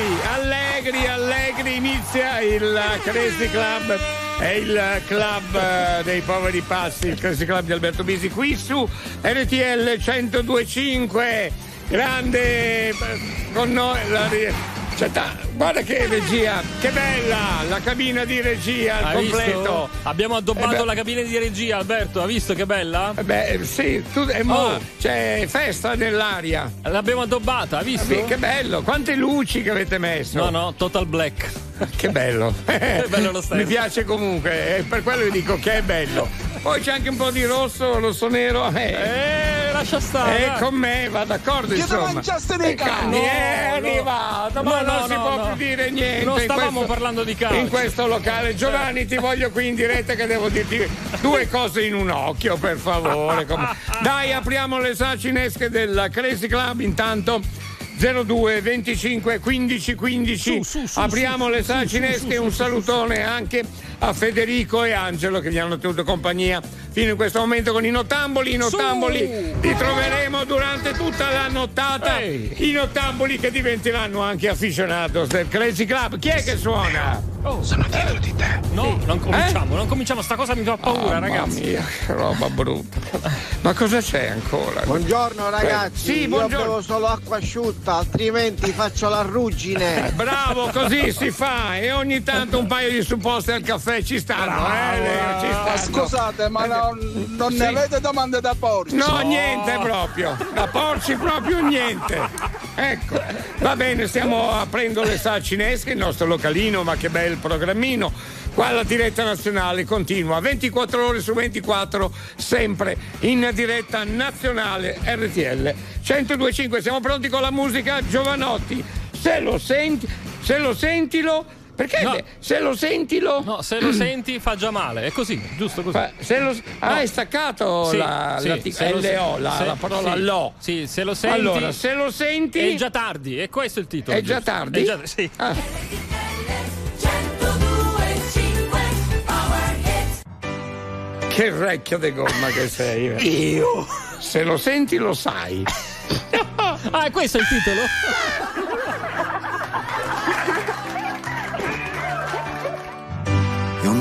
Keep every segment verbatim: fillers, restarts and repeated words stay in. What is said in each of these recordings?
allegri, allegri, allegri, inizia il Crazy Club. È il club dei poveri pazzi, il Crazy Club di Alberto Bisi, qui su R T L cento due e cinque. Grande con noi la, cioè, ta, guarda che regia, che bella la cabina di regia al completo. Visto? Abbiamo addobbato eh la cabina di regia, Alberto, ha visto che bella? Eh beh, sì, tu, eh, oh. c'è festa nell'aria. L'abbiamo addobbata, ha visto? Vabbè, che bello, quante luci che avete messo. No, no, total black. Che bello. Che bello lo stesso. Mi piace comunque, eh, per quello vi dico che è bello. Poi c'è anche un po' di rosso, rosso nero. Eh, eh lascia stare. E eh, con me va d'accordo, che insomma. Che mangiaste dei cani? Eh, no, no. Ma, ma non no, si no, può no. più dire niente. Non stavamo questo, parlando di cani. In questo locale. Giovanni, ti voglio qui in diretta che devo dirti due cose in un occhio, per favore. Dai, apriamo le sacinesche del Crazy Club intanto. zero due venticinque quindici quindici su, su, su, apriamo su, le sacinesche, un salutone su, su, su. Anche a Federico e Angelo che vi hanno tenuto compagnia fino in questo momento con i nottamboli. I nottamboli li troveremo durante tutta la nottata. Ehi. I nottamboli che diventeranno anche aficionados del Crazy Club. Chi è che suona? Oh. Sono dietro di te. No, non cominciamo, eh? non cominciamo, sta cosa mi fa paura, oh, ragazzi. Mamma mia, che roba brutta. Ma cosa c'è ancora? Buongiorno ragazzi, eh, sì, io buongiorno. Bevo solo acqua asciutta, altrimenti faccio la ruggine. Bravo, così si fa. E ogni tanto un paio di supposte al caffè ci stanno, eh, Leo, ci stanno. Scusate, ma non, non sì. ne avete domande da porci? No, oh. niente proprio. Da porci proprio niente. Ecco, va bene, stiamo aprendo le sacinesche, il nostro localino, ma che bello il programmino. Qua la diretta nazionale continua ventiquattro ore su ventiquattro, sempre in diretta nazionale R T L cento due e cinque. Siamo pronti con la musica. Giovanotti, se lo senti, se lo sentilo. Perché no. se lo senti lo. No, se lo senti fa già male, è così, giusto così. Fa, se lo... Ah, no. È staccato sì, la, sì, la, t- se L-O, la, se, la parola sì, lo. Sì, se lo senti. Allora, se lo senti. È già tardi, e questo è il titolo. È giusto. Già tardi? È già, sì. Ah. Che recchia di gomma che sei. Eh. Io! Se lo senti lo sai. Ah, è questo il titolo? E un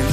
Il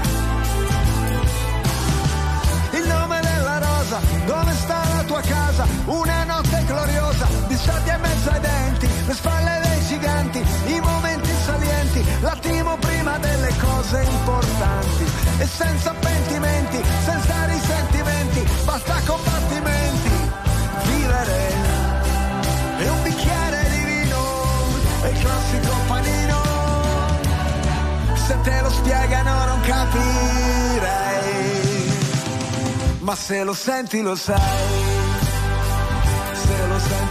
Dove sta la tua casa? Una notte gloriosa di sabbia e mezzo ai denti, le spalle dei giganti, i momenti salienti, l'attimo prima delle cose importanti, e senza pentimenti, senza risentimenti, basta combattimenti, vivere, e un bicchiere di vino e il classico panino, se te lo spiegano non capirei, ma se lo senti lo sai, se lo senti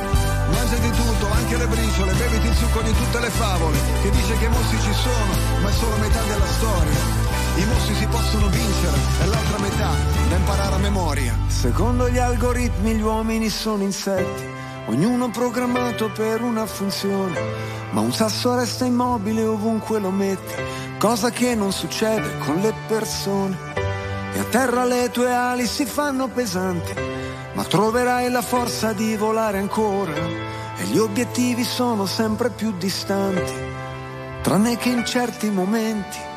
Mangia di tutto, anche le briciole, beviti il succo di tutte le favole, che dice che i mossi ci sono, ma è solo metà della storia. I mossi si possono vincere, è l'altra metà da imparare a memoria. Secondo gli algoritmi gli uomini sono insetti, ognuno programmato per una funzione, ma un sasso resta immobile ovunque lo metti, cosa che non succede con le persone. E a terra le tue ali si fanno pesanti, ma troverai la forza di volare ancora, e gli obiettivi sono sempre più distanti, tranne che in certi momenti.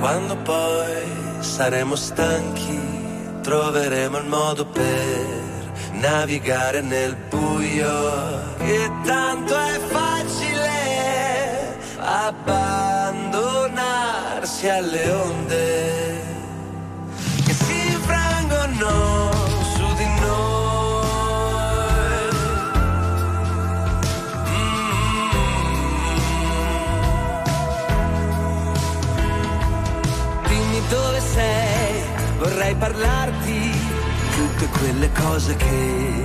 Quando poi saremo stanchi, troveremo il modo per navigare nel buio. E tanto è facile abbandonarsi alle onde che si infrangono su di noi. Mm. Dimmi dove sei, vorrei parlarti, tutte quelle cose che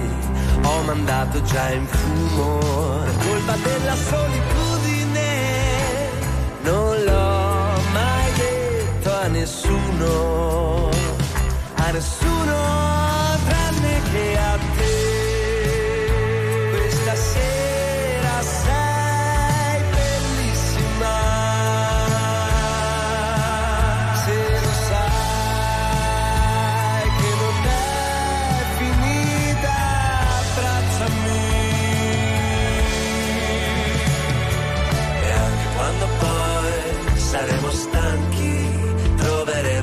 ho mandato già in fumo. La colpa della solitudine non l'ho mai detto a nessuno, a nessuno tranne che a te. Questa sera sei bellissima,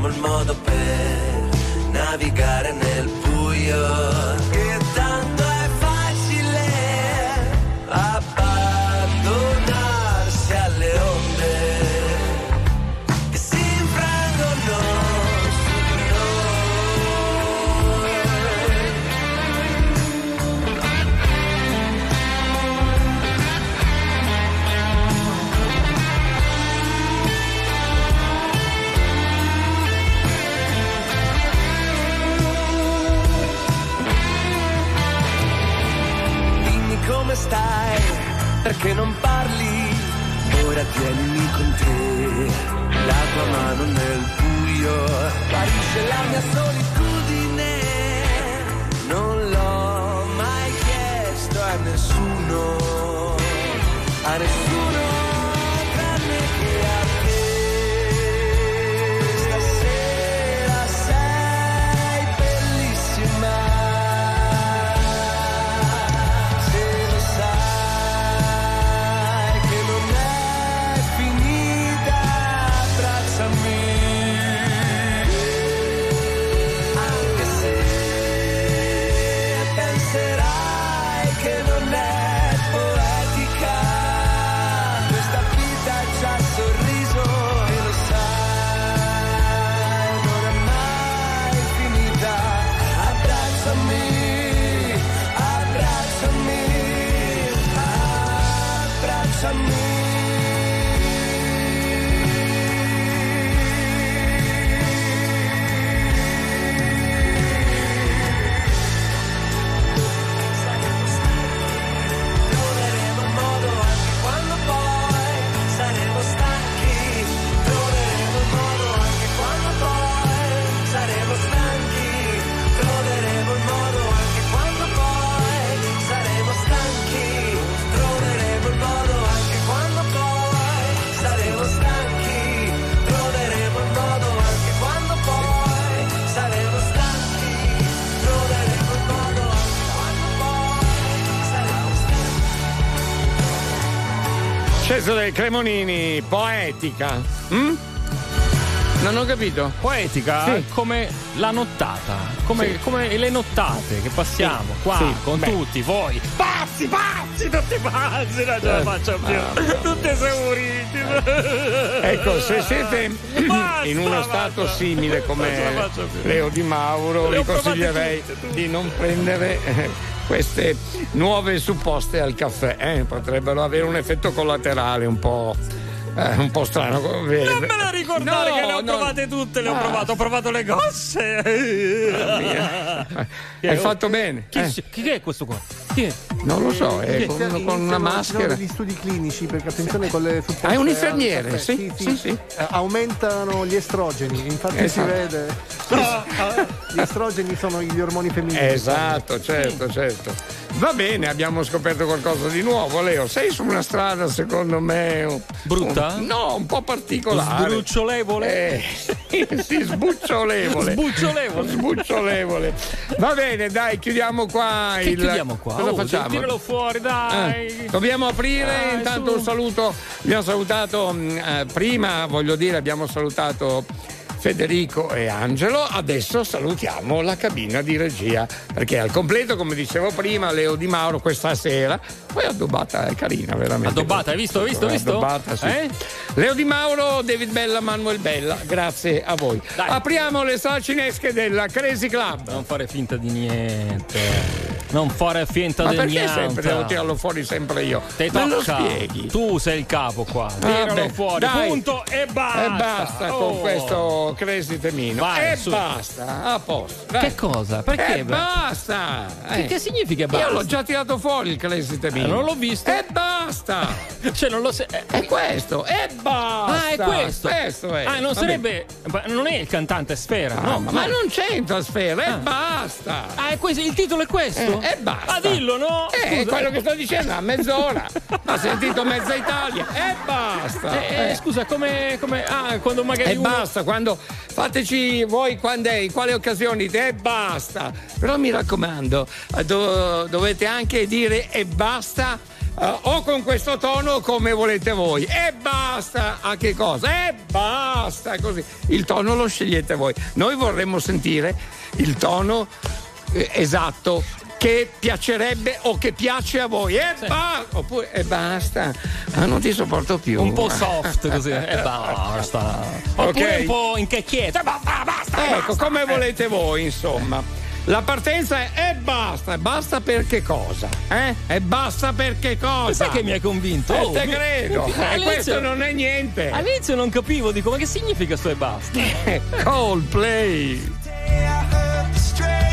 il modo per navigare nel buio. E tanto è facile abbandonarsi alle onde che si infrangono su di noi. Stai, perché non parli? Ora tienimi con te, la tua mano nel buio. Guarisce la mia solitudine, non l'ho mai chiesto a nessuno, a nessuno tranne che a te. Questa sera sei bellissima, quando Sceso dai Cremonini, poetica. Mm? Non ho capito. Poetica, sì. Come la nottata, come, sì. Come le nottate che passiamo, sì, qua, sì, con beh. Tutti voi. Pazzi, pazzi, tutti pazzi, non ce la faccio più. Ah, tutti esauriti. Ecco, se siete basta, in uno stato basta. Simile come Leo Di Mauro, vi consiglierei tutte, di non prendere eh, queste nuove supposte al caffè. Eh? Potrebbero avere un effetto collaterale un po'. Eh, un po' strano. Non me la ricordare, no, che le ho no. provate tutte, le ho ah. provate, ho provato le gosse. Hai eh, fatto bene. Chi, eh. chi è questo qua? Chi è? Non lo so, è eh, con, con una maschera. Gli studi clinici, perché attenzione con le supposte. Ah, è un infermiere, sì, sì, sì, sì, sì. Eh, aumentano gli estrogeni, infatti esatto. si vede. No, gli estrogeni sono gli ormoni femminili. Esatto, certo, sì. certo. Va bene, abbiamo scoperto qualcosa di nuovo, Leo. Sei su una strada, secondo me. Un, brutta? Un, no, un po' particolare. Sbucciolevole? Eh, sì, sì, sbucciolevole. Sbucciolevole. Sbucciolevole. Va bene, dai, chiudiamo qua. Che il... Chiudiamo qua. Cosa oh, facciamo? Tiralo fuori, dai. Eh, dobbiamo aprire. Dai, intanto su. Un saluto. Abbiamo salutato eh, prima, voglio dire, abbiamo salutato Federico e Angelo, adesso salutiamo la cabina di regia perché al completo, come dicevo prima, Leo Di Mauro questa sera. Poi addobbata, è carina veramente. Addobbata, hai visto, hai visto, hai visto? Addobbata, sì. eh? Leo Di Mauro, David Bella, Manuel Bella, grazie a voi. Dai. Apriamo le salcinesche della Crazy Club. Non fare finta di niente. Non fare finta ma di niente. Ma perché sempre devo tirarlo fuori sempre io? Te tocca. Me lo spieghi. Tu sei il capo qua. Tiralo ah, fuori. Dai. Punto e basta. E basta oh. con questo Crazy Temino. Vai, e su. Basta. A posto. Vai. Che cosa? Perché? E basta. Eh. Che, che significa basta? Io l'ho già tirato fuori il Crazy Temino. Eh, non l'ho visto. E basta. cioè non lo se... eh. È questo. E basta. Ah, è questo. questo è. Ah, non sarebbe. Non è il cantante Sfera. No, no ma, ma non c'entra Sfera. E ah. basta. Ah, è questo. Il titolo è questo. Eh. E eh basta. Ma dillo, no? Eh, è quello che sto dicendo a mezz'ora. Ha sentito mezza Italia. E eh basta. Eh, eh. Scusa, come, come ah, quando magari. E eh uno... basta, quando. Fateci voi quando è, in quale occasioni. E eh basta. Però mi raccomando, do, dovete anche dire e eh basta. Uh, o con questo tono come volete voi e basta a che cosa e basta così il tono lo scegliete voi, noi vorremmo sentire il tono eh, esatto che piacerebbe o che piace a voi e sì. basta oppure e basta ah, non ti sopporto più un po' soft così e basta okay. oppure un po' incacchietto basta, basta ecco basta. Come volete eh. voi insomma. La partenza è e basta, e basta per che cosa? Eh? E basta per che cosa? Sai che mi hai convinto? Oh, te credo, e questo non è niente. All'inizio non capivo, dico, ma che significa sto e basta? Coldplay. Star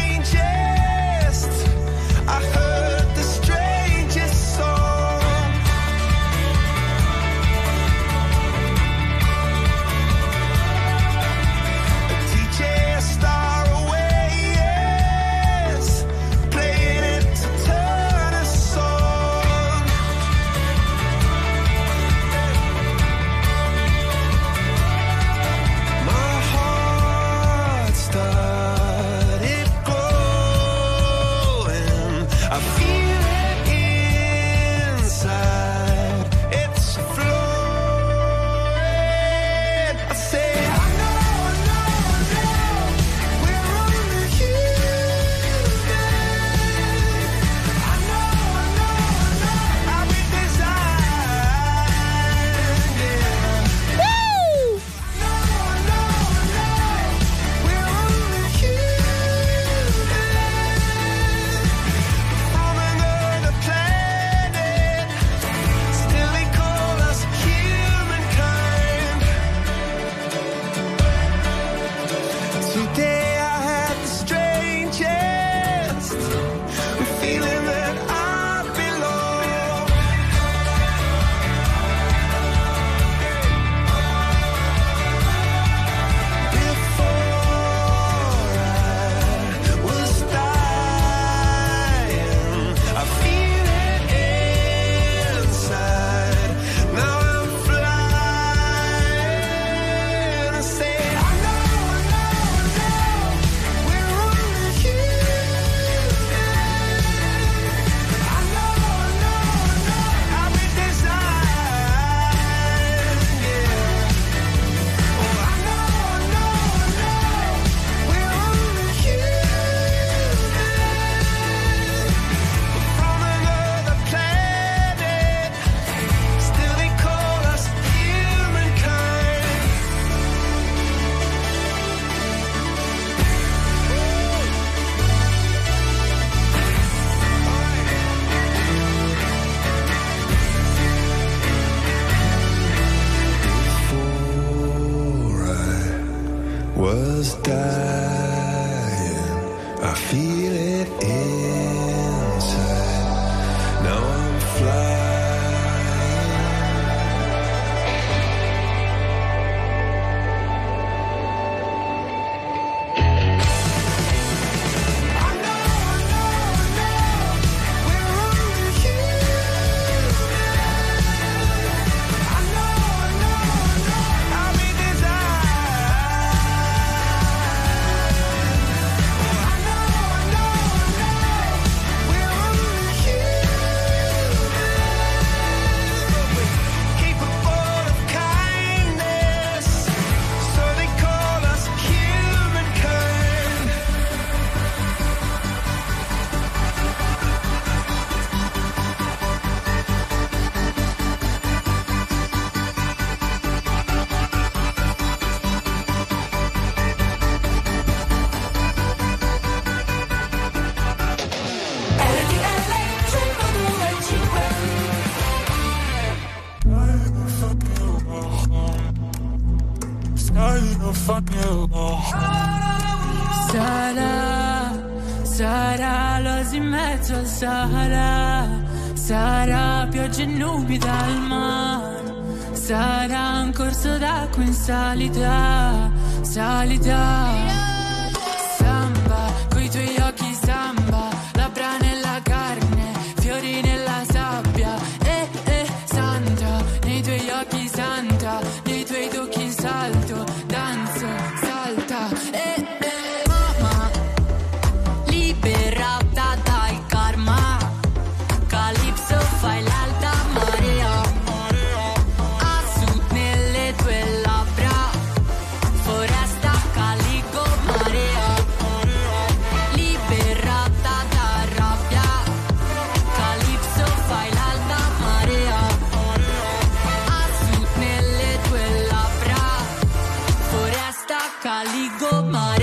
was dying. I feel it inside. Now I'm flying. I know, I know, I know. We're only human. I know, I know, I know. I'm in desire. I know, I know, I know. We're only human. We're capable of kindness, so they call us humankind. Sarà, sarà l'oasi in mezzo al Sahara, sarà pioggia e nubi dal mare, sarà un corso d'acqua in salita, salita. Samba, coi tuoi occhi samba, labbra nella carne, fiori nella sabbia, eh eh santa, nei tuoi occhi santa, nei tuoi tocchi salto, danzo, salta, eh eh mamma, liberata dal karma, Calypso fai l'alta marea, a sud nelle tue labbra, foresta calico marea, liberata da rabbia, Calypso fai l'alta marea, a sud nelle tue labbra, foresta calico marea.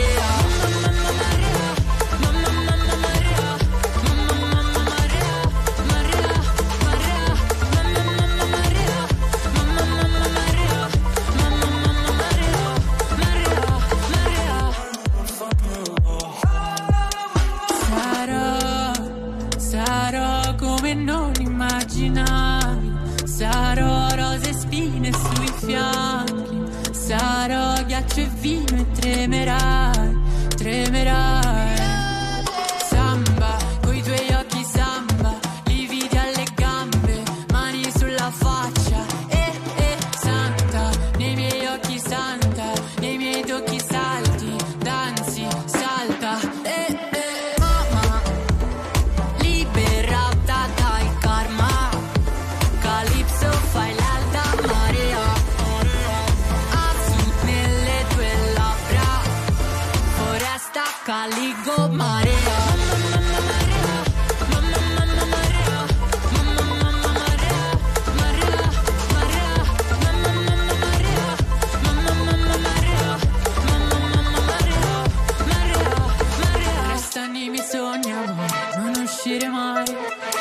Sarò, sarò come non immaginavi, sarò rose e spine sui fianchi, sarò ghiaccio e vino e tremerai, tremerai. Samba, coi tuoi occhi samba, lividi alle gambe, mani sulla faccia, eh eh santa, nei miei occhi santa, nei miei tocchi salti, danzi, salta, eh eh mamma, liberata dal karma, Calypso fai l'alta marea, a sud nelle tue labbra, foresta calico marea. Resta nei miei sogni, amore, non uscire mai.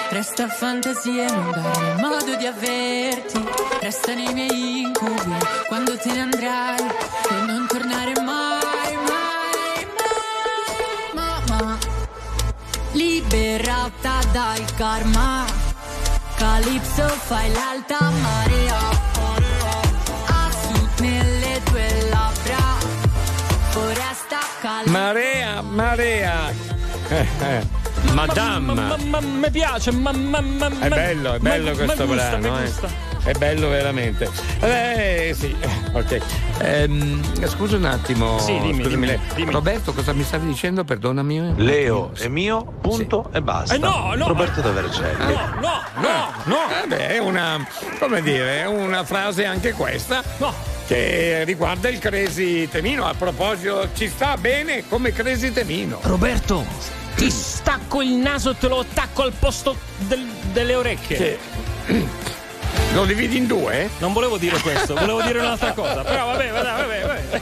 Resta fantasia, non dare modo di averti. Resta nei miei incubi, quando te ne andrai, e non tornare mai, mai, mai. Mamma, liberata dal karma, Calypso fai l'alta marea, a sud nelle tue labbra, foresta calico. Marea, marea. Eh, eh. Madame. Ma- ma- ma- mi piace, ma- ma- ma- ma- È bello, è bello ma- questo ma gusta, brano, mi gusta. eh. È bello veramente. Eh sì, ok. Ehm, scusa un attimo. Sì, dimmi, scusami, dimmi, dimmi. Roberto, cosa mi stavi dicendo? Perdonami. Leo è mio, punto e basta. Eh no, no. Roberto da Vercelli. No, no, no, no. Eh beh, è una, come dire, è una frase anche questa. No. Che riguarda il Cresi Temino. A proposito, ci sta bene come Cresi Temino. Roberto, ti stacco il naso e te lo attacco al posto del, delle orecchie. Che... Lo dividi in due? Eh? Non volevo dire questo, volevo dire un'altra cosa. Però vabbè, vabbè, vabbè, vabbè.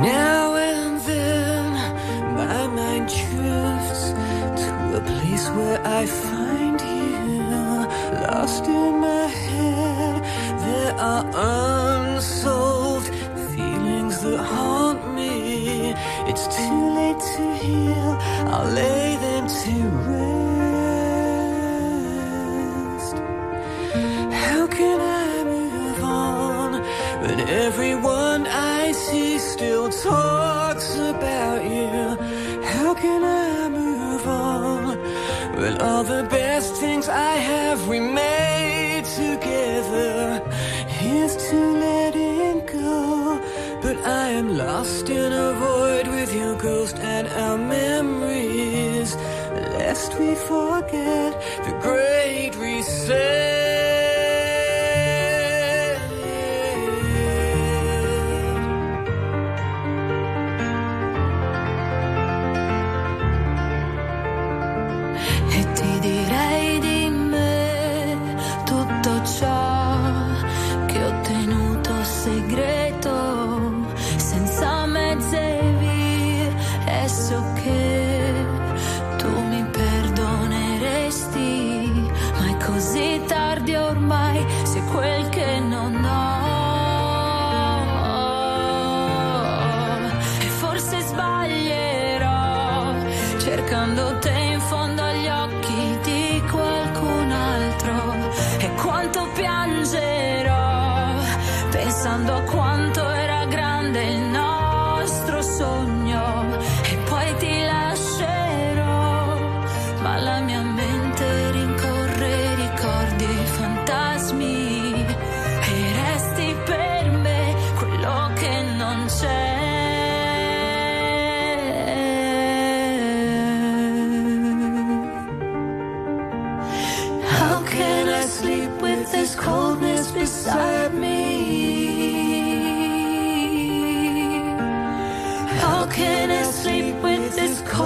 Now and then my mind is where I find you, lost in my head. There are unsolved feelings that haunt me. It's too late to heal, I'll lay them to rest. How can I move on when everyone I see still talks about you? How can I move on when all the best things I have we made together? Here's to letting go, but I am lost in a void with your ghost and our memories, lest we forget the great reset. Pensando a quanto era grande il nostro sogno, e poi ti lascerò, ma la mia mente rincorre ricordi fantasmi, e resti per me quello che non c'è. How can I sleep with this coldness beside me? Can I sleep with this cold?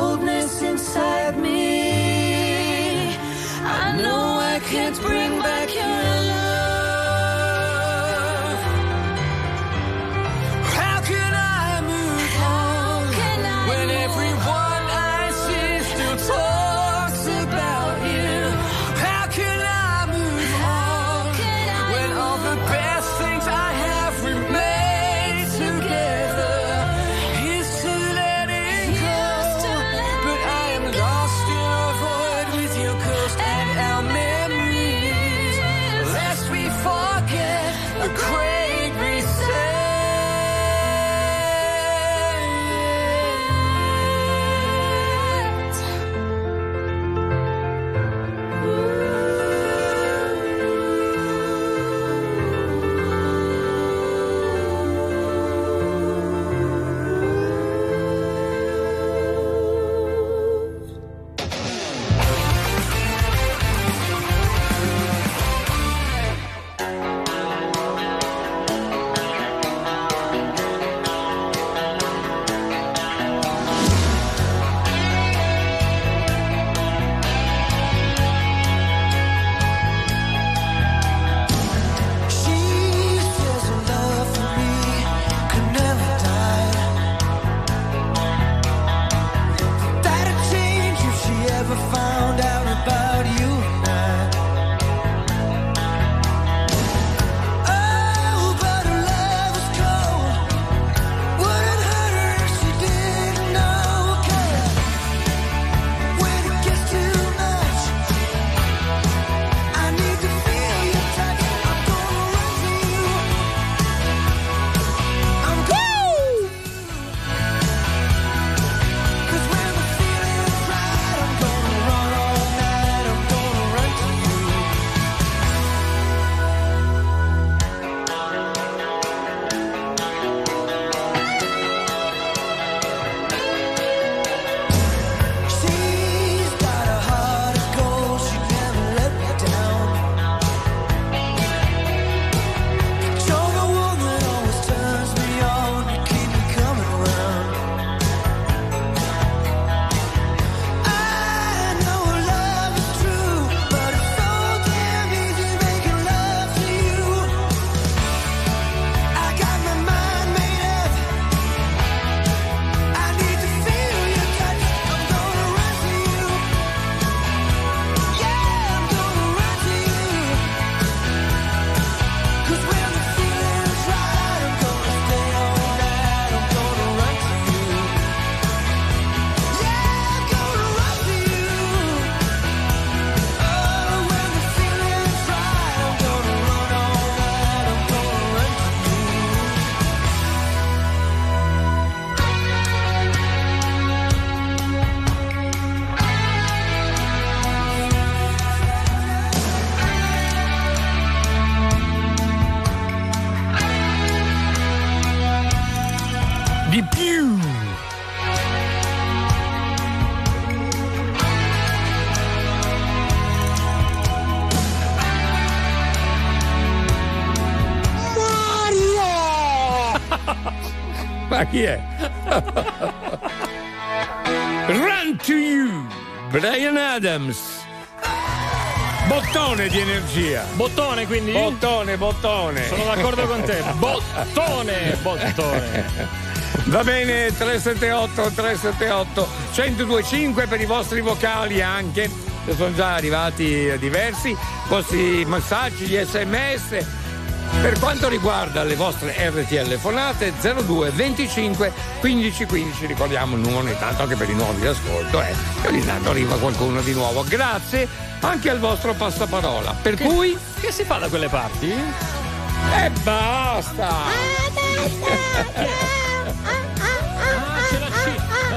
Ma chi è? Run to you, Brian Adams. Bottone di energia. Bottone, quindi? Bottone, bottone. Sono d'accordo con te. Bottone, bottone. Va bene, tre sette otto tre sette otto uno zero due cinque per i vostri vocali anche, che sono già arrivati diversi, vostri messaggi, gli sms. Per quanto riguarda le vostre R T L fonate, zero due venticinque quindici quindici, ricordiamo il numero, intanto anche per i nuovi d'ascolto, eh, che ogni tanto arriva qualcuno di nuovo. Grazie anche al vostro passaparola. Per che, cui che si fa da quelle parti? E basta! Ah, basta!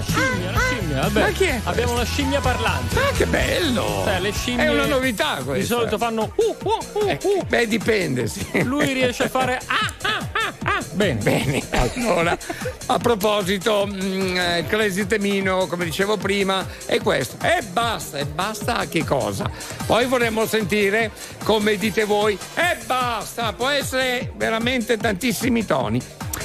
Scimmia, la scimmia, vabbè. Ma chi è? Abbiamo una scimmia parlante. Ah, che bello! Beh, le scimmie è una novità questa. Di solito fanno uh, uh, uh, eh, uh. Beh, dipende, sì. Lui riesce a fare ah, ah, ah, ah. Bene. Bene, allora, a proposito, mh, Crazy Temino, come dicevo prima, è questo. E basta, e basta a che cosa? Poi vorremmo sentire come dite voi. E basta, può essere veramente tantissimi toni.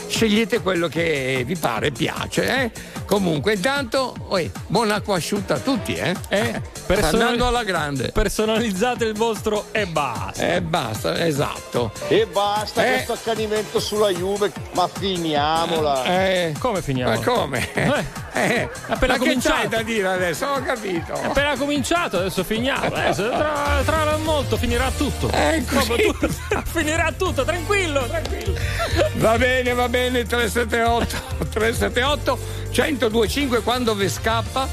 Scegliete quello che vi pare piace, eh? Comunque, intanto, oi, buon acqua asciutta a tutti, eh? eh personali- andando alla grande. Personalizzate il vostro e basta. E basta, esatto. E basta eh. questo accanimento sulla Juve, ma finiamola. Eh. Come finiamo? Ma come? Eh. Eh. Appena ma cominciato. Che c'è da dire adesso? Ho capito. È appena cominciato, adesso finiamo. Adesso, tra, tra non molto finirà tutto. Eh, tutto. Finirà tutto, tranquillo, tranquillo. Va bene, va bene. Bene, tre sette otto tre sette otto uno zero due cinque quando vi scappa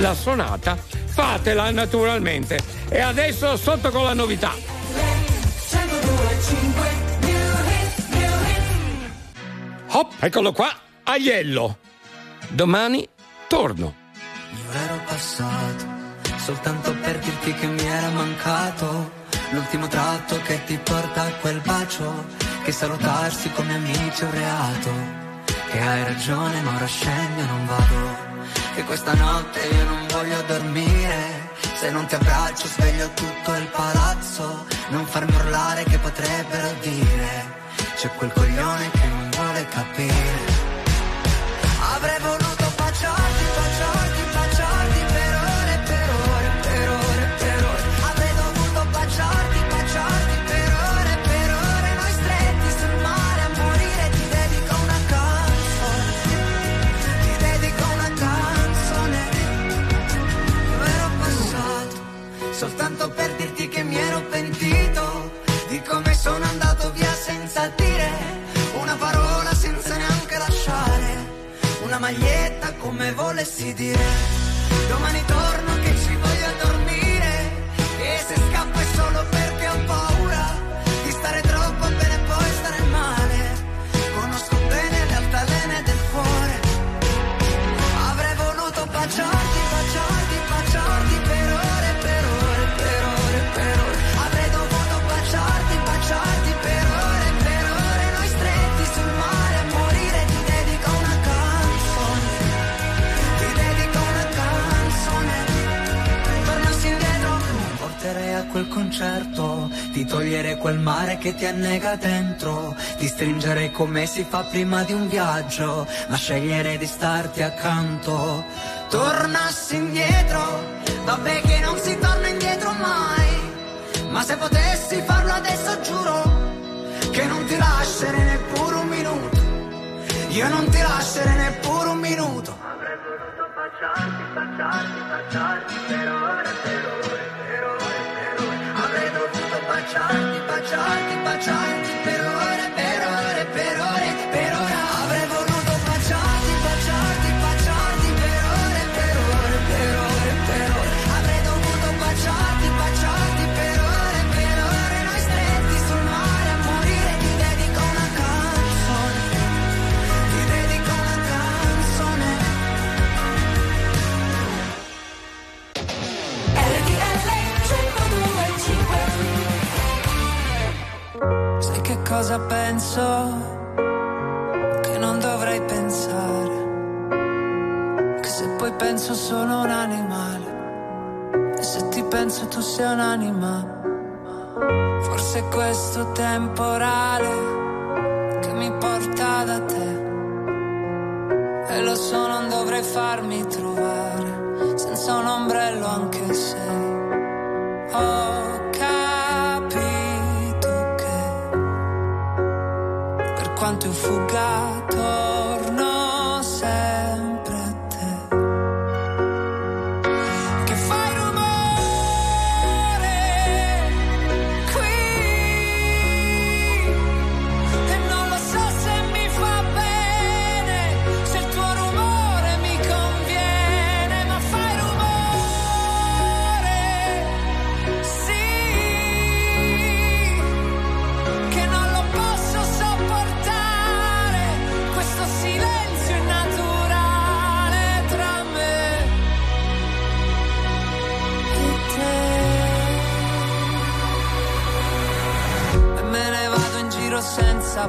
la sonata, fatela naturalmente. E adesso sotto con la novità. Hop, eccolo qua, Aiello. Domani torno. Io ero passato soltanto per dirti che mi era mancato l'ultimo tratto che ti porta a quel bacio. Che salutarsi come amici è un reato. Che hai ragione ma ora scendo e non vado. Che questa notte io non voglio dormire. Se non ti abbraccio sveglio tutto il palazzo. Non farmi urlare che potrebbero dire. C'è quel coglione che non vuole capire. Avrei voluto baciarti, baciarti, baciarti per ore, per ore, per ore, per ore. Avrei dovuto baciarti, baciarti per ore, per ore. Soltanto per dirti che mi ero pentito di come sono andato via senza dire una parola, senza neanche lasciare una maglietta come volessi dire. Domani torno che ci voglio dormire e se scappo è solo perché ho paura di stare troppo bene e poi stare male. Conosco bene le altalene del cuore. Avrei voluto baciarti, baciarti, baciarti per ore, per ore. Avrei dovuto baciarti, baciarti per ore, per ore. Noi stretti sul mare a morire. Ti dedico una canzone, ti dedico una canzone. Tornassi indietro non porterei a quel concerto. Ti toglierei quel mare che ti annega dentro. Ti stringerei come si fa prima di un viaggio, ma sceglierei di starti accanto. Tornassi indietro, vabbè che non si torna indietro mai. Ma se potessi farlo adesso giuro che non ti lascerei neppure un minuto. Io non ti lascerei neppure un minuto. Avrei voluto baciarti, baciarti, baciarti per ore, per ore, per ore, per ore. Avrei dovuto baciarti, baciarti, baciarti per ore, per ore, per ore, per ore. Avrei voluto baciarti, baciarti, baciarti per ore, per ore, per ore, per ore. Avrei dovuto baciarti, baciarti per ore. Sai che cosa penso? Che non dovrei pensare. Che se poi penso sono un animale. E se ti penso tu sei un'anima. Forse è questo temporale che mi porta da te. E lo so, non dovrei farmi trovare senza un ombrello, anche se ho capito che per quanto io fugga torno sempre a te. Che fai rumore qui e non lo so se mi fa bene, se il tuo rumore mi conviene, ma fai rumore, sì, che non lo posso sopportare, questo silenzio innaturale tra me e te. E me ne vado in giro senza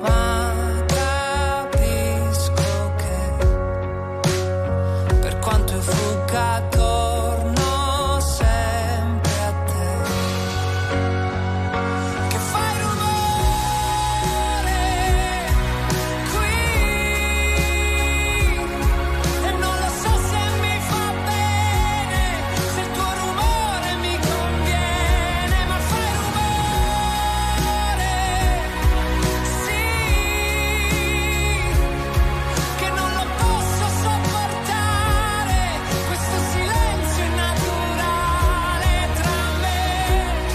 Ma capisco che per quanto io fugga torno sempre a te. Che fai rumore qui e non lo so se mi fa bene, se il tuo rumore mi conviene, ma fai rumore, sì, che non lo posso sopportare, questo silenzio innaturale tra me e te.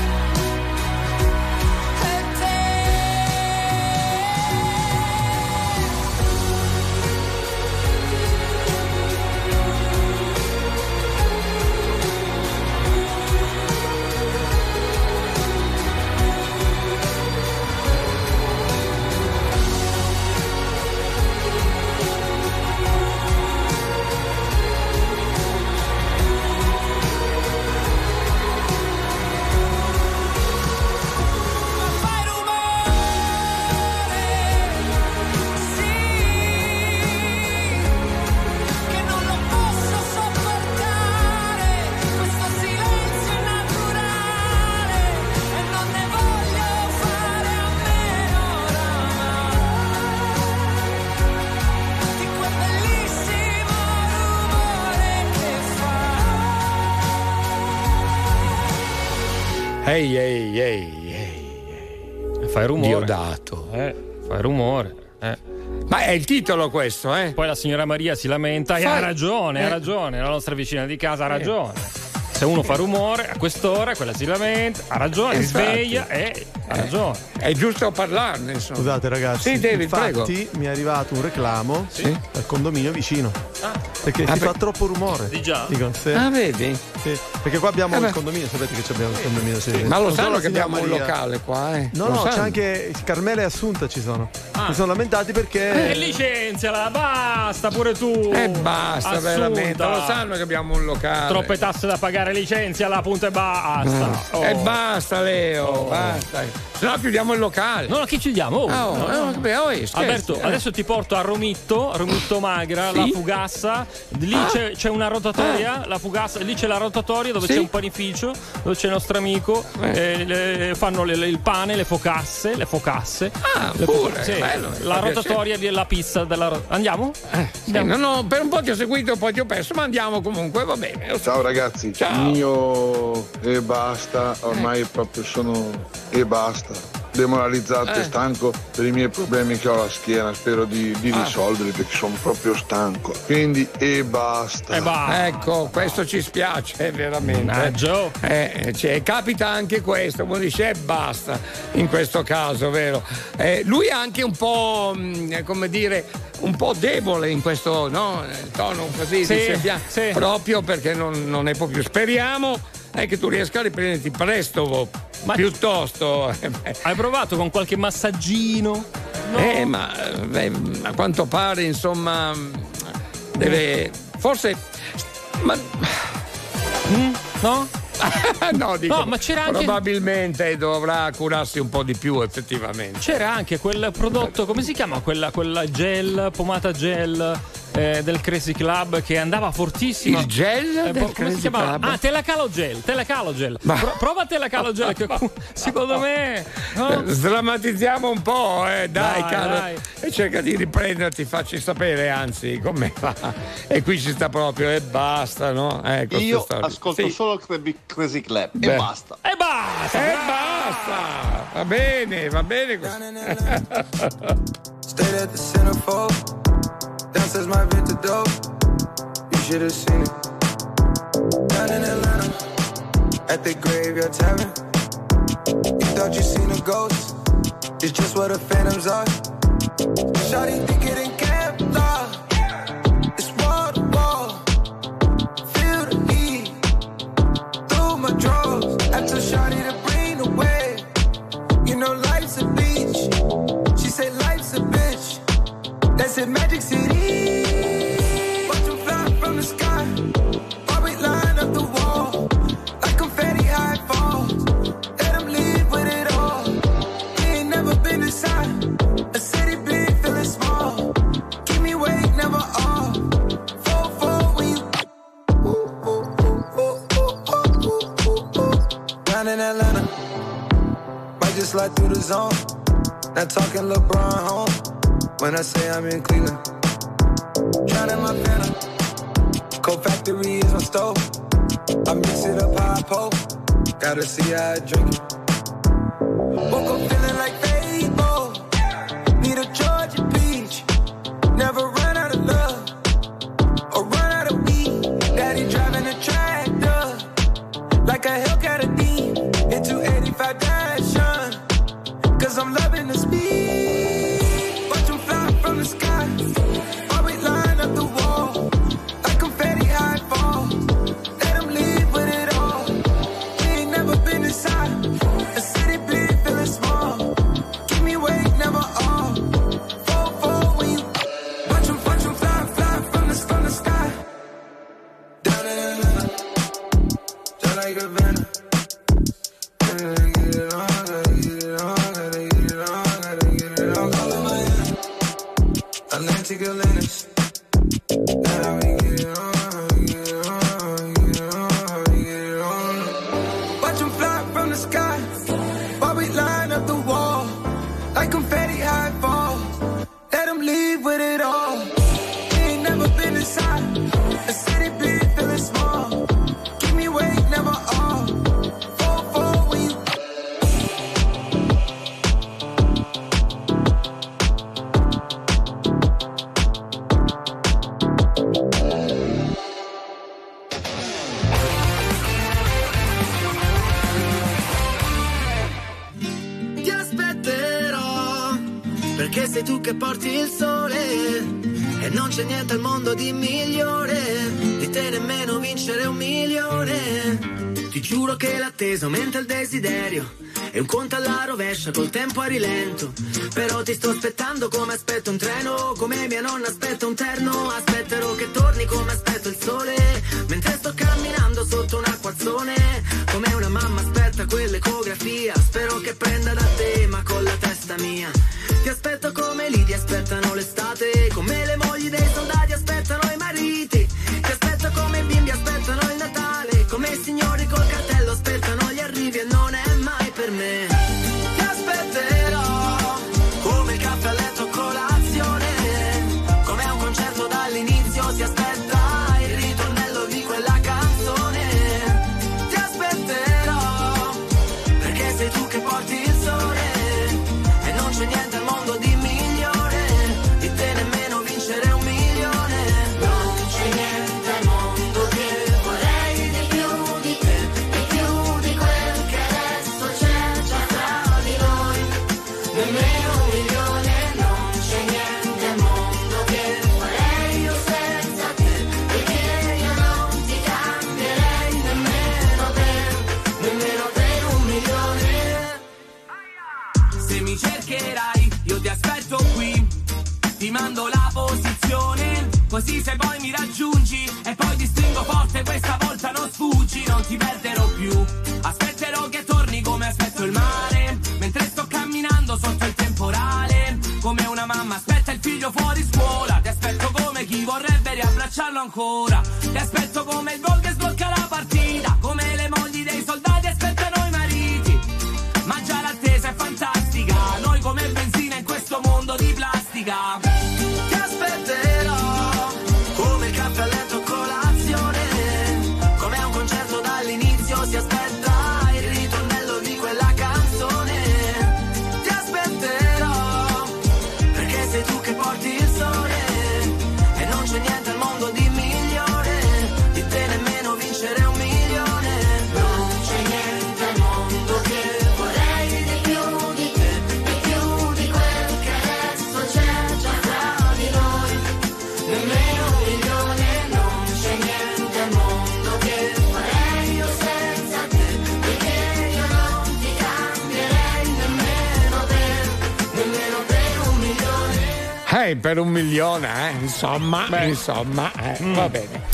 Ma fai rumore, sì, che non lo posso sopportare, questo silenzio naturale, e non ne voglio fare a meno oramai, di quel bellissimo rumore che fa. Ehi, ehi, ehi, ehi. Fai rumore. Diodato. Eh, fai rumore. Eh. Ma è il titolo questo, eh? Poi la signora Maria si lamenta e Fai- ha ragione, ha eh. ragione. La nostra vicina di casa ha ragione. Se uno fa rumore a quest'ora, quella si lamenta, ha ragione, Infatti. sveglia e ha ragione. È giusto parlarne, insomma. Scusate ragazzi, Sì, David, infatti prego. mi è arrivato un reclamo Sì. al condominio vicino. Perché Ah, si per- fa troppo rumore. Di già? Dico, sì. Ah, vedi? Sì, perché qua abbiamo Eh beh. il condominio, sapete che ci abbiamo il condominio. Sì. Ma lo Non sanno solo che signora abbiamo un Maria. locale qua, eh? No, Lo no, c'è sanno. anche Carmela e Assunta ci sono. Ah. Si sono lamentati perché... E licenziala, basta pure tu. E basta, Assunta. veramente. Lo sanno che abbiamo un locale. Troppe tasse da pagare, licenziala, punto e basta. Oh. E basta, Leo, basta. Se no chiudiamo il locale. No, no, chi chiudiamo? Oh, Ah, oh, no, no. eh, vabbè, oh, eh, scherzi, Alberto, eh. adesso ti porto a Romitto, Romitto Magra, Sì? la fugassa. Lì Ah. c'è, c'è una rotatoria, la fugassa, lì c'è la rotatoria dove Sì? c'è un panificio, dove c'è il nostro amico, Eh. eh, le- fanno le- le- il pane, le focasse, le focasse. Ah, Le pure, focasse, sì. bello, mi fa La piacere. rotatoria della pizza della ro- Andiamo? Sì, Andiamo. non ho- per un po' ti ho seguito, poi ti ho perso, ma andiamo comunque, va bene. lo so. Ciao ragazzi, Ciao. io e basta, ormai proprio sono e basta, demoralizzato Eh. e stanco per i miei problemi che ho alla schiena, spero di, di Ah. risolverli perché sono proprio stanco, quindi e basta. Ecco, questo ci spiace, eh, veramente. Mannaggia. Eh, eh, cioè, capita anche questo, uno dice "Eh, basta", in questo caso, vero? Eh, lui è anche un po', mh, eh, come dire, un po' debole in questo, no? Il tono così, Sì, dice, "Bia-", sì. proprio perché non, non ne può più. Speriamo eh, che tu riesca a riprenderti presto, piuttosto. Hai provato con qualche massaggino? Eh, ma eh, beh, a quanto pare, insomma, deve. Forse. Ma. No? No, dico, no, ma c'era anche... probabilmente dovrà curarsi un po' di più, effettivamente. C'era anche quel prodotto, come si chiama? Quella, quella gel, pomata gel eh, del Crazy Club che andava fortissimo. Il gel? Eh, del come si chiamava? Club. Ah, Telacalo Gel, Telacalo Gel. Ma... Pro- prova Telacalo Gel, che secondo me. No? Sdrammatizziamo un po', eh, dai, dai caro. Dai. E cerca di riprenderti, facci sapere, anzi, come va. E qui ci sta proprio, e basta, no? Ecco, io ascolto sì. solo Crazy Club. Beh. E basta. E basta! E basta! Va bene, va bene così. Stayed at the centerfold. Downstairs my vintage dope. You should have seen it. Down in Atlanta. At the graveyard tavern. You thought you seen a ghost. It's just where the phantoms are. Shawty think it ain't Kevlar. I told Shawty to bring the wave. You know life's a beach. She said life's a bitch. That's it, Magic City. Watch them fly from the sky. While we line up the wall. Like confetti high falls. Let them leave with it all. We ain't never been inside. A city big, feeling small. Keep me awake, never off. Fall, fall when you. Ooh, ooh, ooh, ooh, ooh, ooh, ooh. In Atlanta, might just slide through the zone. Not talking LeBron home when I say I'm in Cleveland. Drowning my phantom. Cold factory is my stove. I mix it up how I poke. Gotta see how I drink it. Woke up feeling like Fable. Need a Georgia peach. Never run out of love or run out of weed. Daddy driving a tractor like a Hellcat. two eighty-five dash on, cause I'm loving the speed. Watch them fly from the sky. While we line up the wall. Like confetti high falls. Let them leave with it all. We ain't never been inside. A city big, feeling small. Keep me awake, never all. Fall, fall when you. Watch them, watch them fly, fly from the, from the sky. Down in Atlanta. Just like a Havana. Gotta get it on, gotta get it on, gotta get it on, gotta get it on. All of my end, Atlantic Atlantis. Now we get it on, we get it on, we get it on, we get it on. Watch them fly from the sky, while we line up the wall. Like confetti high falls, let them leave with it all. We ain't never been inside, a city big, feeling small. Keep me awake, never all. Perché sei tu che porti il sole e non c'è niente al mondo di migliore, di te nemmeno vincere un milione. Ti giuro che l'attesa aumenta il desiderio e un conto alla rovescia col tempo a rilento. Però ti sto aspettando come aspetto un treno, come mia nonna aspetta un terno. Aspetterò che torni come aspetto il sole, mentre sto camminando sotto un acquazzone. Come una mamma aspetta quell'ecografia, spero che prenda da te ma con la testa mia. Ti aspetto come lì ti aspettano l'estate, come le mogli dei soldati aspettano i mariti. Ti aspetto come i bimbi aspettano il Natale, come i signori col cartello aspettano gli arrivi e non è mai per me. Ti aspetterò come il caffè a letto a colazione, come a un concerto dall'inizio si aspetta il ritornello di quella canzone. Ti aspetterò perché sei tu che porti il sole e non c'è niente al mondo di migliore, di te nemmeno vincere un milione. Non c'è niente al mondo che vorrei di più di te, di più di quel che adesso c'è già tra di noi, nemmeno un milione. Non c'è niente al mondo che vorrei io senza te, perché io non ti cambierei nemmeno te, nemmeno te un milione. Se mi cercherai io ti aspetto qui, ti mando la posizione, così se poi mi raggiungi e poi ti stringo forte, questa volta non sfuggi, non ti perderò più. più. Aspetterò che torni come aspetto il mare, mentre sto camminando sotto il temporale. Come una mamma aspetta il figlio fuori scuola, ti aspetto come chi vorrebbe riabbracciarlo ancora. Ti aspetto come il gol che sblocca la partita, come le mogli dei soldati aspettano i mariti. Ma già l'attesa è fantastica, noi come benzina in questo mondo di plastica. Ti aspetterò come il caffè a letto colazione, come un concerto dall'inizio si aspetta il ritornello di quella canzone. Ti aspetterò perché sei tu che porti il sole e non c'è niente al mondo di migliore, di te nemmeno vincere un milione. Non c'è niente al mondo che vorrei di più di te, di più di quel che adesso c'è già tra di noi, nemmeno un milione. Non c'è niente al mondo che vorrei io senza te, perché io non ti cambierei nemmeno te, nemmeno per un milione. Eh, per un milione, eh, insomma, beh, insomma, eh, mm. va bene.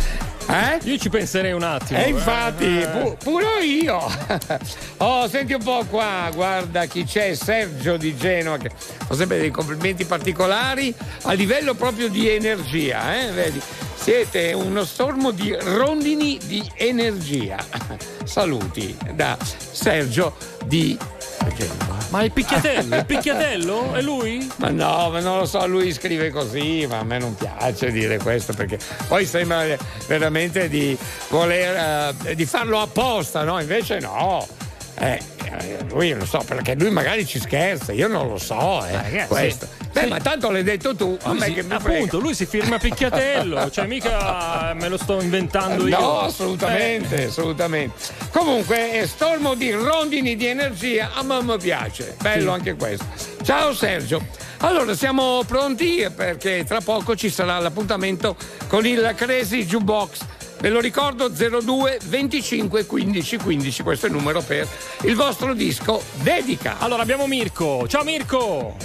Eh? Io ci penserei un attimo. E eh, infatti, eh. Pu- pure io. Oh, senti un po' qua, guarda chi c'è, Sergio di Genova. Che ho sempre dei complimenti particolari a livello proprio di energia, eh? Vedi? Siete uno stormo di rondini di energia. Saluti da Sergio di Genova. Ma il picchiatello? Il picchiatello? È lui? Ma no, ma non lo so, lui scrive così, ma a me non piace dire questo perché poi sembra veramente di voler uh, di farlo apposta, no? Invece no. Eh. Lui lo so, perché lui magari ci scherza, io non lo so, eh, ragazzi, questo. Beh, sì. Ma tanto l'hai detto tu, a me si, che mi appunto, frega. Lui si firma picchiatello, cioè mica me lo sto inventando io. No, assolutamente, Beh. assolutamente. Comunque è stormo di rondini di energia, a mamma piace, bello sì. Anche questo. Ciao Sergio. Allora siamo pronti perché tra poco ci sarà l'appuntamento con il Crazy Jukebox. Ve lo ricordo, zero due venticinque quindici quindici, questo è il numero per il vostro disco dedica. Allora abbiamo Mirko, ciao Mirko.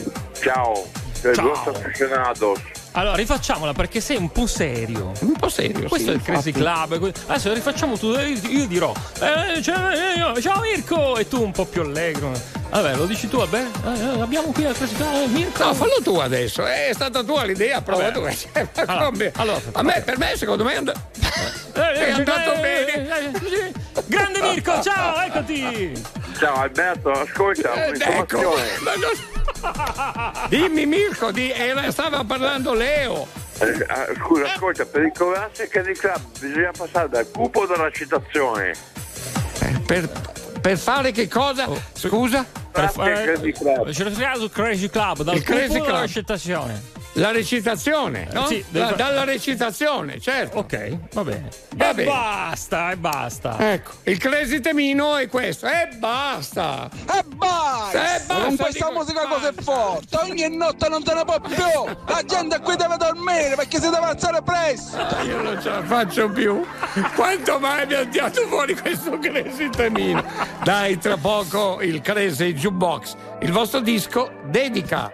Ciao, del vostro appassionato. Allora rifacciamola perché sei un po' serio. Un po' serio, questo sì, è il Crazy Club. Adesso rifacciamo tutto, io dirò eh, ciao, ciao Mirko, e tu un po' più allegro. Vabbè, lo dici tu, vabbè? Eh, abbiamo qui al Crazy Club Mirko. No, fallo tu adesso, è stata tua l'idea, prova tu. Allora, allora, a me, per me, secondo me and- è andato bene. Grande Mirko, ciao, eccoti. Ciao Alberto, ascolta un'informazione. Dimmi Mirko, di, era, stava parlando Leo. Eh, scusa, ascolta, per ricordarsi che Crazy Club bisogna passare dal cupo o dalla citazione? Per, per, per fare che cosa? Oh, scusa? Per fare Crazy Club. C'è il Crazy Club, dal cupo alla citazione. La recitazione, no? Sì, da, dalla recitazione, certo. Ok, va bene. Va e bene. Basta, e basta. Ecco, il Crazy Temino è questo. E basta. E basta. E basta. Con questa musica cosa è forte. Ogni notte non te ne può più. La gente qui deve dormire perché si deve alzare presto. Io non ce la faccio più. Quanto mai mi ha tirato fuori questo Crazy Temino? Dai, tra poco il Crazy Jukebox. Il vostro disco dedica.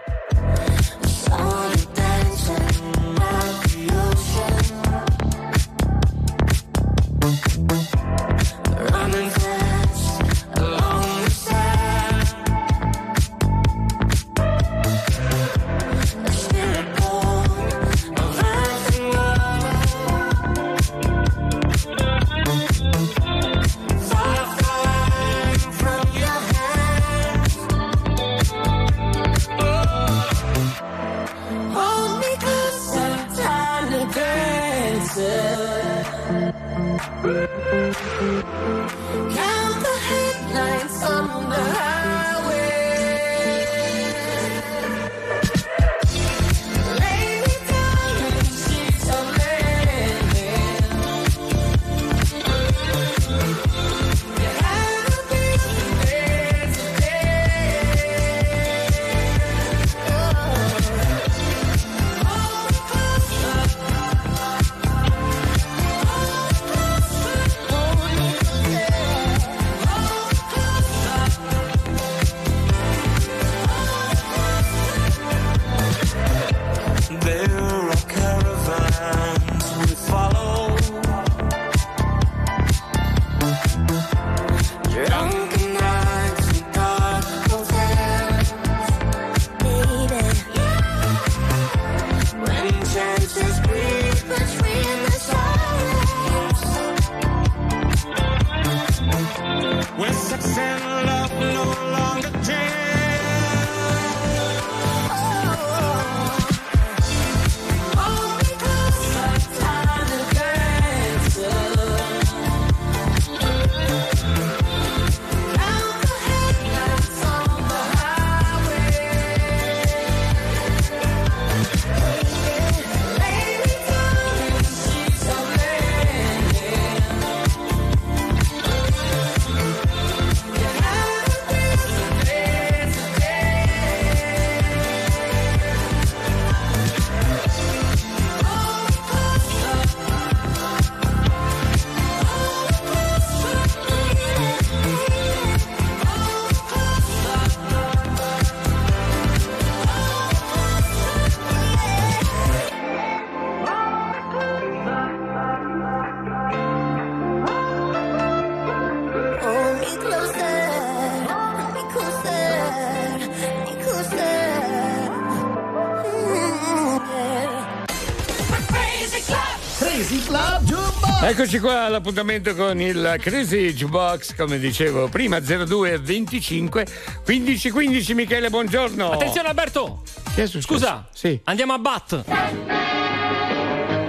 Eccoci qua all'appuntamento con il Crazy Jukebox, come dicevo prima, zero due venticinque quindici quindici. Michele, buongiorno. Attenzione Alberto. Che è successo? Scusa. Sì. Andiamo a Bat.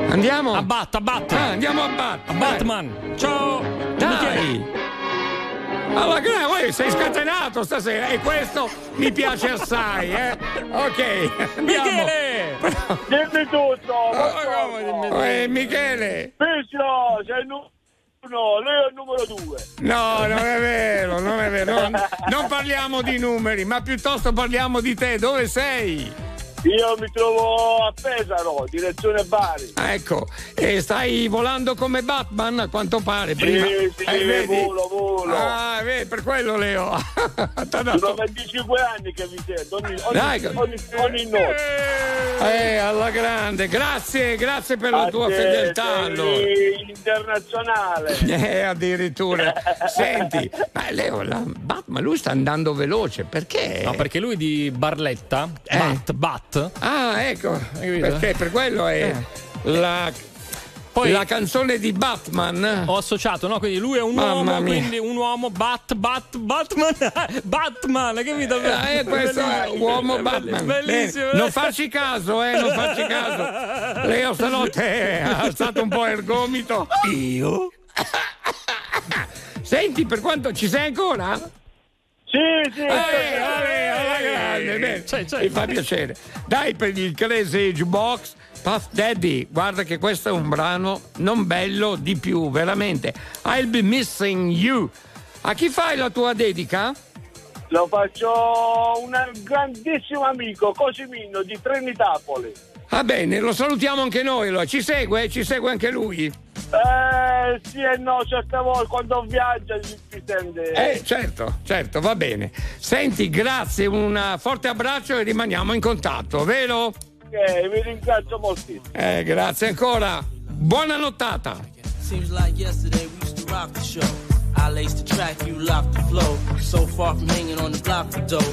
Andiamo? A Bat, a Bat. Ah, andiamo a Bat. A Batman. Ciao. Dai. Allora, voi sei scatenato stasera e questo mi piace assai, eh? Ok. Michele! Dimmi tutto! Oh, dimmi tutto. Eh, Michele! Piccio, sei il numero uno, lei è il numero due. No, non è vero, non è vero. Non, non parliamo di numeri, ma piuttosto parliamo di te. Dove sei? Io mi trovo a Pesaro, direzione Bari. Ah, ecco, e stai volando come Batman a quanto pare. Prima. Sì, sì, eh, vedi? volo, volo. Ah, vedi, per quello Leo. Dato... Sono venticinque anni che mi sento, ogni, ogni, ogni, ogni notte. Eh, alla grande, grazie, grazie per la a tua te, fedeltà. Allora. Internazionale. Eh, addirittura. Senti, ma Leo, la Batman, lui sta andando veloce, perché? No, perché lui di Barletta, eh. Bat, Bat. Ah, ecco, perché per quello è eh. la, poi la canzone di Batman. Ho associato, no? Quindi lui è un Mamma uomo, mia. quindi un uomo Bat, Bat, Batman, Batman, che mi dà? Eh, questo è uomo Batman. Bellissimo. Eh, non farci caso, eh, non farci caso. Leo stanotte ha alzato un po' il gomito. Io? Senti, per quanto ci sei ancora? Sì, sì, eh, eh, eh, eh, eh, eh, c'è, c'è. Mi fa piacere. Dai, per il Crazy Jukebox, Puff Daddy, guarda che questo è un brano non bello di più, veramente. I'll be missing you. A chi fai la tua dedica? Lo faccio a un grandissimo amico, Cosimino di Trenitapoli. Va bene, lo salutiamo anche noi, allora. Ci segue, ci segue anche lui. Eh sì e no, certe volte quando viaggia si tende. Eh certo, certo, va bene. Senti, grazie, un forte abbraccio e rimaniamo in contatto, vero? Eh, vi ringrazio moltissimo. Eh, grazie ancora. Buona nottata. Seems like yesterday we used to rock the show. I laced the track, you locked the flow. So far from hanging on the block of dough.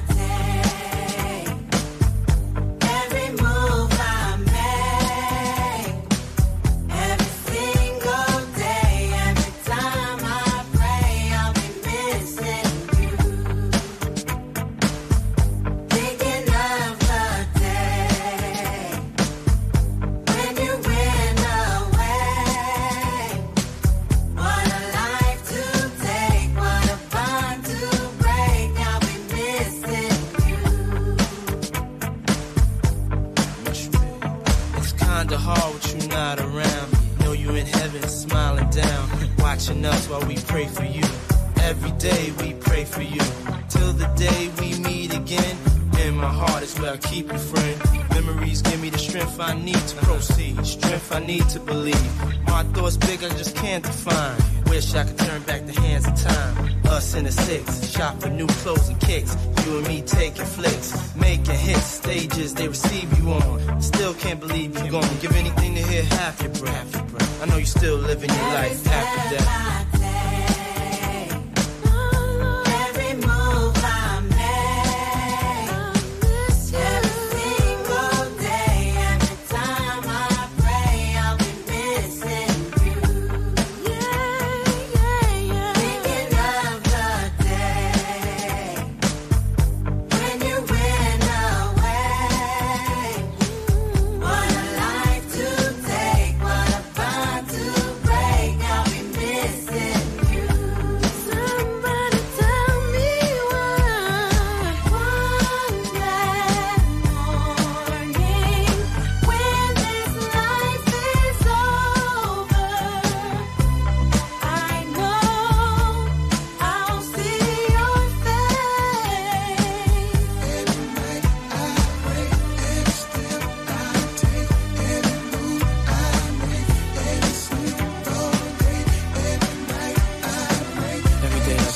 Watching us while we pray for you. Every day we pray for you. Till the day we meet again. In my heart is where I keep you, friend. Memories give me the strength I need to proceed. Strength I need to believe. My thoughts big, I just can't define. Wish I could turn back the hands of time. Us in the six, shop for new clothes and kicks. You and me taking flicks, making hits. Stages they receive you on. Still can't believe you're gone. Give anything to hear half your breath. I know you're still living your life after death. This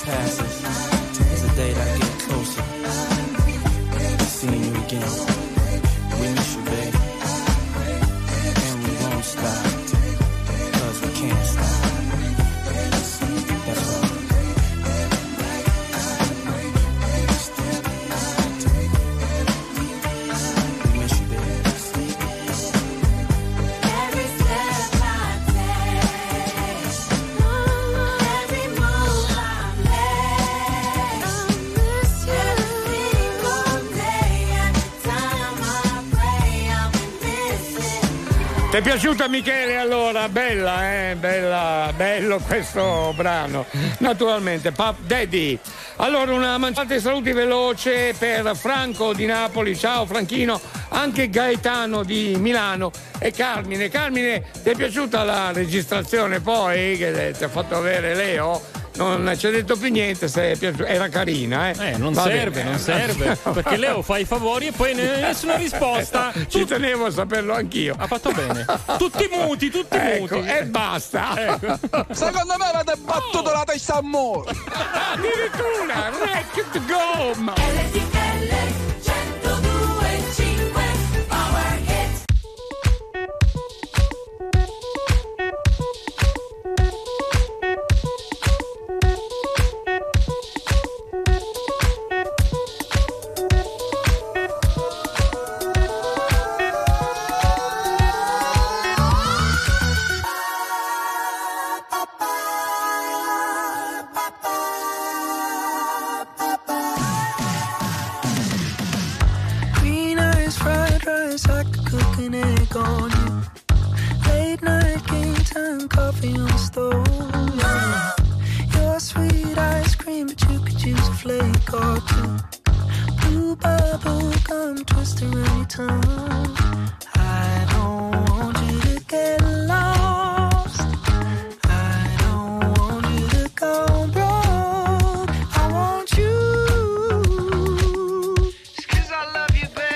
passes as the day that gets closer. Seeing you again, we miss you, baby, and we won't stop, 'cause we can't stop. That's right. Ti è piaciuta, Michele? Allora, bella, eh? Bella, bello questo brano. Naturalmente, Puff Daddy. Allora, una manciata di saluti veloce per Franco di Napoli. Ciao, Franchino. Anche Gaetano di Milano e Carmine. Carmine, ti è piaciuta la registrazione poi che ti ha fatto avere Leo? Non ci ha detto più niente, se era carina, eh? Eh, non Va serve, bene. non serve, perché Leo fa i favori e poi nessuna risposta. Ci Tut... tenevo a saperlo anch'io. Ha fatto bene. Tutti muti, tutti ecco, muti. E basta. Ecco. Secondo me avete battuto oh. la testa a muro. Addirittura, racket gomma. centodue e cinque Power Hit. On you. Late night game time, coffee on the stove. Yeah. Your sweet ice cream, but you could use a flake or two. Blue bubble gum twist around your tongue. I don't want you to get lost. I don't want you to go broke. I want you. It's 'cause I love you, babe.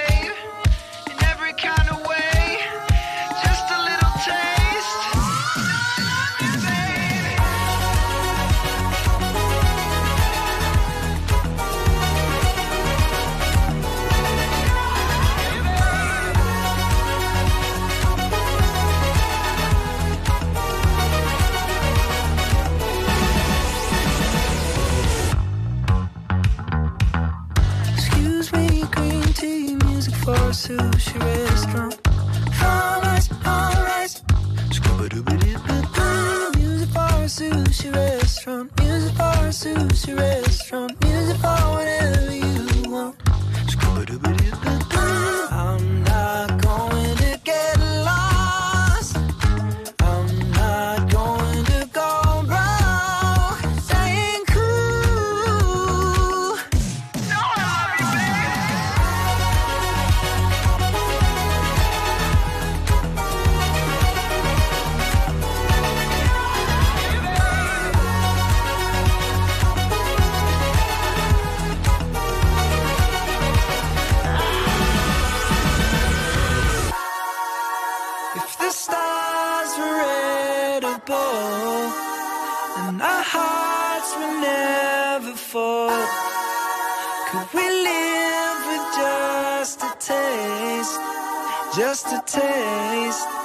Sushi restaurant. All right, all right. Scooba-dooba-doo-ba-doo. Music for a sushi restaurant. Music for a sushi restaurant. Music for whatever you want. Scooba-dooba-doo-ba-doo. I'm not going to get lost. I'm not going to go broke. Staying cool. No, I love you, baby. And our hearts will never fall. Could we live with just a taste? Just a taste. Oh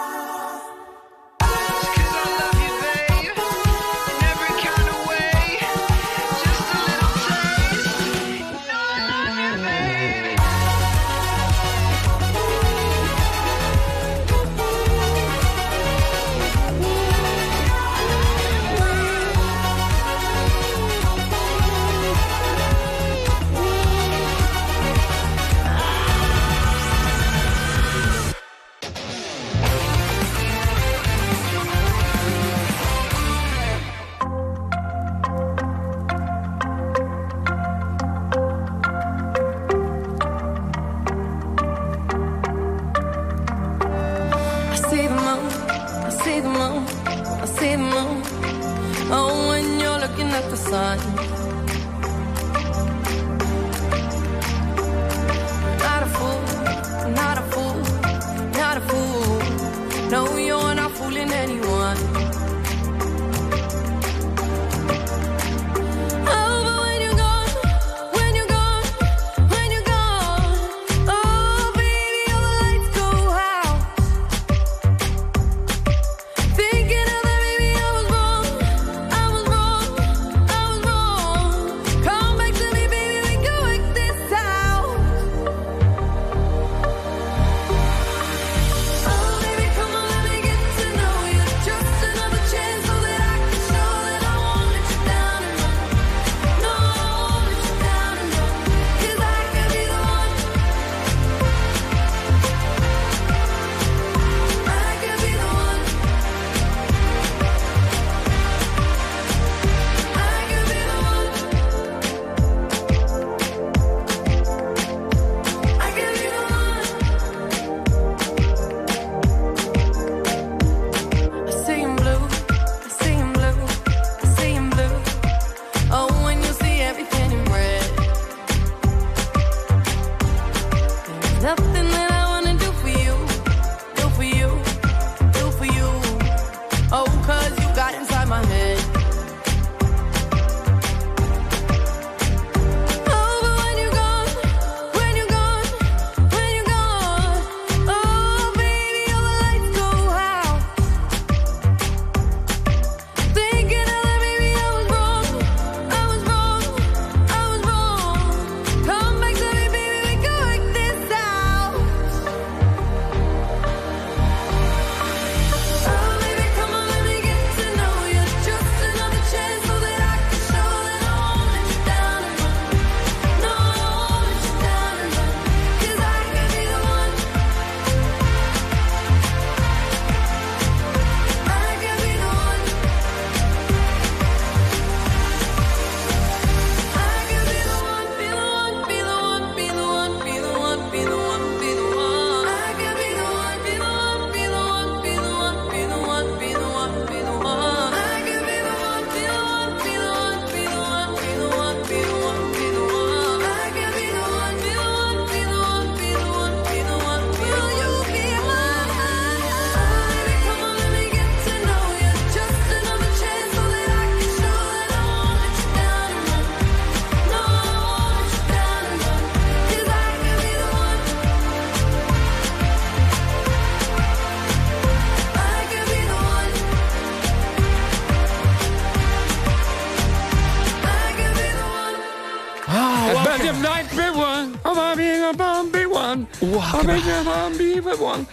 I'm like big one. I'm being a bumpy one. Wow, I'm being a bumpy one.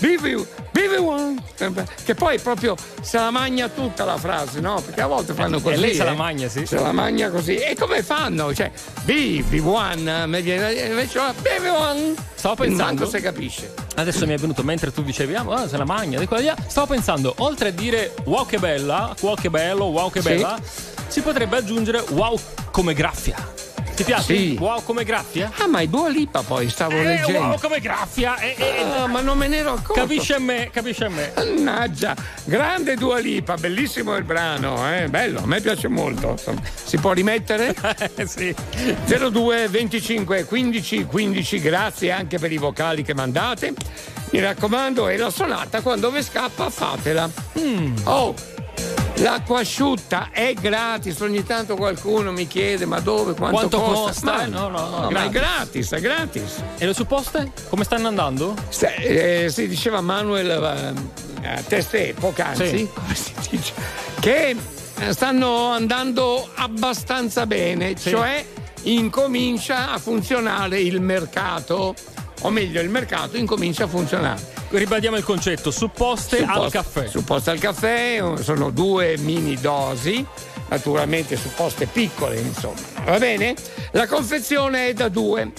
Vivi, vivi one. Che poi proprio se la magna tutta la frase, no? Perché a volte fanno così. E lei se la magna, sì. Se la magna così. E come fanno? Cioè, vivi one. Invece vivi one. Stavo pensando. Tanto se capisce. Adesso mi è venuto, mentre tu dicevi, ah, oh, se la magna, di qua via. Stavo pensando, oltre a dire wow che bella, wow che bello, wow che bella, sì, si potrebbe aggiungere wow come graffia. Ti piace? Sì. Wow come graffia? Ah, ma è Dua Lipa, poi stavo eh, leggendo. Wow come graffia, eh, eh, ah, ma non me ne ero accorto. Capisci a me, capisci a me. Mannaggia, grande Dua Lipa, bellissimo il brano, eh, bello, a me piace molto. Si può rimettere? Sì. zero due venticinque quindici quindici, grazie anche per i vocali che mandate. Mi raccomando, e la sonata quando vi scappa fatela. Mm. Oh! L'acqua asciutta è gratis, ogni tanto qualcuno mi chiede ma dove, quanto, quanto costa? costa? Ma, no, no, no, no, ma è gratis, è gratis. E le supposte? Come stanno andando? Se, eh, si diceva Manuel eh, Testè poc'anzi, sì, come si dice, che stanno andando abbastanza bene, sì, cioè incomincia a funzionare il mercato, o meglio il mercato incomincia a funzionare. Ribadiamo il concetto, supposte, supposte al caffè. Supposte al caffè, sono due mini dosi, naturalmente supposte piccole, insomma, va bene? La confezione è da due.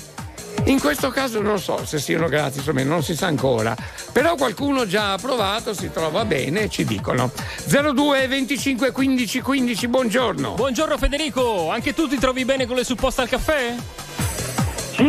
In questo caso non so se siano gratis o meno, non si sa ancora, però qualcuno già ha provato, si trova bene, ci dicono. zero due venticinque quindici quindici, buongiorno. Buongiorno Federico, anche tu ti trovi bene con le supposte al caffè? Sì,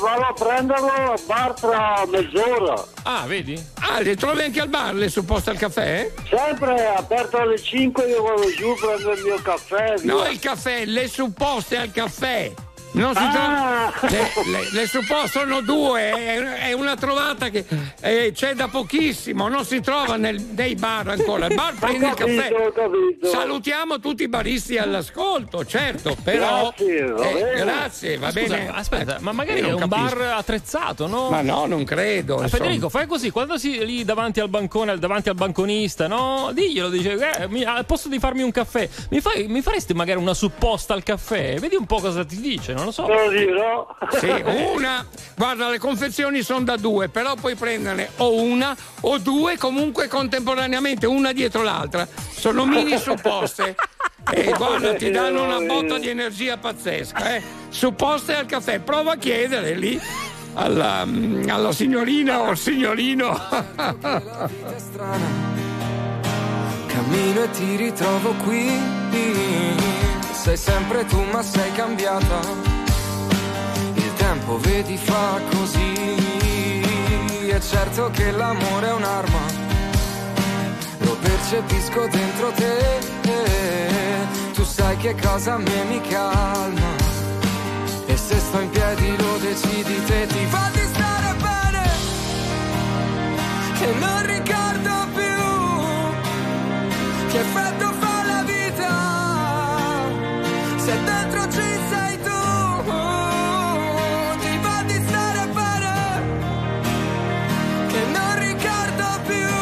vado a prenderlo al bar tra mezz'ora. Ah, vedi? Ah, le trovi anche al bar le supposte al caffè? Sempre aperto alle cinque, io vado giù, prendo il mio caffè. Via. No, il caffè, le supposte al caffè. Non si ah. trova. Le, le, le supposte sono due, è, è una trovata che eh, c'è da pochissimo, non si trova nel, nei bar ancora. Il bar prende capito, il caffè. Capito. Salutiamo tutti i baristi all'ascolto, certo, però. Grazie, va bene. Eh, grazie, va Scusa, bene. Aspetta, ma magari è un capisco. bar attrezzato, no? Ma no, non credo. Ah, Federico, fai così, quando si lì davanti al bancone, davanti al banconista, no? Diglielo, dice, eh, mi, al posto di farmi un caffè, mi, fai, mi faresti magari una supposta al caffè? Vedi un po' cosa ti dice, non lo so. Sì, una. Guarda, le confezioni sono da due, però puoi prenderne o una o due, comunque contemporaneamente, una dietro l'altra. Sono mini supposte. E guarda, ti danno una botta di energia pazzesca, eh. Supposte al caffè. Prova a chiedere lì alla, alla signorina o al signorino. Cammino e ti ritrovo qui. Sei sempre tu ma sei cambiata. Il tempo vedi fa così. È certo che l'amore è un'arma. Lo percepisco dentro te. Tu sai che cosa a me mi calma. E se sto in piedi lo decidi te. Ti fa di stare bene. Che non ricordo più. Che effetto fa. Se dentro ci sei tu, ti va di stare bene, che non ricordo più,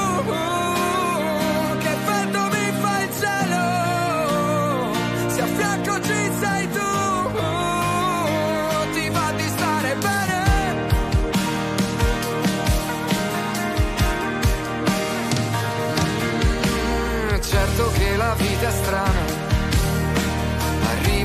che effetto mi fa il cielo, se a fianco ci sei tu, ti va di stare bene. Mm, certo che la vita è strana.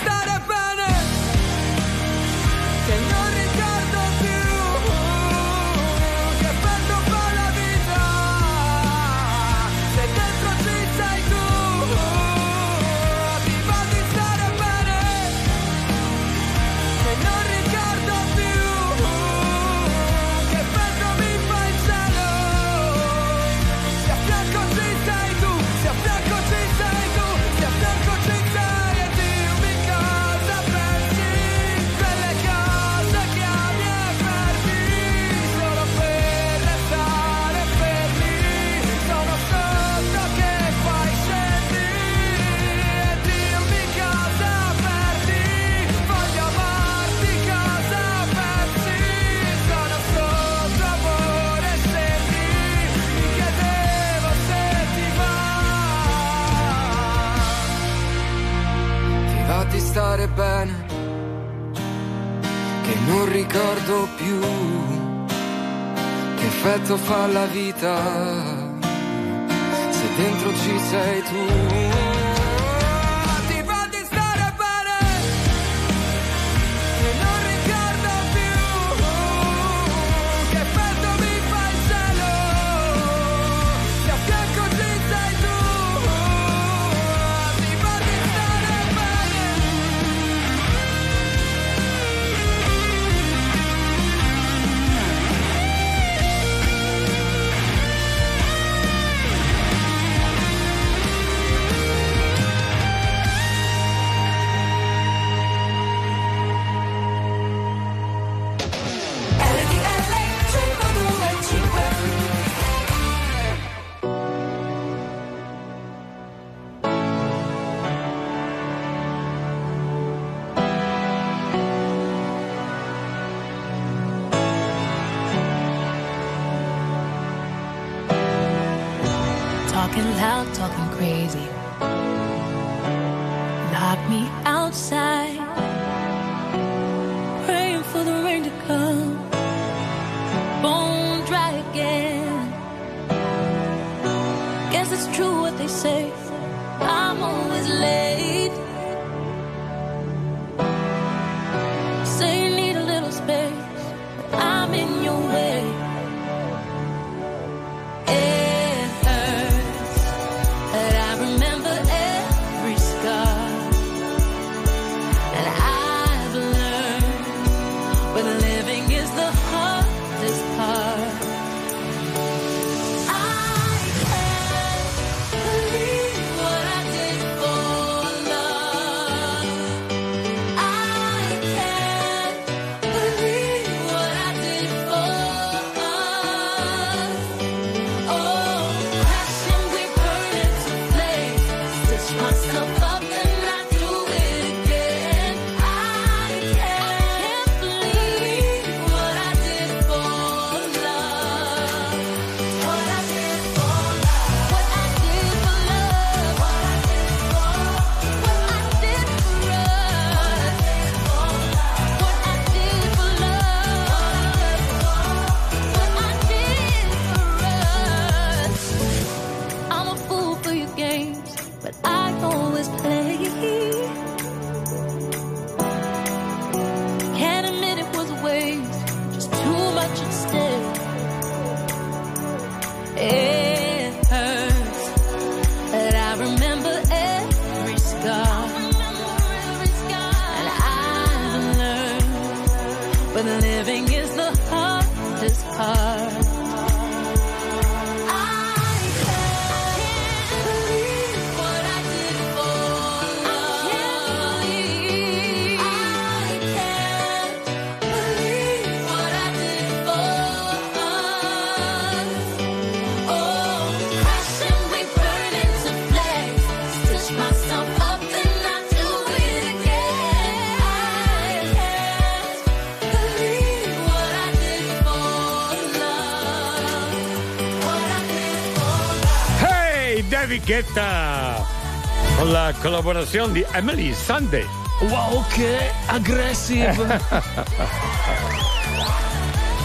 stare bene, che non ricordo più. Che ricordo più che effetto fa la vita se dentro ci sei tu. Talking loud, talking crazy, knock me outside, praying for the rain to come, bone dry again. Guess it's true what they say, I'm always late. Say you need a little space, but I'm in your way. Con la collaborazione di Emily Sunday. Wow, che aggressive!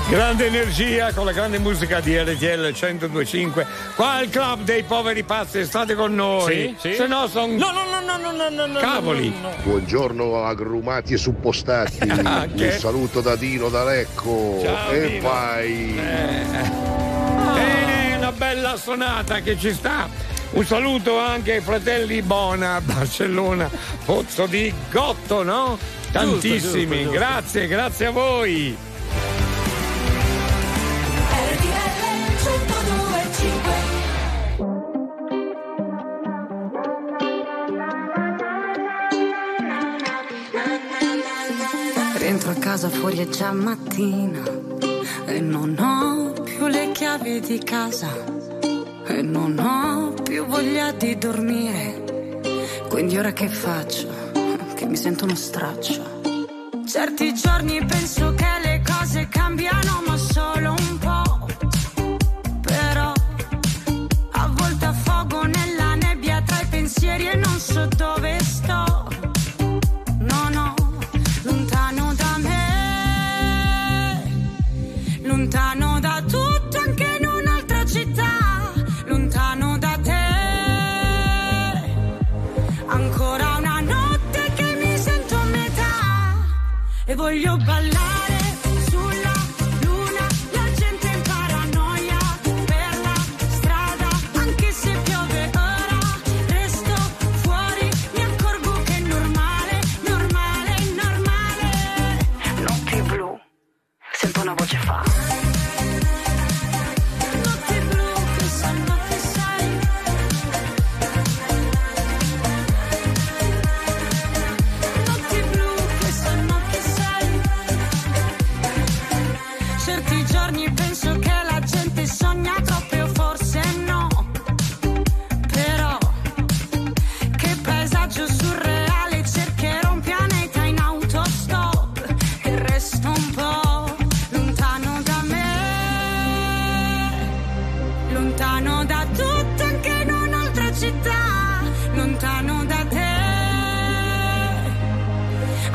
Grande energia con la grande musica di R T L cento due e cinque. Qua al club dei poveri pazzi, state con noi. Sì, sì. Se no sono. No, no, no, no, no, no, no. Cavoli. No, no, no. Buongiorno agrumati e suppostati. Un che... saluto da Dino di Lecco. Ciao, e Dino. Vai. Bene, eh. ah. Una bella sonata che ci sta. Un saluto anche ai fratelli Bona, Barcellona, Pozzo di Gotto, no? Tantissimi, giusto, giusto, giusto. Grazie, grazie a voi. Rientro a casa, fuori è già mattina e non ho più le chiavi di casa. E non ho più voglia di dormire, quindi ora che faccio? Che mi sento uno straccio. Certi giorni penso che le cose cambiano, ma solo un po'. Però a volte affogo nella nebbia tra i pensieri e non so dove sto. No, no, lontano da me. e voglio ballare sulla luna, la gente in paranoia per la strada, anche se piove ora, resto fuori, mi accorgo che è normale, normale, normale. Notte blu, sento una voce fa.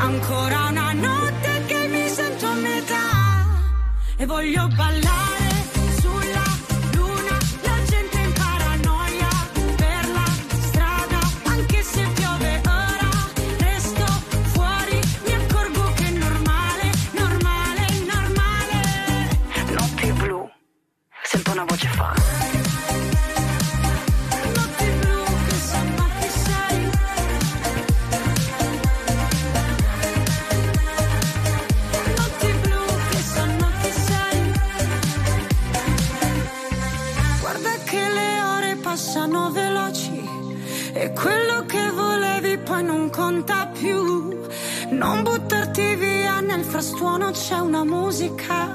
Ancora una notte che mi sento a metà e voglio ballare sulla luna, la gente in paranoia per la strada, anche se piove ora, resto fuori, mi accorgo che è normale, normale, normale. Notte blu, sento una voce fa. Passano veloci e quello che volevi poi non conta più. Non buttarti via nel frastuono, c'è una musica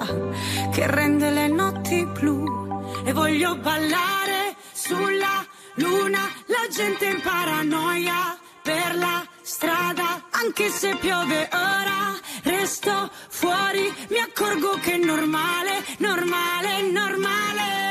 che rende le notti blu. E voglio ballare sulla luna, la gente in paranoia per la strada, anche se piove ora, resto fuori, mi accorgo che è normale, normale, normale.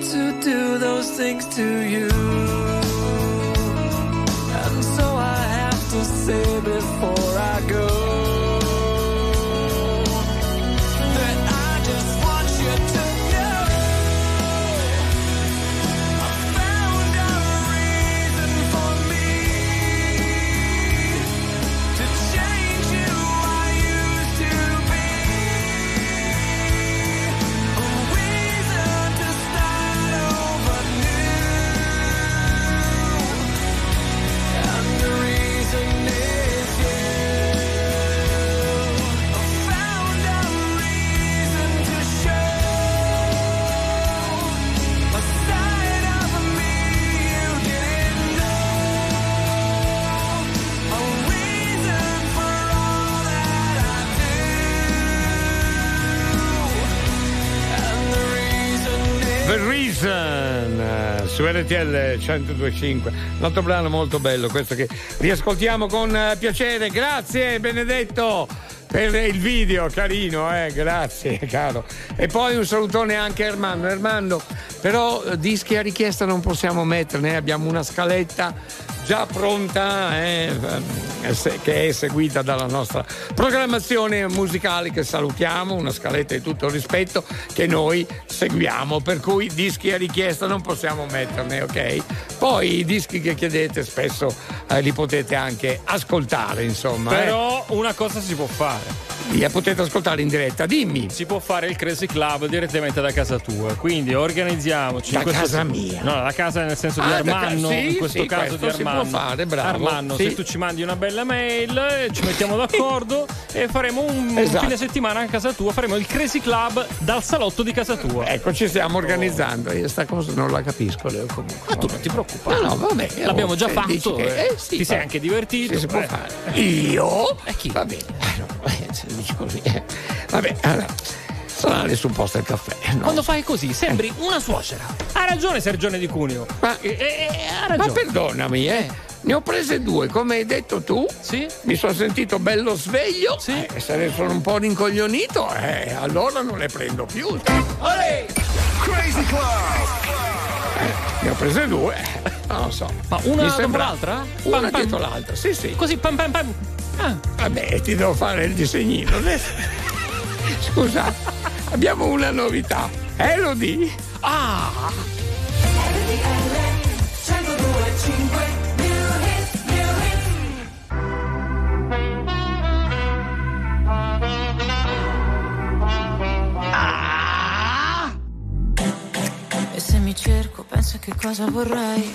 to do those things to you. And so I have to say before I go. Su R T L centodue e cinque, un altro brano molto bello questo che riascoltiamo con piacere. Grazie Benedetto per il video carino, eh? Grazie caro. E poi un salutone anche a Armando. Armando, però dischi a richiesta non possiamo metterne, abbiamo una scaletta già pronta, eh? Che è seguita dalla nostra programmazione musicale che salutiamo, una scaletta di tutto rispetto che noi seguiamo, per cui dischi a richiesta non possiamo metterne, ok? Poi i dischi che chiedete spesso eh, li potete anche ascoltare, insomma. Però eh. una cosa si può fare. La potete ascoltare in diretta, dimmi. Si può fare il Crazy Club direttamente da casa tua, quindi organizziamoci. Da casa se... mia? No, da casa nel senso ah, di Armando, ca- sì, in questo sì, caso questo di Armando. Si può fare, bravo. Armando, sì. Se tu ci mandi una bella mail, ci mettiamo d'accordo e faremo un esatto. fine settimana a casa tua, faremo il Crazy Club dal salotto di casa tua. Ecco, ci stiamo organizzando, io sta cosa non la capisco, Leo, comunque. Ma tu non ti preoccupare. No, no, vabbè. L'abbiamo già fatto, che... eh, sì, ti sei anche divertito. Sì, si può eh. fare. Io? E chi? Va bene. Eh, no. Così. Vabbè, allora, sarà le supposte al caffè. No? Quando fai così sembri una suocera. Ha ragione Sergione di Cuneo. Ma, eh, eh, ha ragione. Ma perdonami, eh. Ne ho prese due, come hai detto tu. Sì. Mi sono sentito bello sveglio. Sì. E eh, se ne sono un po' rincoglionito, eh, allora non le prendo più. Olè! Crazy Club! Eh, ne ho prese due, non lo so. Ma una Mi sembra... l'altra? Una pam, pam. dietro l'altra, sì, sì. Così pam pam pam. Ah. Vabbè, ti devo fare il disegnino. Scusa, abbiamo una novità. Elodie. Ah! centodue e cinque Ah! E se mi cerco, penso che cosa vorrei.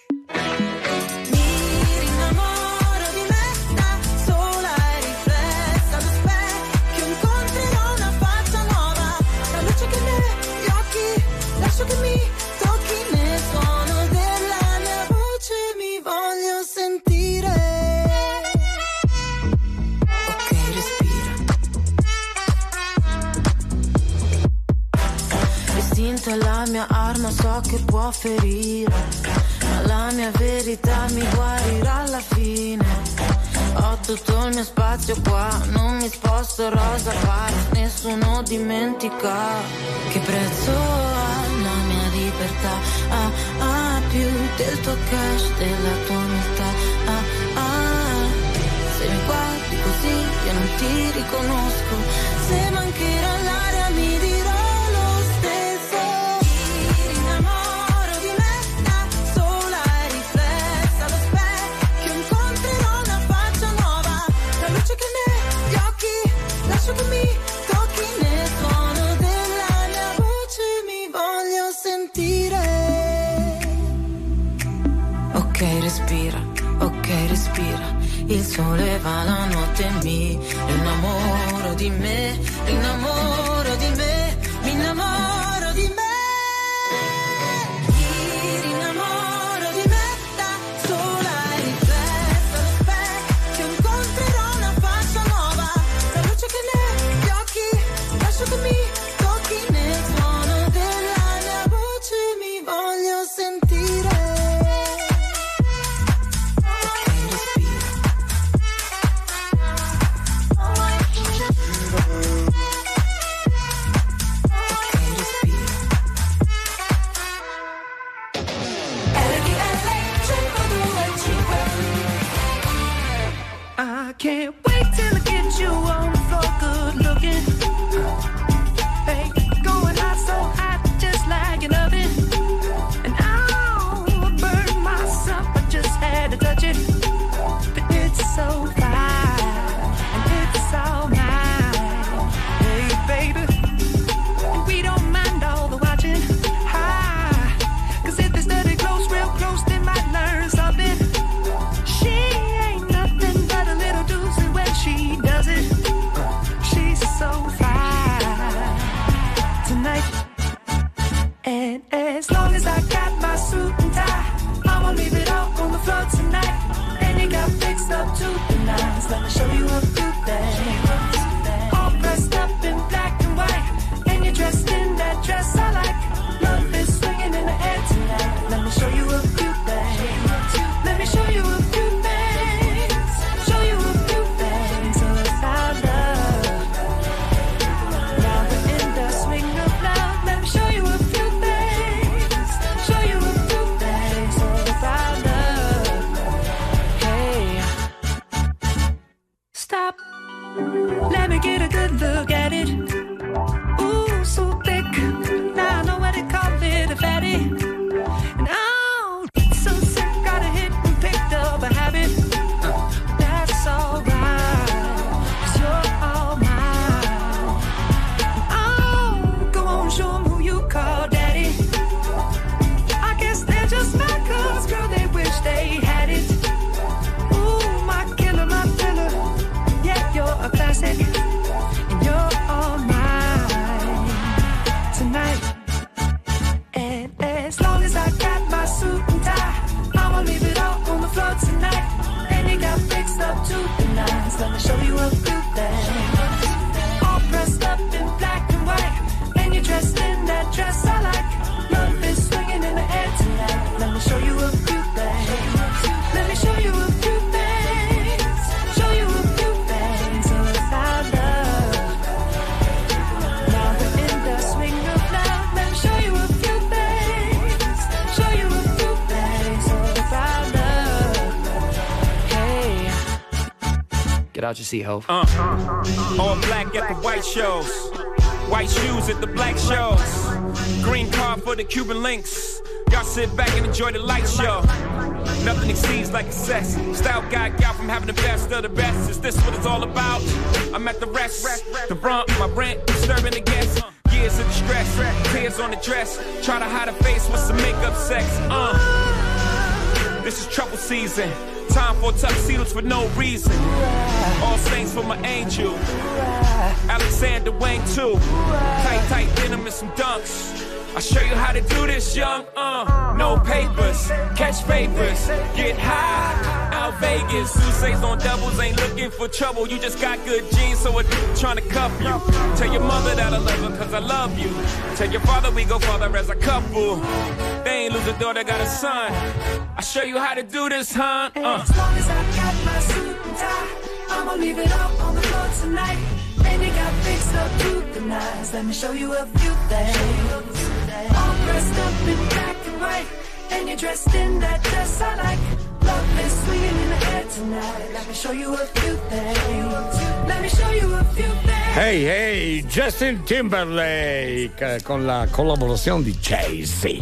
Che mi tocchi nel suono della mia voce, mi voglio sentire. Ok, respira. L'istinto è la mia arma, so che può ferire, ma la mia verità mi guarirà alla fine. Ho tutto il mio spazio qua, non mi sposto rosa pazza, nessuno dimentica che prezzo ha. Ah, ah, più del tuo cash, della tua umiltà. Ah, ah, se mi guardi così io non ti riconosco. Se mancherà l'aria mi dirò lo stesso. Mi innamoro di me, da sola e riflessa allo specchio. Incontrerò una faccia nuova, la luce che ne gli occhi, lascio che mi tocchi nel suono della mia voce, mi voglio sentire. Ok, respira, ok, respira. Il sole va la notte e mi innamoro di me, innamoro di me, mi innamoro di me. Can't wait till I get you on the floor, good looking. Hey, going hot, so hot, just like an oven. And I'll burn myself, I just had to touch it. But it's so fine, and it's all mine. Hey, baby, and we don't mind all the watching. Hi, cause if they study close, real close, they might learn something. She does it, she's so fine tonight. And as long as I got my suit and tie, I won't leave it all on the floor tonight. And it got fixed up to the nines, let me show you a few things. All dressed up in black and white, and you're dressed in that dress I like. Love is swinging in the air tonight, let me show you a few things. Let me show you a few look at it. Ooh, so thick. Now I know what to call it, a fatty. And oh, so sick, got a hit and picked up a habit. That's all right, cause you're all mine. Oh, go on, show them who you call daddy. I guess they're just my cause, girl, they wish they had it. Ooh, my killer, my filler. Yeah, you're a classic. Up to the nines, let me show you a few things. All dressed up in black and white, and you're dressed in that dress I like. Love is swinging in the air tonight. Let me show you a few things. Let me show you a few things. Show you a few things about love. Now we're in the swing of love. Let me show you a few things. Show you a few things about love. Get out your seat, ho. Uh, all black at the white shows. White shoes at the black shows. Green card for the Cuban links. Y'all sit back and enjoy the light show. Nothing exceeds like excess. Style guy out from having the best of the best. Is this what it's all about? I'm at the rest. The brunt, my rent, disturbing the guests. Years of distress, tears on the dress. Try to hide a face with some makeup sex. Uh, this is trouble season. Time for tuxedos for no reason. Ooh, all saints for my angel. Ooh, Alexander Wang too. Ooh, tight, tight denim and some dunks. I'll show you how to do this, young. Uh, no papers, catch papers, get high. Out Vegas, Sousa's on doubles, ain't looking for trouble. You just got good genes, so a dude trying to cuff you. Tell your mother that I love her, cause I love you. Tell your father we go father as a couple. They ain't lose a daughter, got a son. I'll show you how to do this, huh? Uh. As long as I got my suit and tie, I'ma leave it all on the floor tonight. And it got fixed up to the nines. Let me show you a few things. All dressed up in black and white, and you're dressed in that dress I like. Love is swinging in the air tonight. Let me show you a few things. Let me show you a few things. Hey, hey, Justin Timberlake con la collaborazione di Chase.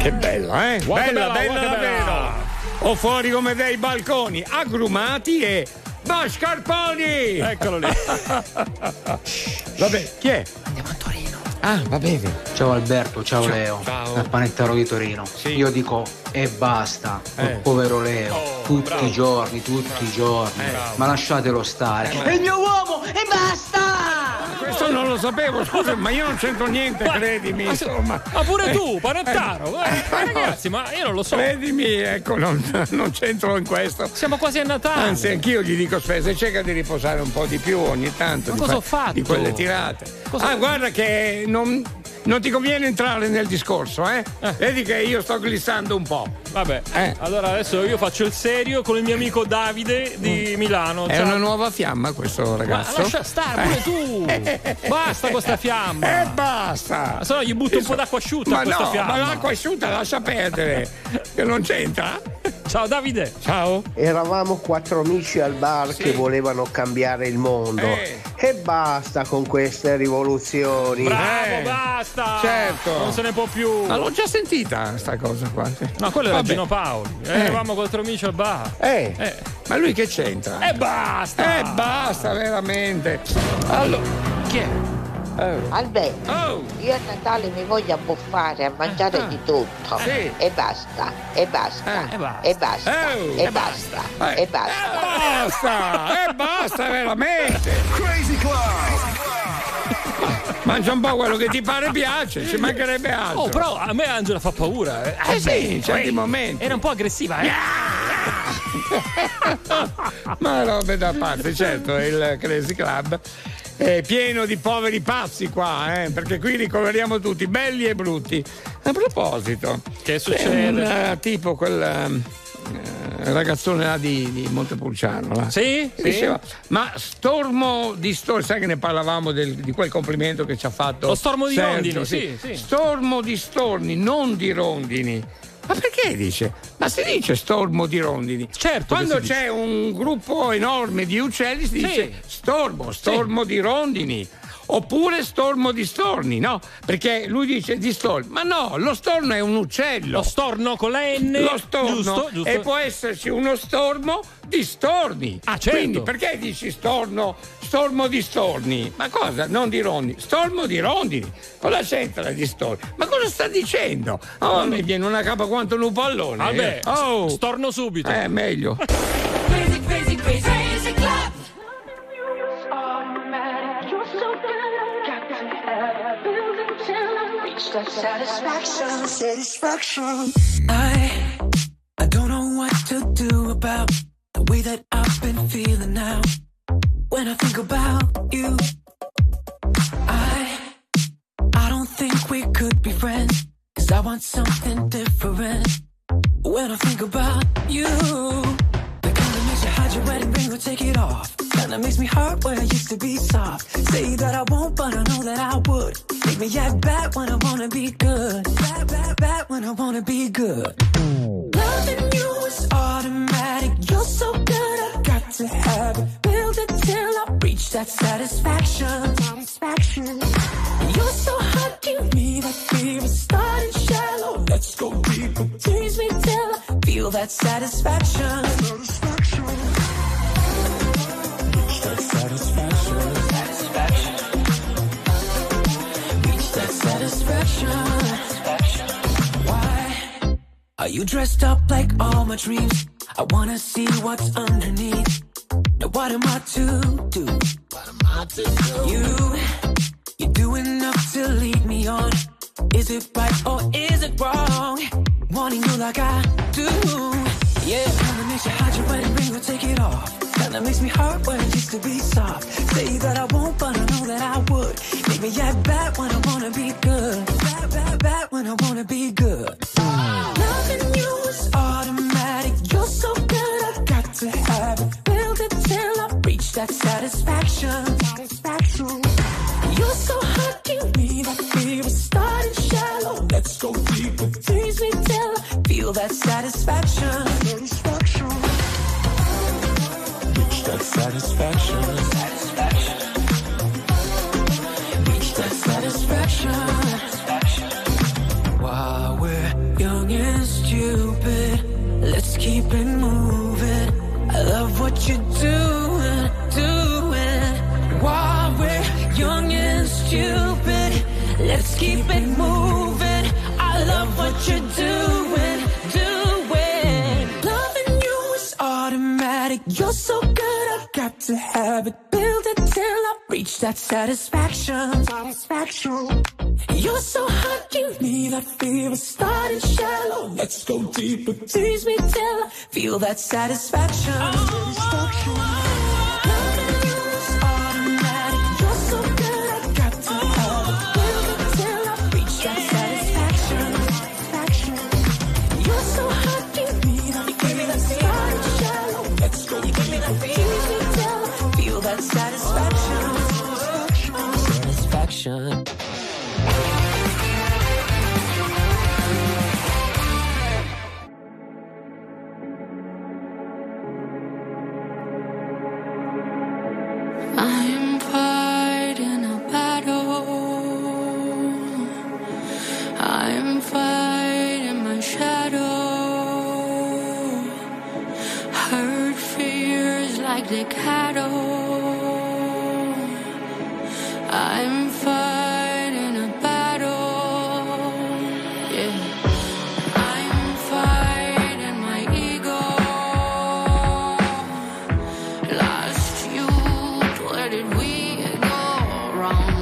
Che bello, eh? Guarda bella, bella, bella, bella, bella. O fuori come dei balconi, agrumati e da scarponi. Eccolo lì. Vabbè, chi è? Andiamo a Torino. Ah, va bene. Ciao Alberto, ciao, ciao Leo, ciao. Dal Panettaro di Torino. Sì. Io dico e basta, eh. Povero Leo, oh, tutti bravo. i giorni, tutti bravo. i giorni, eh, ma lasciatelo stare. Eh, ma... È il mio uomo e basta! Questo non lo sapevo, scusa, ma io non c'entro niente, ma, credimi. Ma, insomma. ma pure tu, Panettaro, eh, eh, eh, ragazzi, ma io non lo so. Credimi, ecco, non, non c'entro in questo. Siamo quasi a Natale. Anzi, anch'io gli dico spesso, cerca di riposare un po' di più ogni tanto. Ma di cosa fa- ho fatto? Di quelle tirate. Cosa ah, ho... guarda che... Non, non ti conviene entrare nel discorso, eh? eh. Vedi che io sto glissando un po'. Vabbè, eh. allora adesso io faccio il serio con il mio amico Davide di mm. Milano. È Ciao. Una nuova fiamma questo ragazzo. Ma lascia stare pure eh. tu. Basta con sta fiamma. E eh, basta. Se no gli butto io un so... po' d'acqua asciutta ma a questa no, fiamma. Ma l'acqua asciutta lascia perdere, che non c'entra. Ciao Davide. Ciao. Eravamo quattro amici al bar sì. che volevano cambiare il mondo. Eh. E basta con queste rivoluzioni. Bravo, eh. basta. Certo. Non se ne può più. Ma l'ho già sentita sta cosa qua. No, quello era Gino Paoli. Eh. Eravamo quattro amici al bar. Eh. eh. Ma lui che c'entra? E basta. E basta veramente. Allora, chi è? Oh. Alberto, oh. io a Natale mi voglio abbuffare a mangiare ah. di tutto sì. e basta, e basta, eh. e basta, e basta, oh. e basta, eh. e basta, eh. e basta, e basta veramente. Crazy Club, mangia un po' quello che ti pare piace, ci mancherebbe altro. Oh, però a me Angela fa paura. Eh, eh sì, c'è dei momenti. Era un po' aggressiva, eh. Yeah. Ma robe da parte, certo, il Crazy Club è pieno di poveri pazzi qua, eh, perché qui li coloriamo tutti, belli e brutti. A proposito, che succede? Un, uh, tipo quel uh, ragazzone là di, di Montepulciano là, sì, sì. diceva, ma stormo di stormo, sai che ne parlavamo del, di quel complimento che ci ha fatto lo stormo di Sergio, rondini, sì, sì. stormo di storni, non di rondini. Ma perché dice? Ma si dice stormo di rondini. Certo. Quando c'è dice. un gruppo enorme di uccelli si sì. dice stormo, stormo sì. di rondini. Oppure stormo di storni, no? Perché lui dice di storno. Ma no, lo storno è un uccello. Lo storno con la N. Lo storno. Giusto, giusto. E può esserci uno stormo di storni. Ah, certo. Quindi perché dici storno, stormo di storni? Ma cosa? Non di rondini. Stormo di rondini. Cosa c'entra di storni? Ma cosa sta dicendo? Oh, mi viene una capa quanto un pallone. Vabbè, oh. storno subito. Eh, meglio. Crazy, crazy, crazy, crazy club. Satisfaction. Satisfaction. I I don't know what to do about the way that I've been feeling now. When I think about you, I I don't think we could be friends, 'cause I want something different. When I think about you, the kind that makes you hide your wedding ring or take it off. Kinda makes me hard where I used to be soft. Say that I won't, but I know that I would. Make me act bad when I wanna be good. Bad, bad, bad when I wanna be good. Loving you is automatic. You're so good, I got to have it. Build it till I reach that satisfaction. Satisfaction. You're so hot, give me that fever. Starting shallow, let's go deeper. Tease me till I feel that satisfaction. Satisfaction. Satisfaction. Satisfaction. Reach that satisfaction. Satisfaction. Why are you dressed up like all my dreams? I wanna see what's underneath. Now what am I to do? What am I to do? You, you do enough to lead me on. Is it right or is it wrong? Wanting you like I do. Yeah, kinda makes you hide your wedding ring or take it off. Kinda makes me hurt when I used to be soft. Say that I won't, but I know that I would. Make me act bad when I wanna be good. Bad, bad, bad when I wanna be good. Mm. Loving you is automatic. You're so good, I got to have it. Build it till I reach that satisfaction. Satisfaction. You're so hot, give me that fever. Starting shallow, let's go deeper. Tease me till I feel that satisfaction. Satisfaction. That satisfaction. Satisfaction. Reach that satisfaction. Satisfaction. While we're young and stupid, let's keep it moving. I love what you're doing, doing. While we're young and stupid, let's keep it moving. I love what you're doing, doing. Loving you is automatic. You're so good. Got to have it, build it till I reach that satisfaction. Satisfaction. You're so hot, give me that fever. Starting shallow, let's go deeper. Tease me till I feel that satisfaction. Oh, satisfaction. Oh, oh, oh. Automatic. You're so good, I got to have it. Build it till I fight in my shadow, hurt fears like the cattle. I'm fighting a battle, yeah. I'm fighting my ego, lost you, where did we go wrong?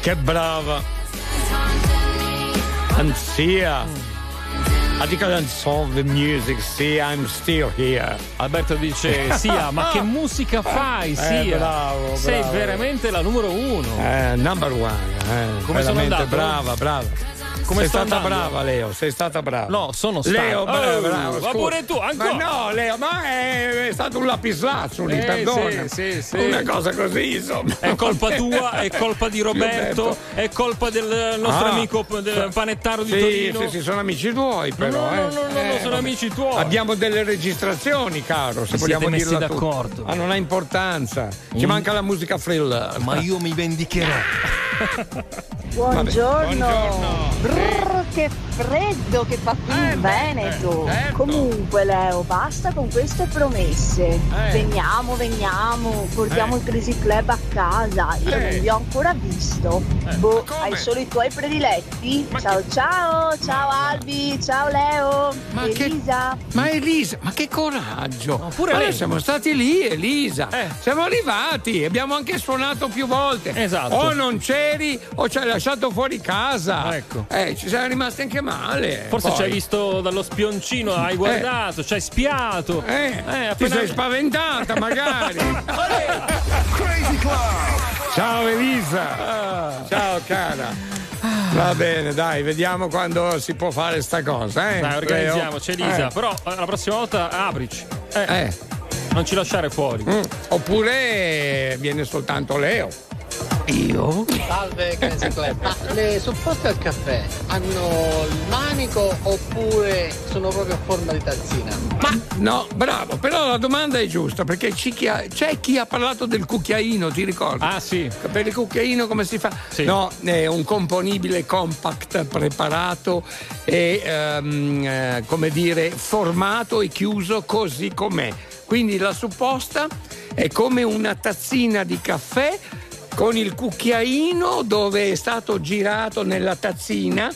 Che brava, and Sia, I think I don't solve the music. See, I'm still here. Alberto dice: Sia, ma che musica fai? Sia, eh, bravo, bravo. Sei veramente la numero uno. Eh, number one. Eh. Come sono andato? Brava, brava. Come sei stata andando? Brava, Leo, sei stata brava. No, sono stato Leo, brava, oh, brava. Ma pure tu, ancora. Ma no, Leo, ma è, è stato un lapislazzo lì, eh, perdona. Sì, sì, sì. Una cosa così, insomma. È colpa tua, è colpa di Roberto, Roberto. È colpa del nostro ah, amico del panettaro di sì, Torino. Sì, sì, sono amici tuoi, però. No, no, no, no, eh, no sono eh, amici tuoi. Abbiamo delle registrazioni, caro, se vogliamo dirla tutti. Siete messi d'accordo. Ma non ha importanza. Ci mm. manca la musica thriller. Ma io mi vendicherò. Buongiorno, buongiorno. Brrr, che freddo che fa qui eh, in Veneto. Eh, certo. Comunque, Leo, basta con queste promesse. Eh. Veniamo, veniamo, portiamo eh. il Crazy Club a casa. Io eh. non vi ho ancora visto. Eh. Boh, hai solo i tuoi prediletti. Ma ciao, che... ciao, ciao ma... Albi, ciao Leo, ma Elisa. Che... Ma Elisa, ma che coraggio! Ma pure ma noi siamo stati lì, Elisa. Eh. Siamo arrivati, abbiamo anche suonato più volte. Esatto. O non c'è. O ci hai lasciato fuori casa, ecco. eh, ci sei rimasto anche male. Forse ci hai visto dallo spioncino, hai guardato, eh. ci hai spiato. Eh, eh appena... Ti sei spaventata, magari. Crazy Club. Ciao Elisa, ah. ciao cara. Va bene, dai, vediamo quando si può fare sta cosa, eh? Dai, organizziamo, c'è Elisa, eh. però la prossima volta aprici. Eh. eh. Non ci lasciare fuori. Mm. Oppure viene soltanto Leo. Io? Salve, Crazy Club. Ma le sopposte al caffè hanno il manico oppure sono proprio a forma di tazzina? Ma no, bravo, però la domanda è giusta, perché c'è chi ha parlato del cucchiaino, ti ricordi? Ah sì. Per il cucchiaino come si fa? Sì. No, è un componibile compact preparato e um, eh, come dire formato e chiuso così com'è. Quindi la supposta è come una tazzina di caffè con il cucchiaino dove è stato girato nella tazzina,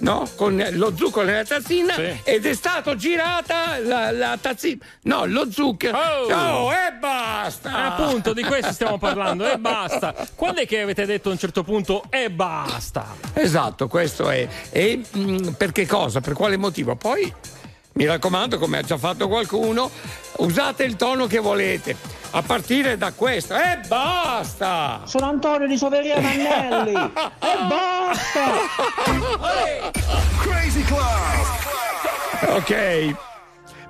no? Con lo zucchero nella tazzina, sì. Ed è stato girata la, la tazzina, no, lo zucchero. Oh, oh, e basta! Appunto, di questo stiamo parlando, e basta. Quando è che avete detto a un certo punto e basta? Esatto, questo è. E mh, per che cosa? Per quale motivo? Poi, mi raccomando, come ha già fatto qualcuno, usate il tono che volete, a partire da questo. E basta! Sono Antonio di Soveria Mannelli. E basta! Crazy Club! Ok,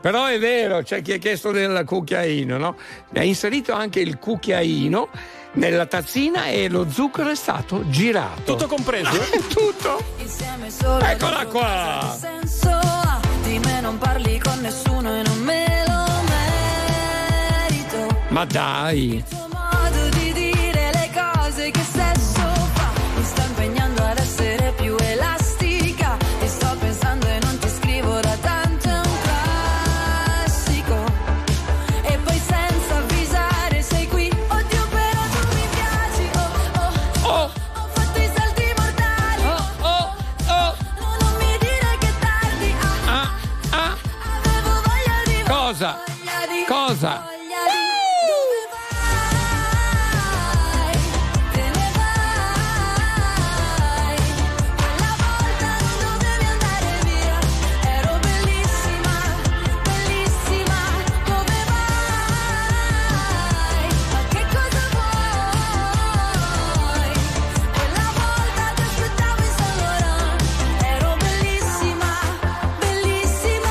però è vero, c'è cioè chi ha chiesto del cucchiaino, no? Ha inserito anche il cucchiaino nella tazzina e lo zucchero è stato girato. Tutto compreso? Tutto! Eccola qua! Di me non parli con nessuno e non me lo merito. Ma dai! Il tuo modo di dire le cose che sesso fa. Mi sto impegnando ad essere più elastica. E sto pensando e non ti scrivo da tanto, è un classico. E poi senza avvisare sei qui. Oddio però tu mi piaci. Oh, oh, oh. Ho fatto i salti mortali. Oh, oh, oh. No, non mi dire che tardi. Ah, ah. Ah. Avevo voglia di cosa? Voglia di, cosa? Voglia di, uh! Dove vai? Te ne vai. Quella volta non dovevi andare via. Ero bellissima, bellissima. Dove vai? Ma che cosa vuoi? Quella volta ti aspettavo in San Laurent. Ero bellissima, bellissima.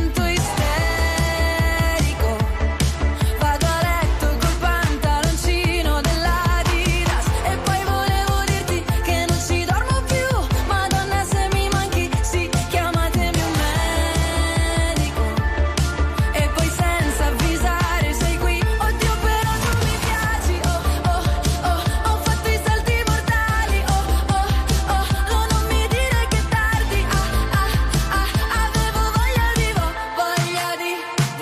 isterico. Vado a letto col pantaloncino dell'Adidas. E poi volevo dirti che non ci dormo più. Madonna se mi manchi, sì, chiamatemi un medico. E poi senza avvisare sei qui. Oddio però tu mi piaci. Oh, oh, oh. Ho fatto i salti mortali. Oh, oh, oh. No, non mi dire che è tardi. Ah, ah, ah. Avevo voglia di vo- voglia di, voglia di.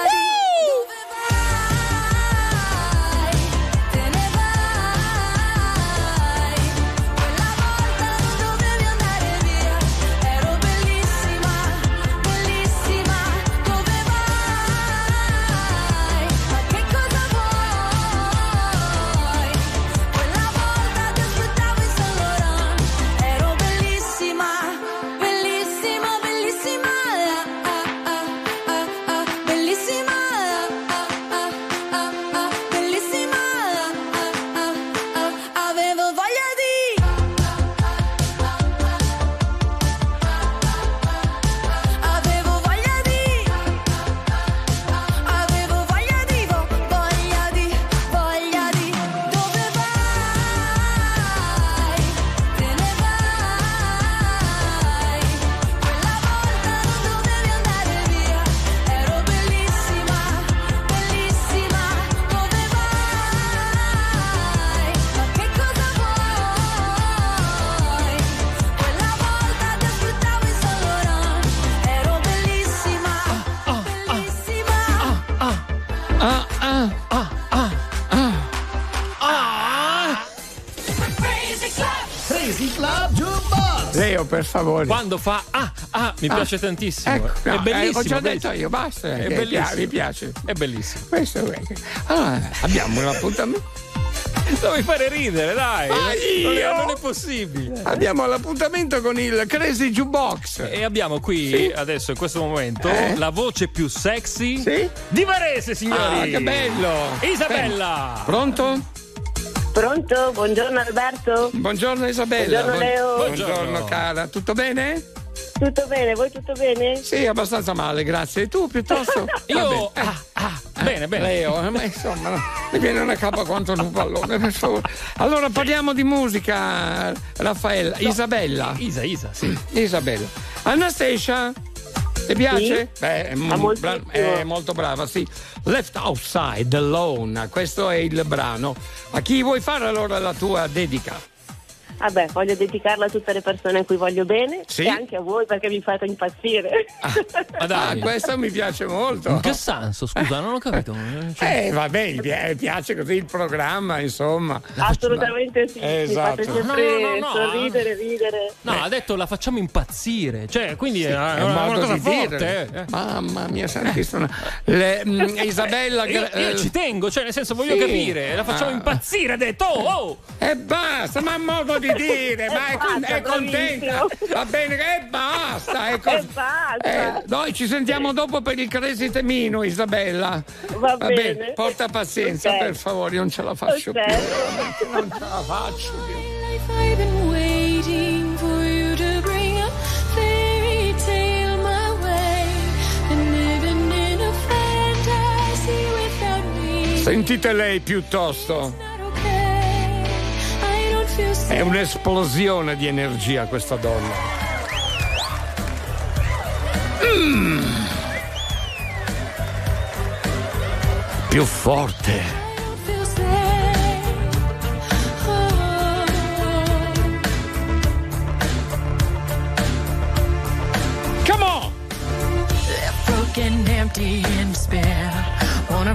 Dove vai? Te ne vai. Quella volta non dovevi andare via. Ero bellissima, bellissima. Dove vai? Ma che cosa vuoi? Quella volta ti aspettavo in San Laurent. Ero bellissima, bellissima, bellissima. Ah, ah, ah, ah, bellissima. Ah, ah, ah, ah, bellissima. Ah, ah, ah, avevo voglia di. Avevo voglia di. Avevo voglia di. vo- Voglia di. Voglia di. Dove vai? Te ne vai. Quella volta non dovevi andare via. Ero bellissima, bellissima. Dove vai? Ma che cosa vuoi? Quella volta ti aspettavo in San Laurent. Ero bellissima, bellissima. Ah, ah, ah, ah, ah. Ah. Crazy Club. Crazy Club Jukebox. Leo, per favore. Quando fa ah ah mi piace tantissimo. Ecco, no, è bellissimo. eh, ho già detto io, basta. È Che- bellissimo. Mi piace. È bellissimo. Questo è. Allora, abbiamo un appuntamento. Fammi fare ridere, dai. Ma io? Non, è, non è possibile. Abbiamo l'appuntamento con il Crazy Jukebox. E abbiamo qui, sì? adesso, in questo momento, eh? la voce più sexy sì? di Varese, signori. Ah, che bello. Isabella. Beh. Pronto? Pronto, buongiorno Alberto. Buongiorno Isabella. Buongiorno Leo. Buongiorno, buongiorno cara, tutto bene? Tutto bene, voi tutto bene? Sì, abbastanza male, grazie. E tu piuttosto? Io... Ah, ah, ah, bene, bene. Leo, ma insomma, mi viene una cappa quanto un pallone, per favore. Allora parliamo di musica, Raffaella. No. Isabella. Isa, Isa, sì. Isabella. Anastasia, ti piace? Sì. Beh, è, m- bra- è molto brava, sì. Left Outside Alone, questo è il brano. A chi vuoi fare allora la tua dedica? Vabbè, ah voglio dedicarla a tutte le persone a cui voglio bene, sì? e anche a voi perché mi fate impazzire. Ah, dai, questa mi piace molto. In che senso? Scusa, non ho capito. Cioè... Eh, vabbè, mi piace così il programma, insomma. Assolutamente sì, esatto. Mi fate sempre no, no, no, sorridere, no. ridere. No, Beh. ha detto la facciamo impazzire, cioè, quindi sì, è, è un modo di forte. Eh. Mamma mia, senti, sono... Le, mh, Isabella... Eh, io, io ci tengo, cioè, nel senso, voglio sì. capire, la facciamo ah. impazzire, ha detto, oh, oh! E basta, ma modo di dire, ma è, basta, con, è contenta, va bene, e basta, è con... e basta. Eh, noi ci sentiamo dopo per il Cresi Temino, Isabella, va, va bene. bene, porta pazienza, okay. per favore, non ce la faccio okay. più, non ce la faccio più. Sentite lei piuttosto. È un'esplosione di energia questa donna. Mm. Più forte. Come on! Broken, empty and despair. Wanna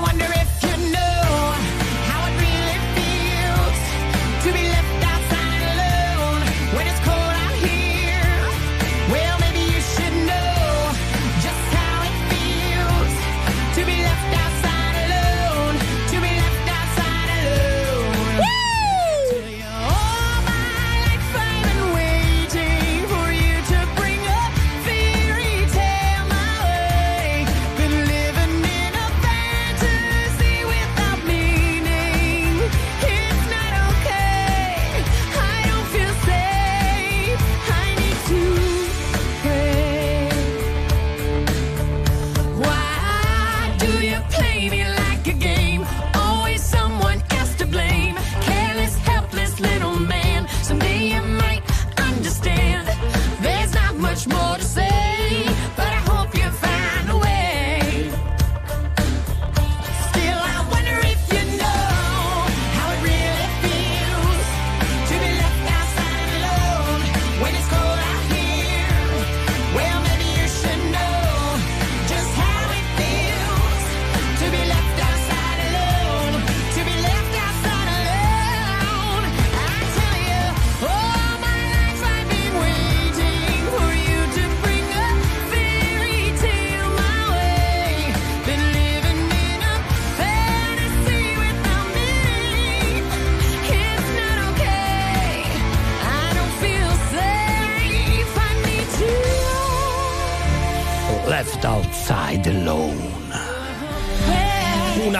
wonder if you know how it really feels to be left outside alone when it's cold out here. Well, maybe you should know just how it feels to be left outside.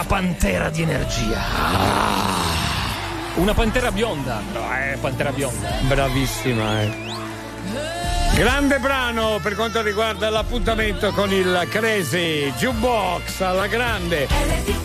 Pantera di energia, ah. una pantera bionda, no, eh, pantera bionda, bravissima. Eh. Grande brano per quanto riguarda l'appuntamento con il Crazy Jukebox alla grande.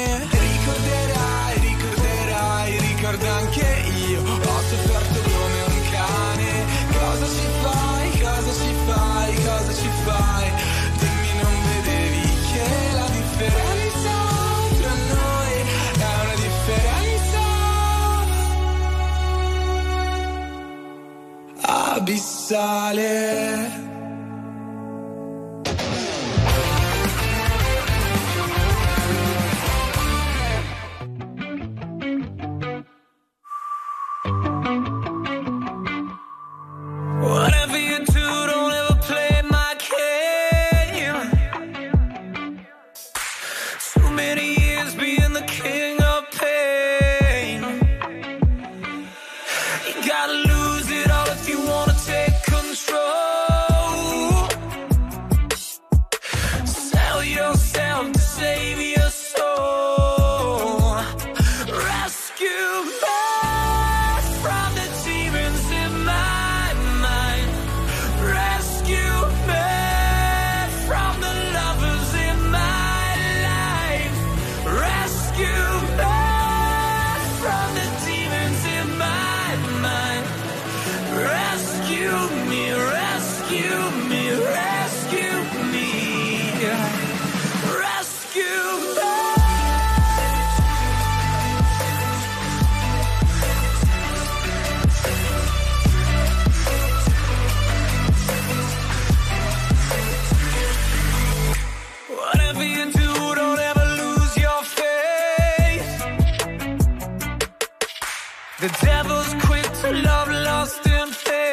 Ricorderai, ricorderai, ricorda anche io ho sofferto come un cane. Cosa ci fai, cosa ci fai, cosa ci fai? Dimmi, non vedevi che la differenza tra noi è una differenza abissale. Love lost in fame.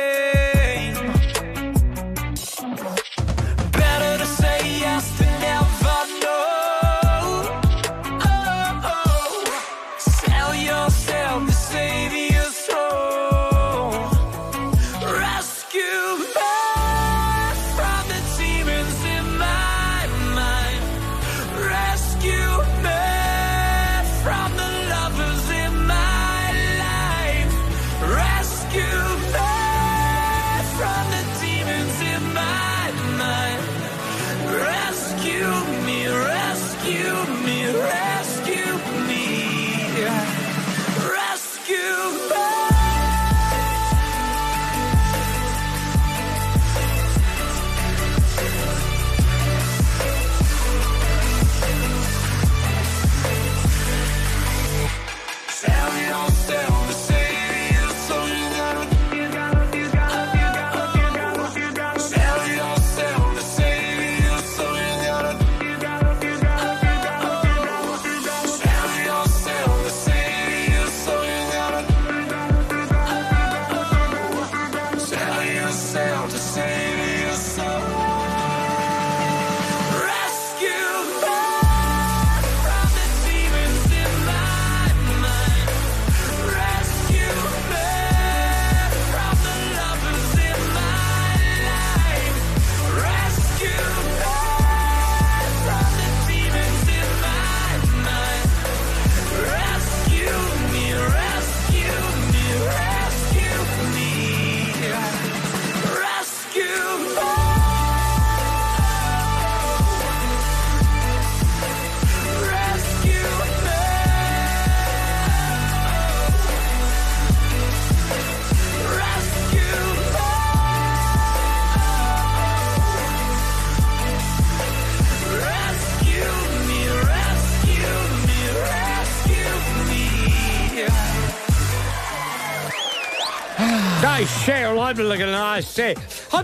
I share Level and I say, I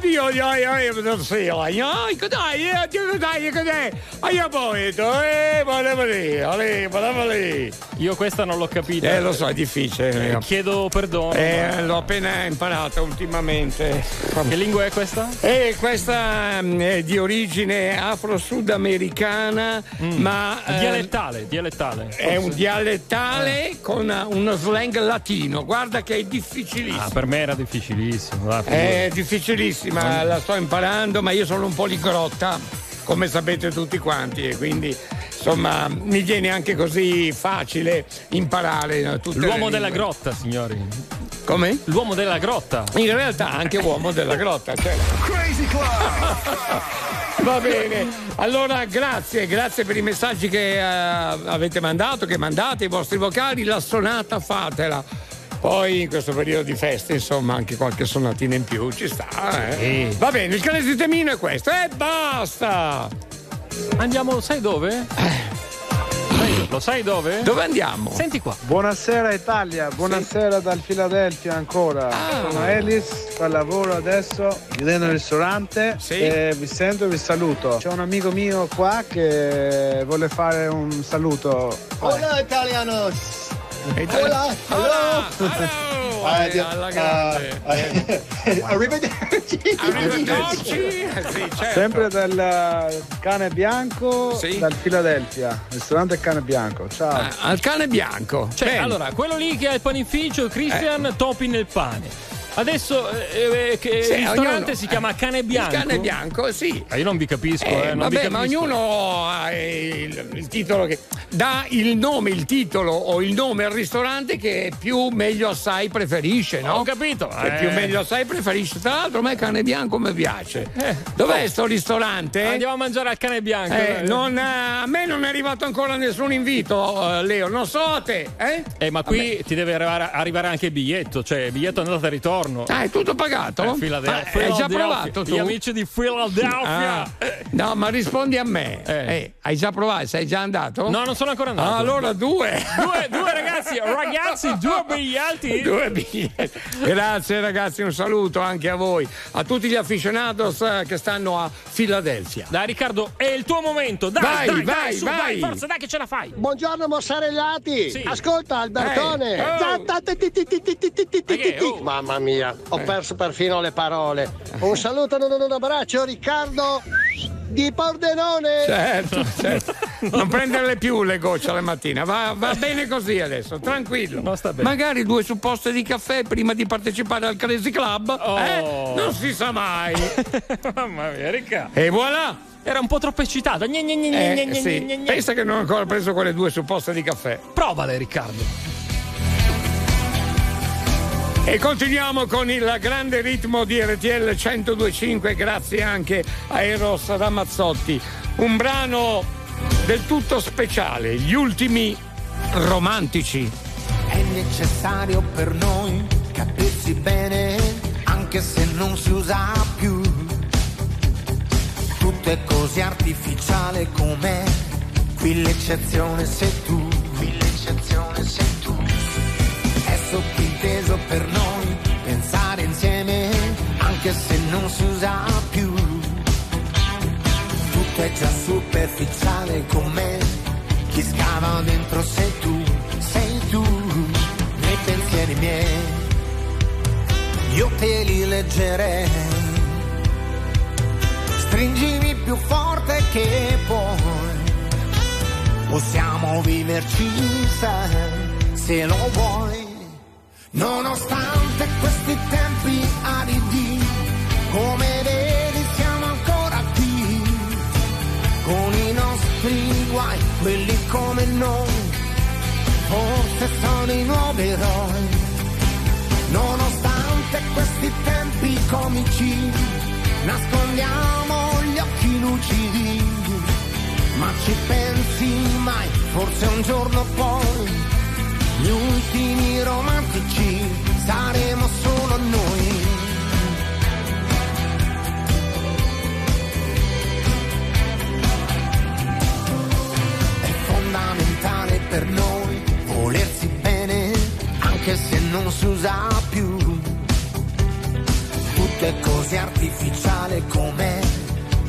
am the feeling. I could I, yeah, you could I, you could I. I am it. Eh, lì, io questa non l'ho capita. Eh, lo so, è difficile. Eh, chiedo perdono. Eh, l'ho appena imparata ultimamente. Che lingua è questa? Eh, questa è di origine afro-sudamericana, mm. ma. Dialettale, eh, dialettale. Forse. È un dialettale eh. con uno slang latino. Guarda che è difficilissimo. Ah, per me era difficilissimo. Va, è difficilissima, la sto imparando, ma io sono un poligrotta, come sapete tutti quanti, e quindi insomma mi viene anche così facile imparare tutte le lingue. L'uomo della grotta, signori. Come? L'uomo della grotta. In realtà anche uomo della grotta, certo. Crazy Club! Va bene, allora grazie, grazie per i messaggi che uh, avete mandato, che mandate, i vostri vocali, la sonata fatela. Poi in questo periodo di feste, insomma, anche qualche sonatina in più ci sta, eh? Sì. Va bene, il calesitemino è questo e basta! Andiamo, sai dove? Lo sai dove? Dove andiamo? Senti qua. Buonasera Italia, buonasera sì. dal Philadelphia ancora. Ah. Sono Elis, al lavoro adesso, chiudendo il ristorante. Sì. E vi sento e vi saluto. C'è un amico mio qua che vuole fare un saluto. Hola italianos! Hola! Hola! Arrivederci! Arrivederci! Sempre dal Cane Bianco, sì. dal Philadelphia, ristorante Cane Bianco. Ciao! Ah, al Cane Bianco! Cioè, bene. Allora, quello lì che ha il panificio, Christian, eh. topi nel pane. Adesso eh, che sì, il ristorante ognuno, si chiama Cane Bianco. Il Cane Bianco, sì. Ma ah, io non vi capisco. Eh, eh, non vabbè, vi capisco. Ma ognuno ha il, il titolo che dà il nome, il titolo o il nome al ristorante che più meglio assai preferisce, no? Ho capito. Che eh. più meglio assai preferisce. Tra l'altro a me Cane Bianco mi piace. Eh. Dov'è oh. sto ristorante? Andiamo a mangiare al Cane Bianco. Eh, non, a me non è arrivato ancora nessun invito, Leo. Non so a te. Eh, eh ma qui ti deve arrivare, arrivare anche il biglietto. Cioè, il biglietto è andato a ritorno. Ah, è tutto pagato? Eh, Philadelphia. Ah, hai già provato tu? Gli amici di Philadelphia. Ah, no, ma rispondi a me. Eh. Eh, hai già provato? Sei già andato? No, non sono ancora andato. Ah, allora due. Due, due ragazzi, ragazzi, due biglietti. Due biglietti. Grazie ragazzi, un saluto anche a voi, a tutti gli aficionados che stanno a Philadelphia. Dai Riccardo, è il tuo momento. Dai, vai, dai, vai, dai, su, vai. Dai, forza, dai che ce la fai. Buongiorno mozzarellati. Sì. Ascolta Albertone. Mamma mia. Ho perso perfino le parole. Un saluto, un abbraccio, Riccardo di Pordenone. Certo, certo. Non prenderle più le gocce alla mattina. Va, va bene così adesso, tranquillo. No, sta bene. Magari due supposte di caffè prima di partecipare al Crazy Club. Oh. Eh? Non si sa mai. Mamma mia, Riccardo. E voilà. Era un po' troppo eccitato. Gne, gne, gne, eh, gne, sì. gne, gne. Pensa che non ho ancora preso quelle due supposte di caffè. Provale, Riccardo. E continuiamo con il grande ritmo di R T L cento due e cinque, grazie anche a Eros Ramazzotti. Un brano del tutto speciale, Gli ultimi romantici. È necessario per noi capirsi bene, anche se non si usa più. Tutto è così artificiale com'è, qui l'eccezione sei tu, qui l'eccezione sei tu. È sottinteso per noi pensare insieme, anche se non si usa più. Tutto è già superficiale com'è, chi scava dentro sei tu, sei tu. Nei pensieri miei io te li leggerei, stringimi più forte che puoi, possiamo viverci se, se lo vuoi. Nonostante questi tempi aridi, come vedi siamo ancora qui, con i nostri guai, quelli come noi, forse sono i nuovi eroi. Nonostante questi tempi comici, nascondiamo gli occhi lucidi, ma ci pensi mai, forse un giorno poi, gli ultimi romantici saremo solo noi. È fondamentale per noi volersi bene, anche se non si usa più. che artificiale com'è.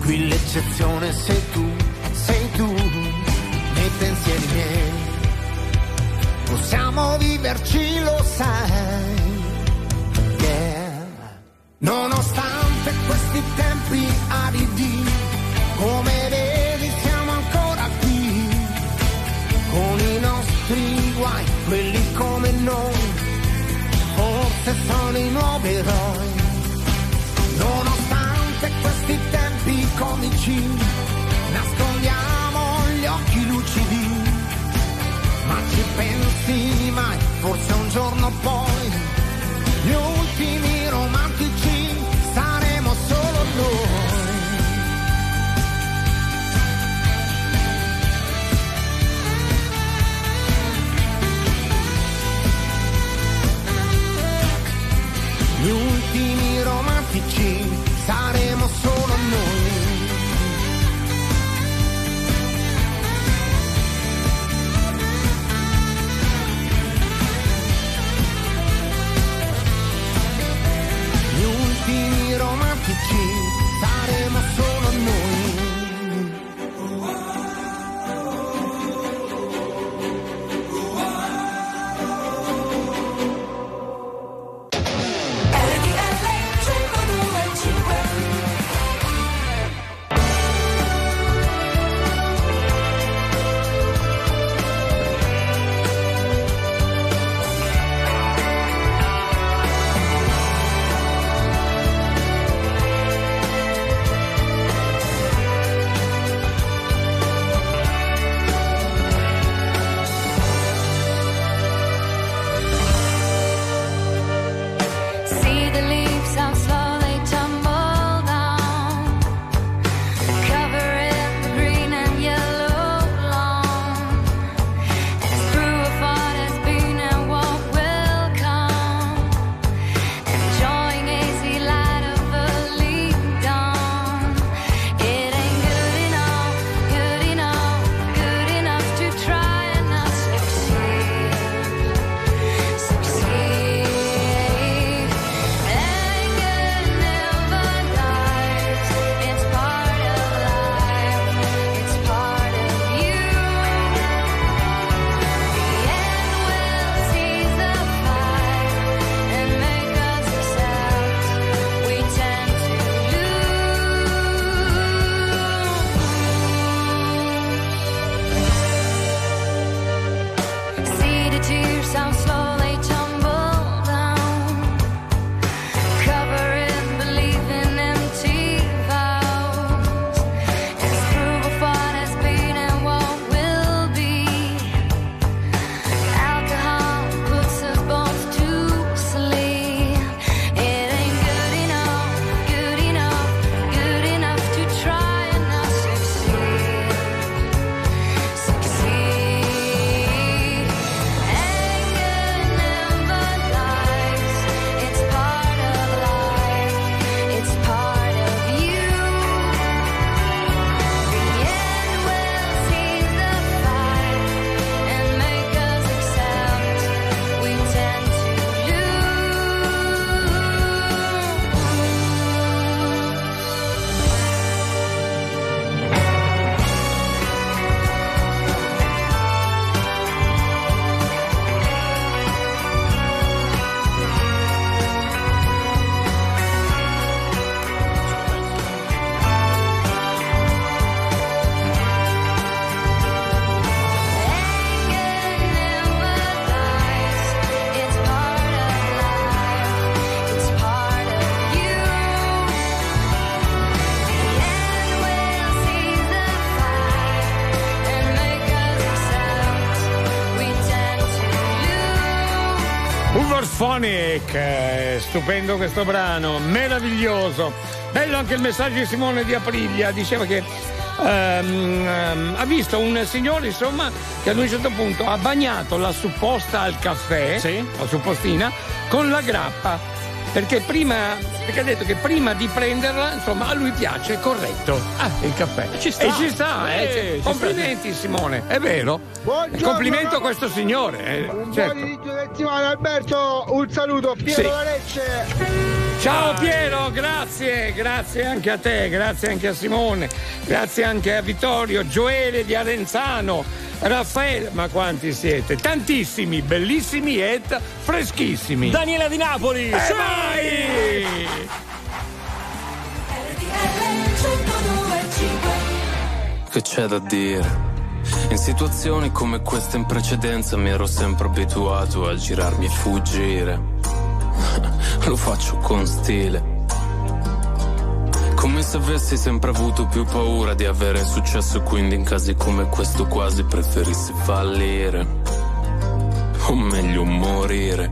Qui l'eccezione sei tu, sei tu, nei pensieri miei. Possiamo viverci, lo sai, yeah. Nonostante questi tempi aridi, come vedi siamo ancora qui, con i nostri guai, quelli come noi, forse sono i nuovi eroi. Nonostante questi tempi comici, nascondiamo gli occhi lucidi, ma ci pensi mai, forse un giorno poi, gli ultimi romantici saremo solo noi. Gli ultimi romantici saremo solo noi. Gli ultimi romantici saremo solo noi. Che stupendo questo brano, meraviglioso, bello anche il messaggio di Simone di Aprilia, diceva che ehm, ehm, ha visto un signore insomma che ad un certo punto ha bagnato la supposta al caffè, sì, la suppostina con la grappa, perché prima, perché ha detto che prima di prenderla insomma a lui piace corretto, ah, il caffè, e ci sta, e ci sta eh, eh, ci complimenti sta. Simone, è vero. Buongiorno, complimento no. a questo signore eh, certo. Alberto, un saluto, Piero sì. da Lecce. Ciao Piero, grazie, grazie anche a te, grazie anche a Simone, grazie anche a Vittorio, Gioele di Arenzano, Raffaele, ma quanti siete? Tantissimi, bellissimi e freschissimi. Daniela di Napoli, eh sai! Che c'è da dire? In situazioni come questa in precedenza mi ero sempre abituato a girarmi e fuggire. Lo faccio con stile. Come se avessi sempre avuto più paura di avere successo, quindi in casi come questo quasi preferissi fallire, o meglio morire.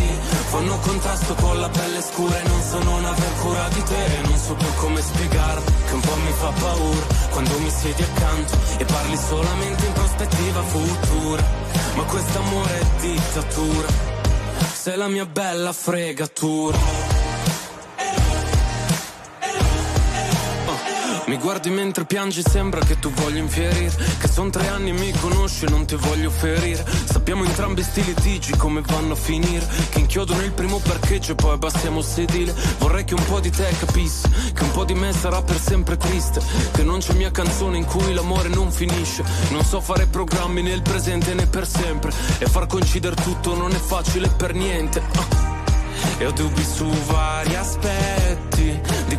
fanno contrasto con la pelle scura. E non so non aver cura di te, e non so più come spiegarlo, che un po' mi fa paura quando mi siedi accanto e parli solamente in prospettiva futura. Ma quest'amore è dittatura, sei la mia bella fregatura. Mi guardi mentre piangi, sembra che tu voglia infierire, che son tre anni mi conosci e non ti voglio ferire. Sappiamo entrambi sti litigi come vanno a finire, che inchiodono il primo parcheggio e poi abbassiamo il sedile. Vorrei che un po' di te capisse, che un po' di me sarà per sempre triste, che non c'è mia canzone in cui l'amore non finisce. Non so fare programmi nel presente né per sempre, e far coincidere tutto non è facile per niente. ah. E ho dubbi su vari aspetti di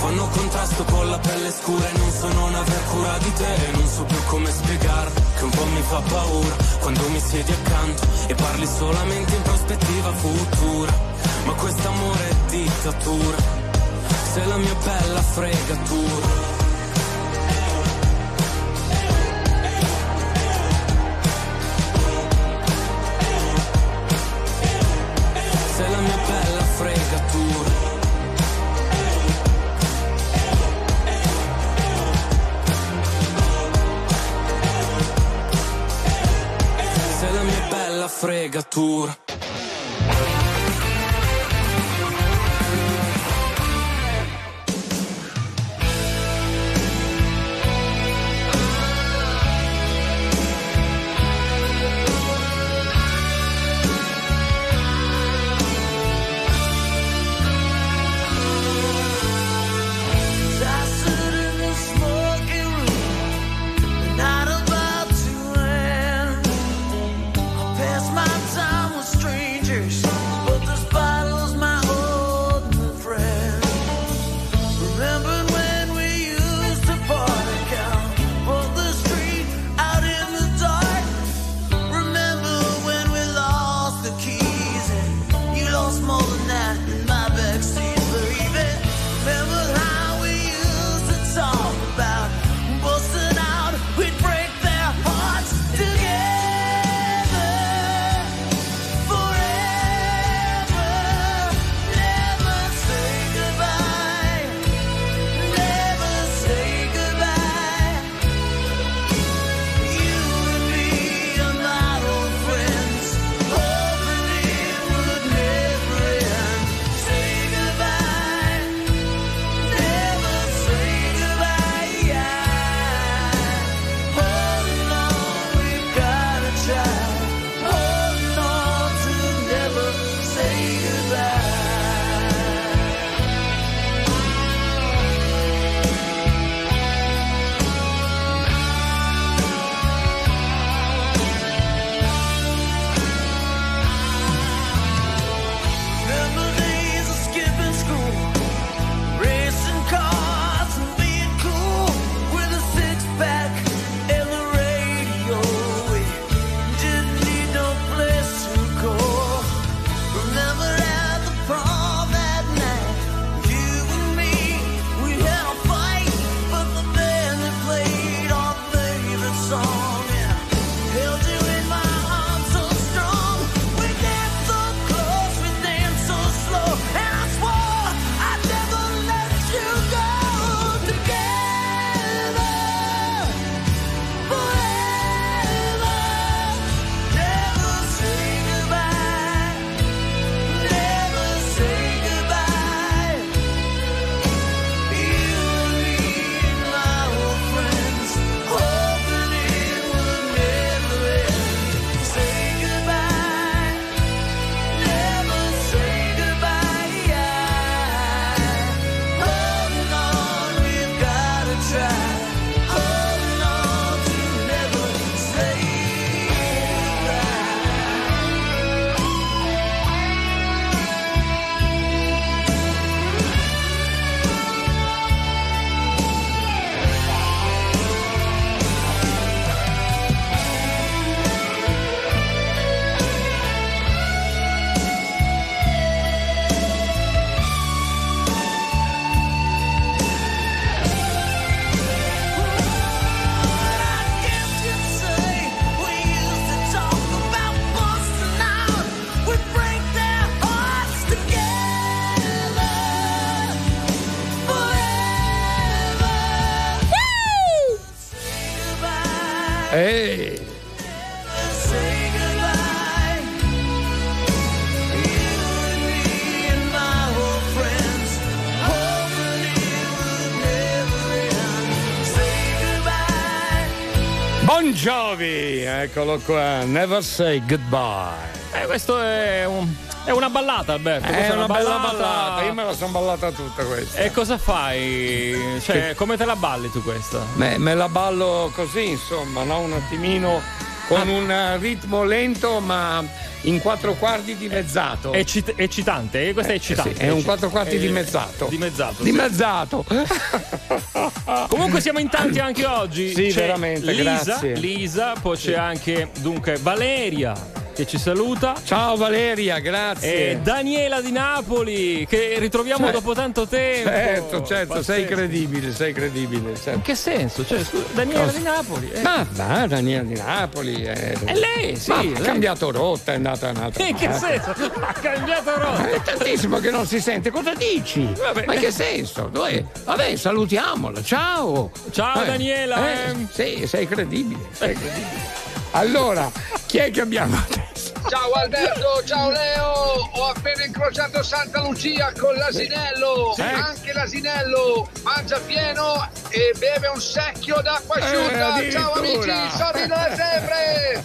fanno contrasto con la pelle scura. E non so non aver cura di te, e non so più come spiegarlo, che un po' mi fa paura quando mi siedi accanto e parli solamente in prospettiva futura. Ma quest'amore è dittatura, sei la mia bella fregatura. Sei la mia bella fregatura. La fregatura. My time with strangers. Bon Jovi, eccolo qua, Never Say Goodbye. Eh, questo è un... È una ballata, Alberto. È una, una bella ballata. ballata. Io me la sono ballata tutta questa. E cosa fai? Cioè, come te la balli tu questa? Beh, me la ballo così, insomma, no? Un attimino con ah. un ritmo lento, ma in quattro quarti di mezzato. È cit- eccitante, eh? Questa è eccitante. Eh sì, è un quattro quarti è... di mezzato. Di mezzato. Di sì. mezzato. Comunque siamo in tanti anche oggi. Sì, c'è veramente. Lisa, grazie. Lisa, poi sì. c'è anche dunque Valeria, che ci saluta. Ciao Valeria, grazie. E Daniela di Napoli, che ritroviamo cioè, dopo tanto tempo. Certo, certo, pazzesco. Sei credibile, sei credibile. Certo. In che senso? Cioè, scusa, Daniela Cosa? di Napoli. Eh. Ma va, Daniela di Napoli. Eh. E lei, sì. Ma lei. Ha cambiato rotta, è andata un'altra. In che senso? Ha cambiato rotta. È tantissimo che non si sente. Cosa dici? Vabbè. Ma in che senso? Noi, vabbè, salutiamola. Ciao. Ciao eh. Daniela. Eh. Eh. Sì, sei credibile, sei credibile. Allora, chi è che abbiamo adesso? Ciao Alberto, ciao Leo, ho appena incrociato Santa Lucia con l'asinello, sì. anche l'asinello mangia pieno e beve un secchio d'acqua asciutta, eh, ciao amici, sorridete sempre!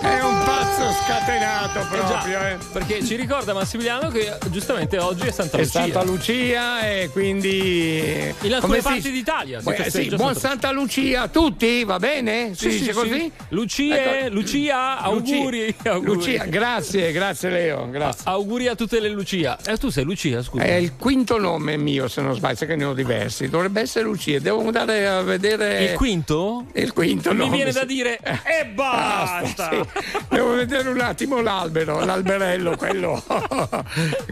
È un pazzo scatenato proprio, eh, già, eh. perché ci ricorda Massimiliano che giustamente oggi è Santa Lucia. È Santa Lucia e quindi... In alcune parti si... d'Italia. Si eh, sì, buon Santa Lucia a tutti, va bene? Sì, sì, sì, così? Sì. Lucie, ecco. Lucia, auguri, Lucia, auguri. Lucia, grazie, grazie Leo, grazie. Ah, auguri a tutte le Lucia. Eh, tu sei Lucia, scusa. È il quinto nome mio, se non sbaglio, che ne ho diversi. Dovrebbe essere Lucia, devo andare a vedere. Il quinto? Il quinto nome. Mi viene da dire eh. e basta. basta sì. Devo vedere un attimo l'albero, l'alberello, quello.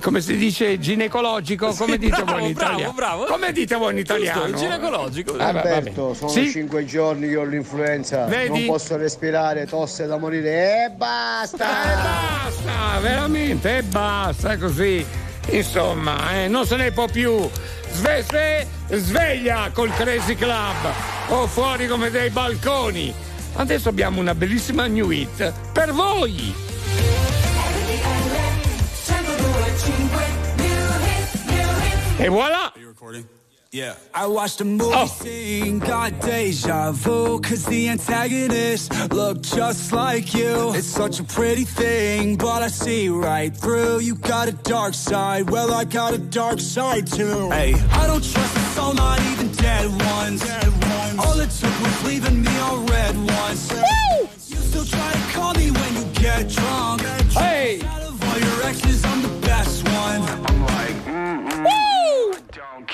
Come si dice ginecologico? Come sì, dite bravo, voi in italiano? Bravo, bravo. Come dite voi in italiano? Giusto, ginecologico. Ah, Alberto, sono sì? cinque giorni che ho l'influenza. Vedi? Non posso respirare, tosse da morire. E basta! E basta, veramente, e basta così. Insomma, eh, non se ne può più. Sve, sve, sveglia col Crazy Club o fuori come dei balconi. Adesso abbiamo una bellissima new hit per voi. E voilà! Yeah. I watched a movie oh. scene, got deja vu, cause the antagonist looked just like you. It's such a pretty thing, but I see right through. You got a dark side, well I got a dark side too. Hey, I don't trust the soul, not even dead ones, dead ones. All it took was leaving me on red once. Woo! You still try to call me when you get drunk, get drunk. Hey! Out of all your exes, I'm the best one. I'm like, mm-mm. Woo!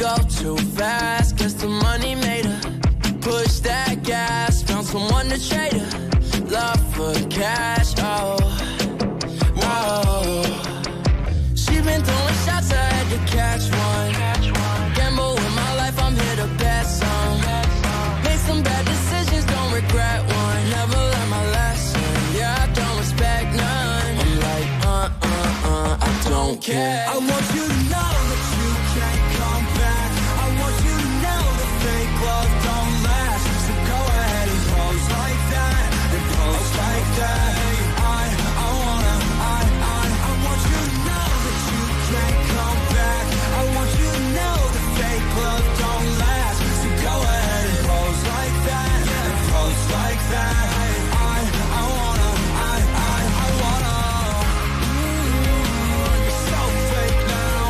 go too fast, guess the money made her push that gas, found someone to trade her love for cash, oh, oh. She been throwing shots, I had to catch one, gamble with my life, I'm here to bet some, made some bad decisions, don't regret one, never learned my lesson, yeah, I don't respect none, I'm like, uh, uh, uh, I don't care, I want you to know that you can't come back. I want you to know that fake love don't last. So go ahead and pose like that, and pose like that. I, I wanna, I, I, I want you to know that you can't come back. I want you to know that fake love don't last. So go ahead and pose like that, and pose like that. I, I wanna, I, I, I wanna. Mm, you're so fake now.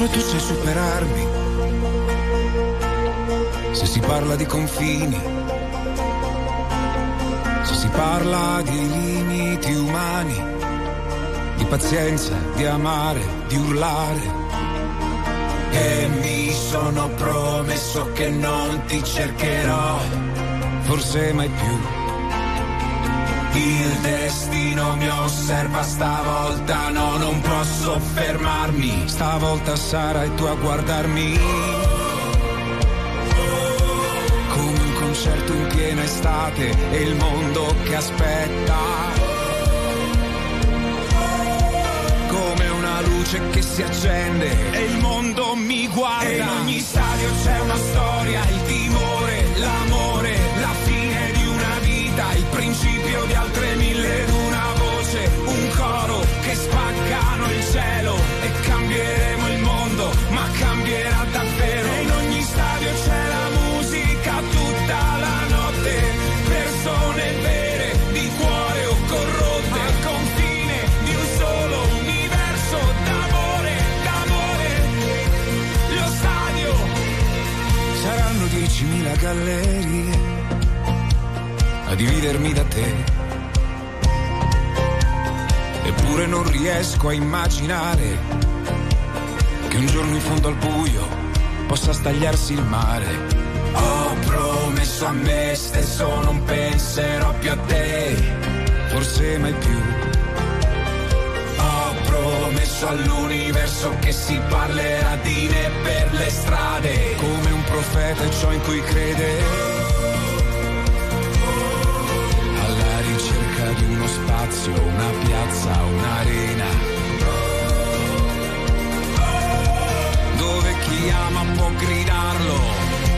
Solo tu sai superarmi. Se si parla di confini, se si parla di limiti umani, di pazienza, di amare, di urlare. E mi sono promesso che non ti cercherò, forse mai più. Il destino mi osserva, stavolta no, non posso fermarmi. Stavolta sarai tu a guardarmi, come un concerto in piena estate e il mondo che aspetta, come una luce che si accende e il mondo mi guarda. E in ogni stadio c'è una storia, il timore, l'amore, la fine di una vita, il principio di altre mille ed una voce, un coro che spaccano il cielo e cambieremo il mondo, ma cambierà davvero. E in ogni stadio c'è la musica tutta la notte, persone vere di cuore o corrotte, al confine di un solo universo d'amore, d'amore. Lo stadio saranno diecimila gallerie a dividermi da te, eppure non riesco a immaginare che un giorno in fondo al buio possa stagliarsi il mare. Ho promesso a me stesso non penserò più a te, forse mai più. Ho promesso all'universo che si parlerà di me per le strade, come un profeta è ciò in cui crede. Di uno spazio, una piazza, un'arena, dove chi ama può gridarlo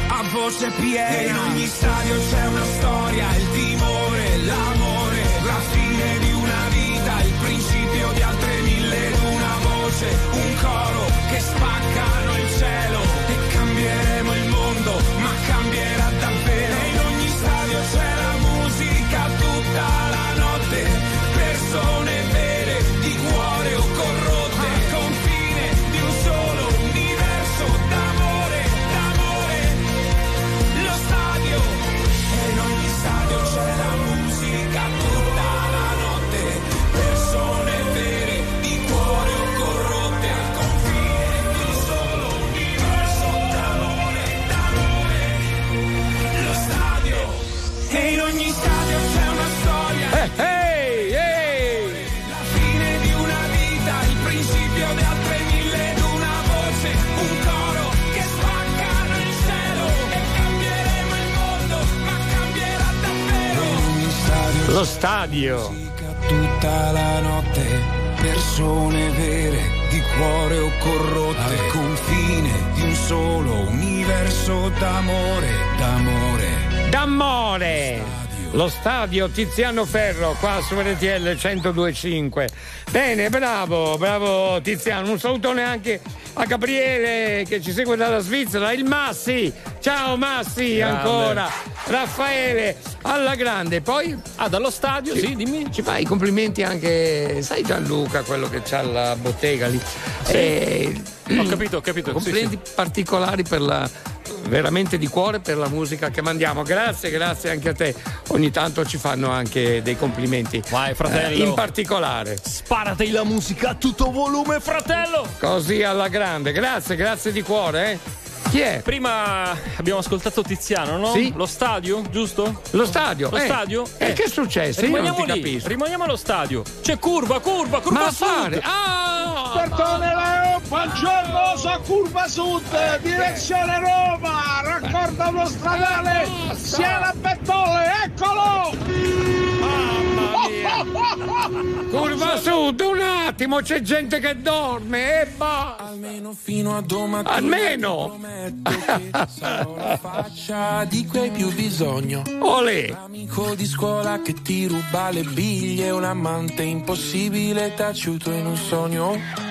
a voce piena. E in ogni stadio c'è una storia, il timore, l'amore, la fine di una vita, il principio di altre mille ed una voce, un coro che spaccano il cielo e cambieremo il mondo, ma cambierà davvero. E in ogni stadio c'è la musica tutta la persone vere di cuore o corrotte, al confine di un solo universo d'amore, d'amore. Lo stadio, e in ogni stadio c'è la musica tutta la notte, persone vere di cuore o corrotte, al confine di un solo universo d'amore, d'amore. Lo stadio, e in ogni stadio c'è una storia. Eh, eh. Lo stadio. Tutta la notte, persone vere di cuore o corrotte, al confine di un solo universo d'amore, d'amore, d'amore. Lo stadio, Tiziano Ferro, qua su R T L centodue e cinque. Bene, bravo, bravo Tiziano. Un salutone anche a Gabriele che ci segue dalla Svizzera, il Massi. Ciao Massi, grande. Ancora Raffaele alla grande. Poi ah, dallo stadio, sì, sì, dimmi. Ci fai i complimenti anche, sai, Gianluca, quello che c'ha la bottega lì. Sì. E, ho capito, ho capito. Complimenti sì, sì. particolari per la, veramente di cuore, per la musica che mandiamo. Grazie, grazie anche a te. Ogni tanto ci fanno anche dei complimenti. Vai fratello. Eh, in particolare. Sparati la musica a tutto volume, fratello. Così alla grande. Grazie, grazie di cuore, eh. Chi è? Prima abbiamo ascoltato Tiziano, no? Sì. Lo stadio, giusto? Lo stadio. Lo eh. stadio? E eh. eh, che è successo? Rimaniamo Io non ti lì. Capisco. Rimaniamo allo stadio. C'è curva, curva, curva Ma sud. Fare. Ah! Bertone Leo, buongiorno, sono curva sud, eh, direzione Roma, raccordo autostradale, Siena Bettole, eccolo! Curva sud, un attimo, c'è gente che dorme e basta. Almeno fino a domattina. Almeno. Prometto che sarò la faccia di cui hai più bisogno. Olè. L'amico di scuola che ti ruba le biglie, un amante impossibile taciuto in un sogno.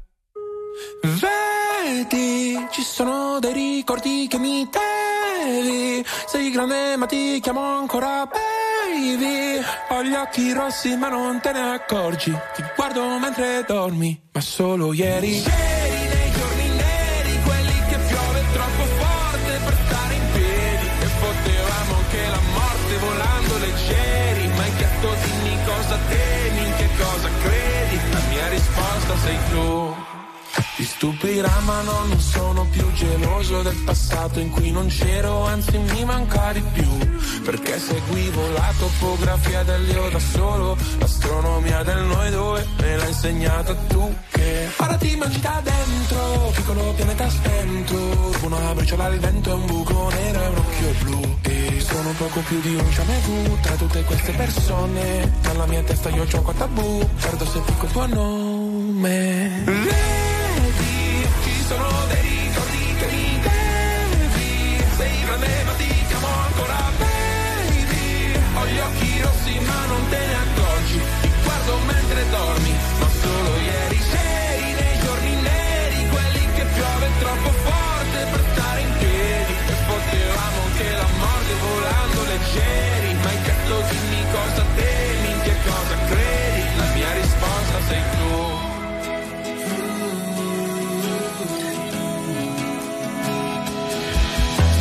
Vedi, ci sono dei ricordi che mi devi. Sei grande ma ti chiamo ancora baby. Ho gli occhi rossi ma non te ne accorgi, ti guardo mentre dormi, ma solo ieri. Ieri nei giorni neri, quelli che piove troppo forte per stare in piedi, e potevamo anche la morte volando leggeri. Ma hai chiesto dimmi cosa temi, in che cosa credi, la mia risposta sei tu. Ti stupirà ma no, non sono più geloso del passato in cui non c'ero, anzi mi manca di più, perché seguivo la topografia dell'io da solo, l'astronomia del noi due me l'ha insegnata tu, che ora ti mangi da dentro, piccolo pianeta spento, una briciola al vento e un buco nero e un occhio blu, e sono poco più di un ciamegu tra tutte queste persone, nella mia testa io gioco a tabù, perdo se dico il tuo nome. Sono dei ricordi che mi devi, sei grande ma ti chiamo ancora baby, ho gli occhi rossi ma non te ne accorgi, ti guardo mentre dormi, ma solo ieri. Sei nei giorni neri, quelli che piove troppo forte per stare in piedi, e potevamo anche la morte volando leggeri, ma hai detto dimmi cosa temi, in che cosa credi, la mia risposta sei tu.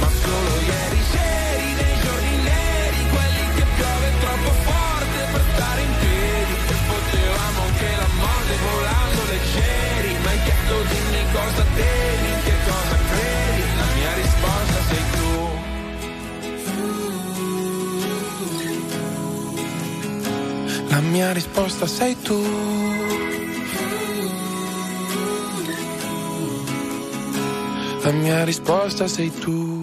ma solo ieri sei. Dimmi cosa temi, in che cosa credi, la mia risposta sei tu. La mia risposta sei tu. La mia risposta sei tu.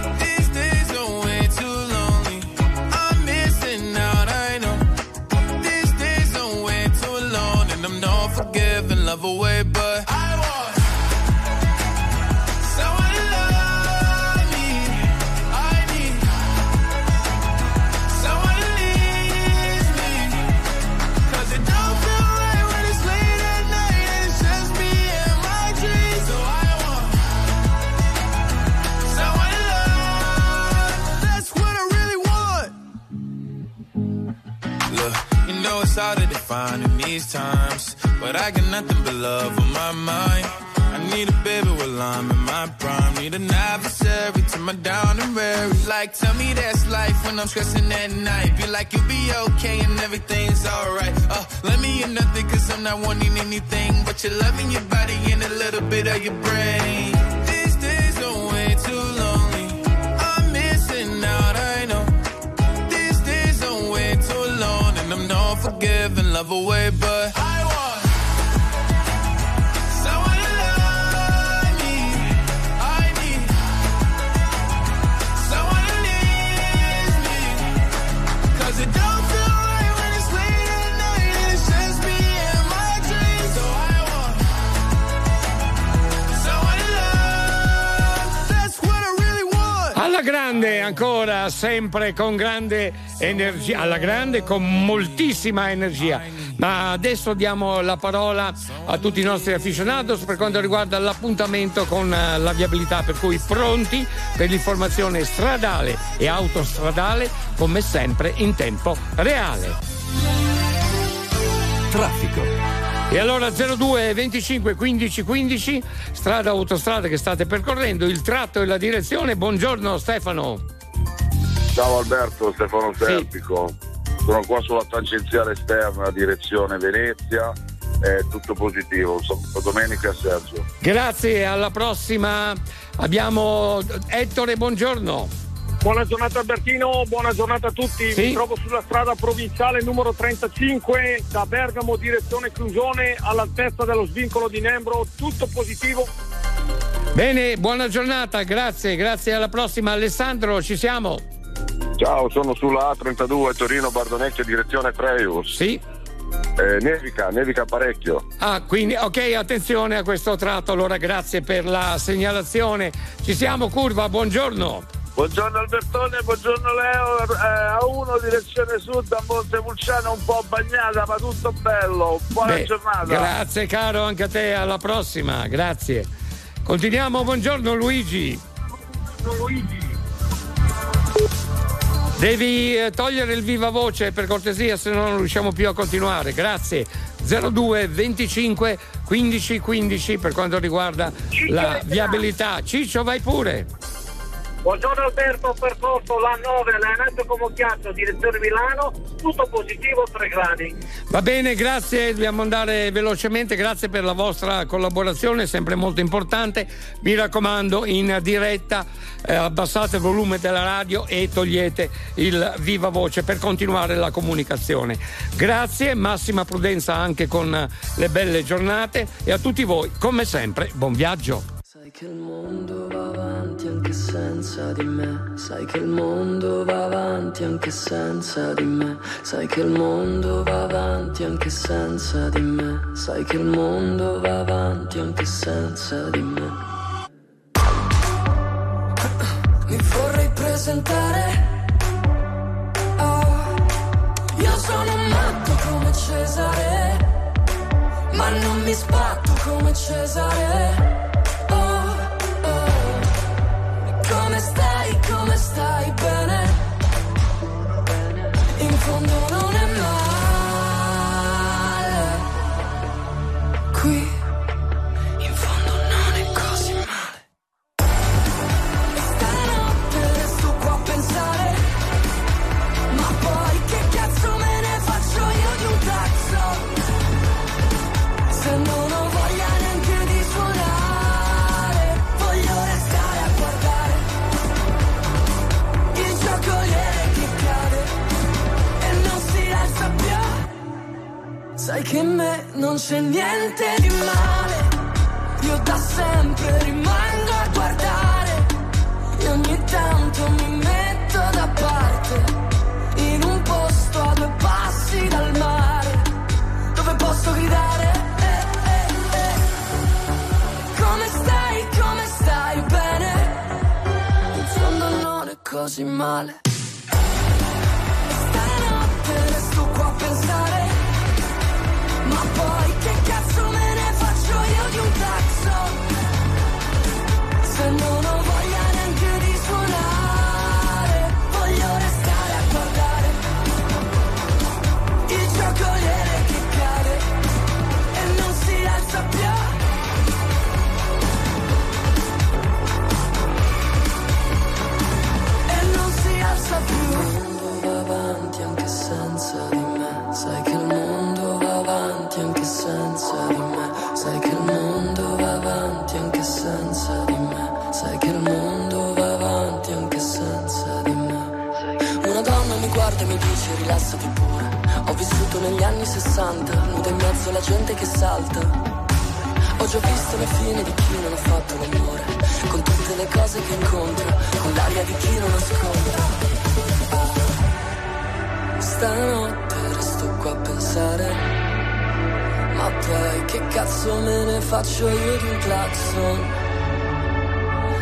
These days are way too lonely, I'm missing out, I know, these days are way too long, and I'm no forgiven. Love away, but I want someone to love me. I need someone to lead me, 'cause it don't feel right when it's late at night and it's just me and my dreams. So I want someone to love. That's what I really want. Look, you know it's hard to define in these times. But I got nothing but love on my mind. I need a baby while I'm in my prime. Need an adversary to my down and weary. Like, tell me that's life when I'm stressing at night. Be like, you'll be okay and everything's alright. Uh, let me in nothing 'cause I'm not wanting anything. But you're loving your body and a little bit of your brain. These days are way too lonely. I'm missing out, I know. These days are way too long. And I'm not forgiving love away, but I want. Grande ancora, sempre con grande energia, alla grande con moltissima energia. Ma adesso diamo la parola a tutti i nostri aficionados per quanto riguarda l'appuntamento con la viabilità, per cui pronti per l'informazione stradale e autostradale come sempre in tempo reale. Traffico. E allora zero due venticinque quindici quindici, strada autostrada che state percorrendo, il tratto e la direzione. Buongiorno Stefano. Ciao Alberto, Stefano Serpico. Sì. Sono qua sulla tangenziale esterna direzione Venezia, è tutto positivo. Domenica Sergio. Grazie, alla prossima. Abbiamo Ettore, buongiorno. Buona giornata Albertino, buona giornata a tutti. Sì. Mi trovo sulla strada provinciale numero trentacinque da Bergamo direzione Clusione, all'altezza dello svincolo di Nembro, tutto positivo. Bene, buona giornata, grazie, grazie, alla prossima. Alessandro, ci siamo? Ciao, sono sulla A trentadue Torino Bardonecchia direzione Preus. Sì. Eh, nevica, nevica parecchio. Ah, quindi ok, attenzione a questo tratto. Allora grazie per la segnalazione. Ci siamo Curva, buongiorno. Buongiorno Albertone, buongiorno Leo, eh, A uno direzione sud da Montepulciano un po' bagnata ma tutto bello, buona Beh, giornata. Grazie caro, anche a te, alla prossima, grazie. Continuiamo, buongiorno Luigi. Buongiorno Luigi. Devi eh, togliere il viva voce per cortesia, se no non riusciamo più a continuare, grazie. zero due venticinque quindici quindici per quanto riguarda Ciccio, la viabilità. Ciccio, vai pure. Buongiorno Alberto, percorso la nove, Leonardo Comocchiazzo, direzione Milano, tutto positivo, tre gradi. Va bene, grazie, dobbiamo andare velocemente, grazie per la vostra collaborazione, sempre molto importante. Mi raccomando, in diretta eh, abbassate il volume della radio e togliete il viva voce per continuare la comunicazione. Grazie, massima prudenza anche con le belle giornate e a tutti voi, come sempre, buon viaggio. Sai che il mondo va avanti anche senza di me, sai che il mondo va avanti anche senza di me, sai che il mondo va avanti anche senza di me, sai che il mondo va avanti anche senza di me. Mi vorrei presentare, oh, io sono matto come Cesare, ma non mi sbatto come Cesare. Come stai, come stai, bene? In fondo non è male. Qui, in fondo non è così male. E stanotte resto qua a pensare, ma poi che cazzo me ne faccio io di un cazzo? Se non ho voglia neanche di suonare, sai che in me non c'è niente di male, io da sempre rimango a guardare e ogni tanto mi metto da parte in un posto a due passi dal mare dove posso gridare eh, eh, eh. Come stai, come stai, bene? In fondo non è così male. E stanotte resto qua a pensare, ma poi che cazzo me ne faccio io di un cazzo? Se non ho voglia neanche di suonare, voglio restare a guardare il giocoliere che cade e non si alza più. E non si alza più. Il mondo va avanti anche senza di me, sai che il mondo va avanti anche senza di me, sai che il mondo va avanti anche senza di me, sai che il mondo va avanti anche senza di me. Una donna mi guarda e mi dice rilassati pure, ho vissuto negli anni sessanta, nuda in mezzo alla gente che salta, ho già visto la fine di chi non ha fatto l'amore, con tutte le cose che incontra, con l'aria di chi non ascolta. Stanotte resto qua a pensare, ma poi che cazzo me ne faccio io di un clacson?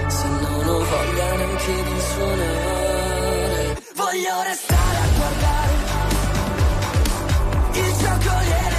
Se non ho voglia neanche di suonare, voglio restare a guardare il giocoliere.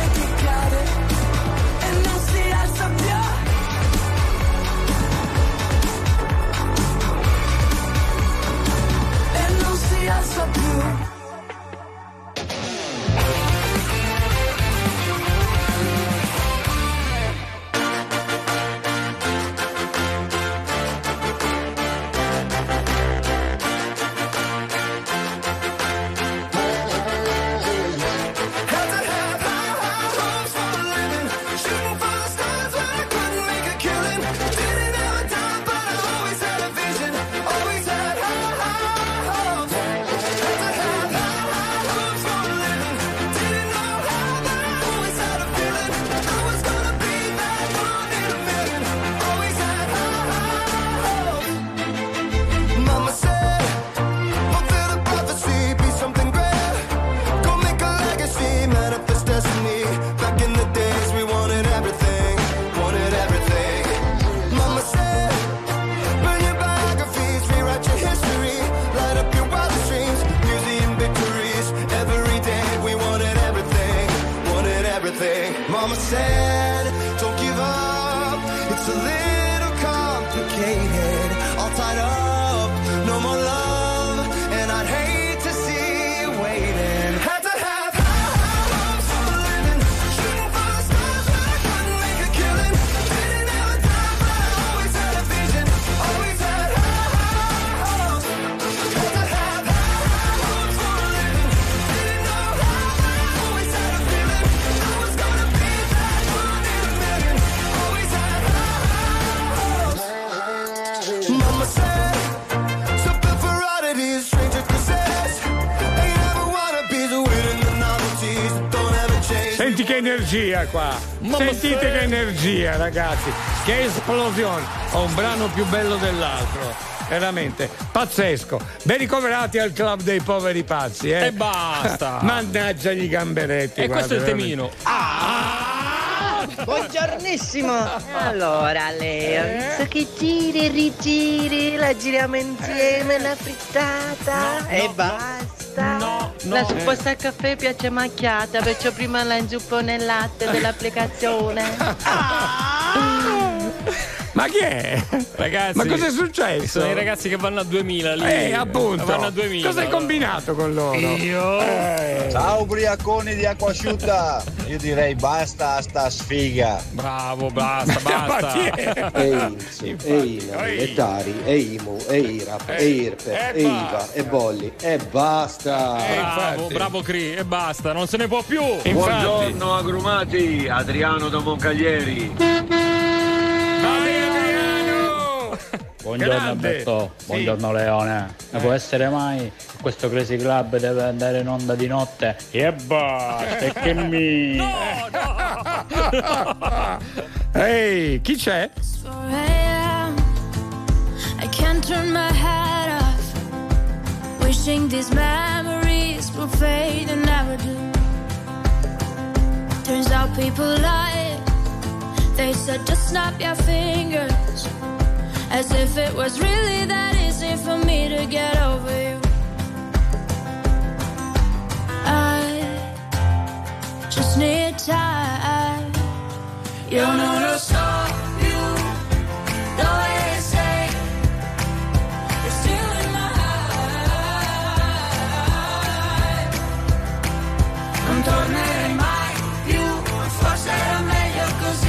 It's a little complicated, all tied up, no more love, and I'd hate to see you waiting. Had to have high, high hopes for living, shooting for the stars when I couldn't make a killing. Didn't have a time, but I always had a vision, always had high, high hopes. Had to have high, high hopes for living, didn't know how, but I always had a feeling I was gonna be that one in a million. Always had. Mama said, so built for oddities, strangers possessed. Ain't ever wanna be the winner in the novelties, don't ever change. Senti che energia qua, Mama sentite said. Che energia ragazzi, che esplosione, ho un brano più bello dell'altro. Veramente, pazzesco. Ben ricoverati al club dei poveri pazzi, eh? E basta. Mannaggia gli gamberetti. E guarda, questo è il temino. Ah! Buongiornissimo. Allora, Leo, so che giri, rigiri, la giriamo insieme, eh. la frittata. No, e no, basta. No, no, la supposta eh. al caffè piace macchiata, perciò prima la inzuppo nel latte dell'applicazione. Ah! Ma che è? Ragazzi, ma cosa è successo? Sono i ragazzi che vanno a duemila lì. Eh, appunto. Vanno a duemila. Cosa hai combinato con loro? Io. Eh. Ciao ubriaconi di acqua asciutta. Io direi basta sta sfiga. Bravo, basta, basta. Ehi, Eina, e Tari, e Imu, e Irap, e Irpe, e Iva, e Bolli, e basta. Bravo, bravo Cri, e basta, non se ne può più. Buongiorno agrumati, Adriano da Moncaglieri. Buongiorno grande. Alberto, buongiorno sì. Leone. Non eh. può essere mai questo Crazy Club deve andare in onda di notte. E basta, e che mi. No, no. Ehi, hey, chi c'è? I can't turn my head off. Wishing these memories will fade and never do. Turns out people lie. They said just snap your fingers. As if it was really that easy for me to get over you. I just need time. Io non lo so più dove sei. You're still in my heart. Non tornerai mai più, forse era meglio così.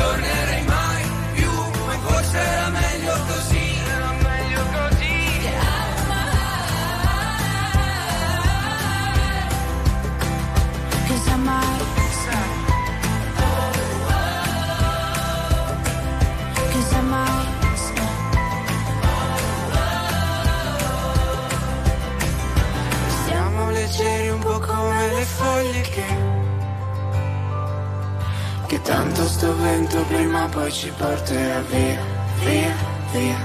Tornerei mai più, ma forse era meglio così, era meglio così. Cause I'm outside. Oh, oh. Cause I'm outside. Siamo leggeri un po' come le foglie che che tanto sto vento prima o poi ci porterà via, via, via.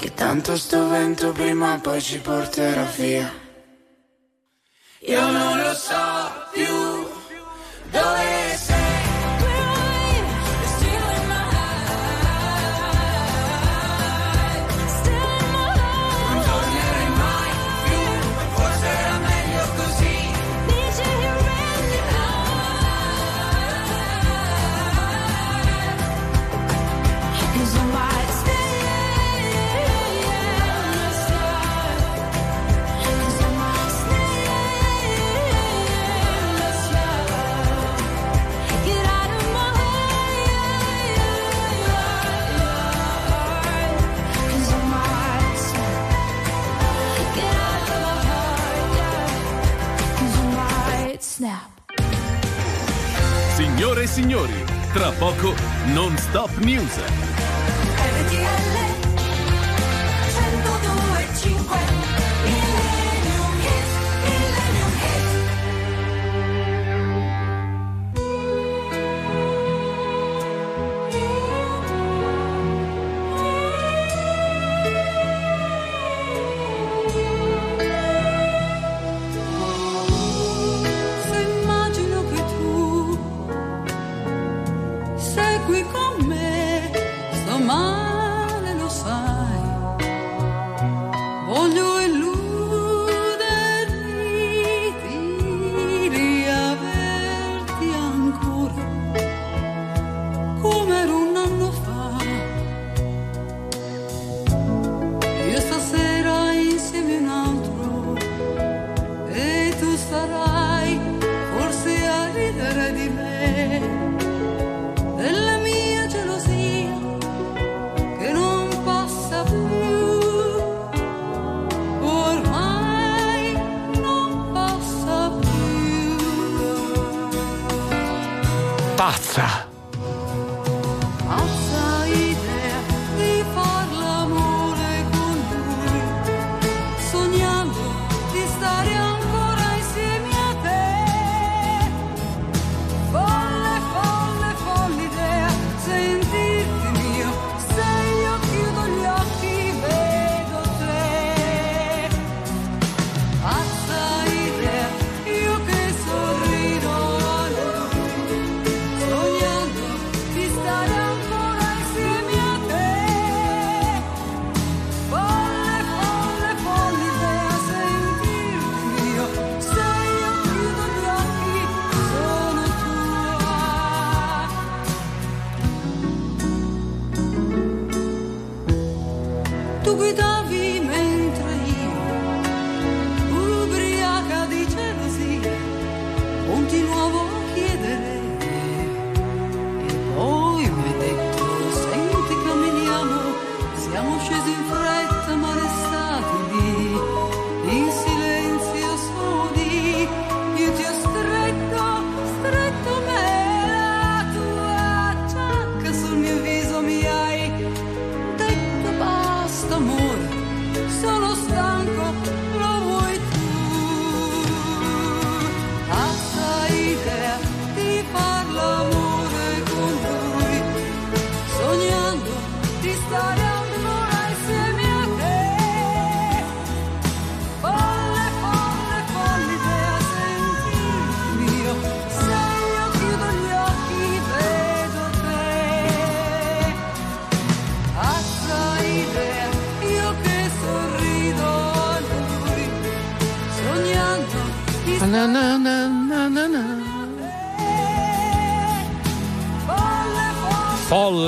Che tanto sto vento prima o poi ci porterà via. Io non lo so più dove sei. Signore e signori, tra poco Non Stop News.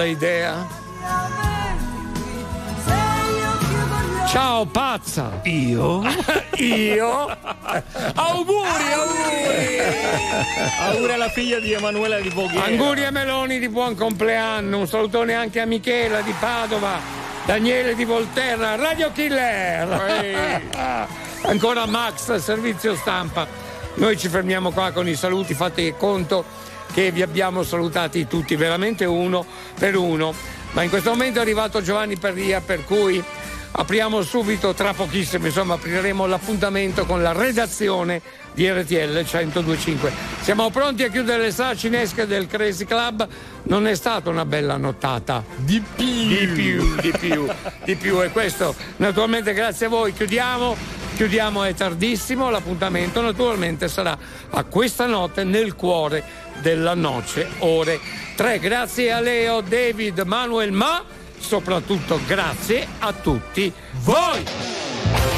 Idea. Ciao pazza. Io? Io? Auguri, auguri. Auguri alla figlia di Emanuela di Voghera. Auguri a Meloni di buon compleanno. Un salutone anche a Michele di Padova, Daniele di Volterra, Radio Killer. Ancora Max, servizio stampa. Noi ci fermiamo qua con i saluti, fate conto che vi abbiamo salutati tutti, veramente uno per uno, ma in questo momento è arrivato Giovanni Perria, per cui apriamo subito, tra pochissimo, insomma, apriremo l'appuntamento con la redazione di R T L centodue e cinque. Siamo pronti a chiudere le sacinesche del Crazy Club. Non è stata una bella nottata. Di più, di più, di più, di più. E questo, naturalmente, grazie a voi. Chiudiamo. Chiudiamo, è tardissimo, l'appuntamento naturalmente sarà a Questa notte nel cuore della noce, ore tre. Grazie a Leo, David, Manuel, ma soprattutto grazie a tutti voi!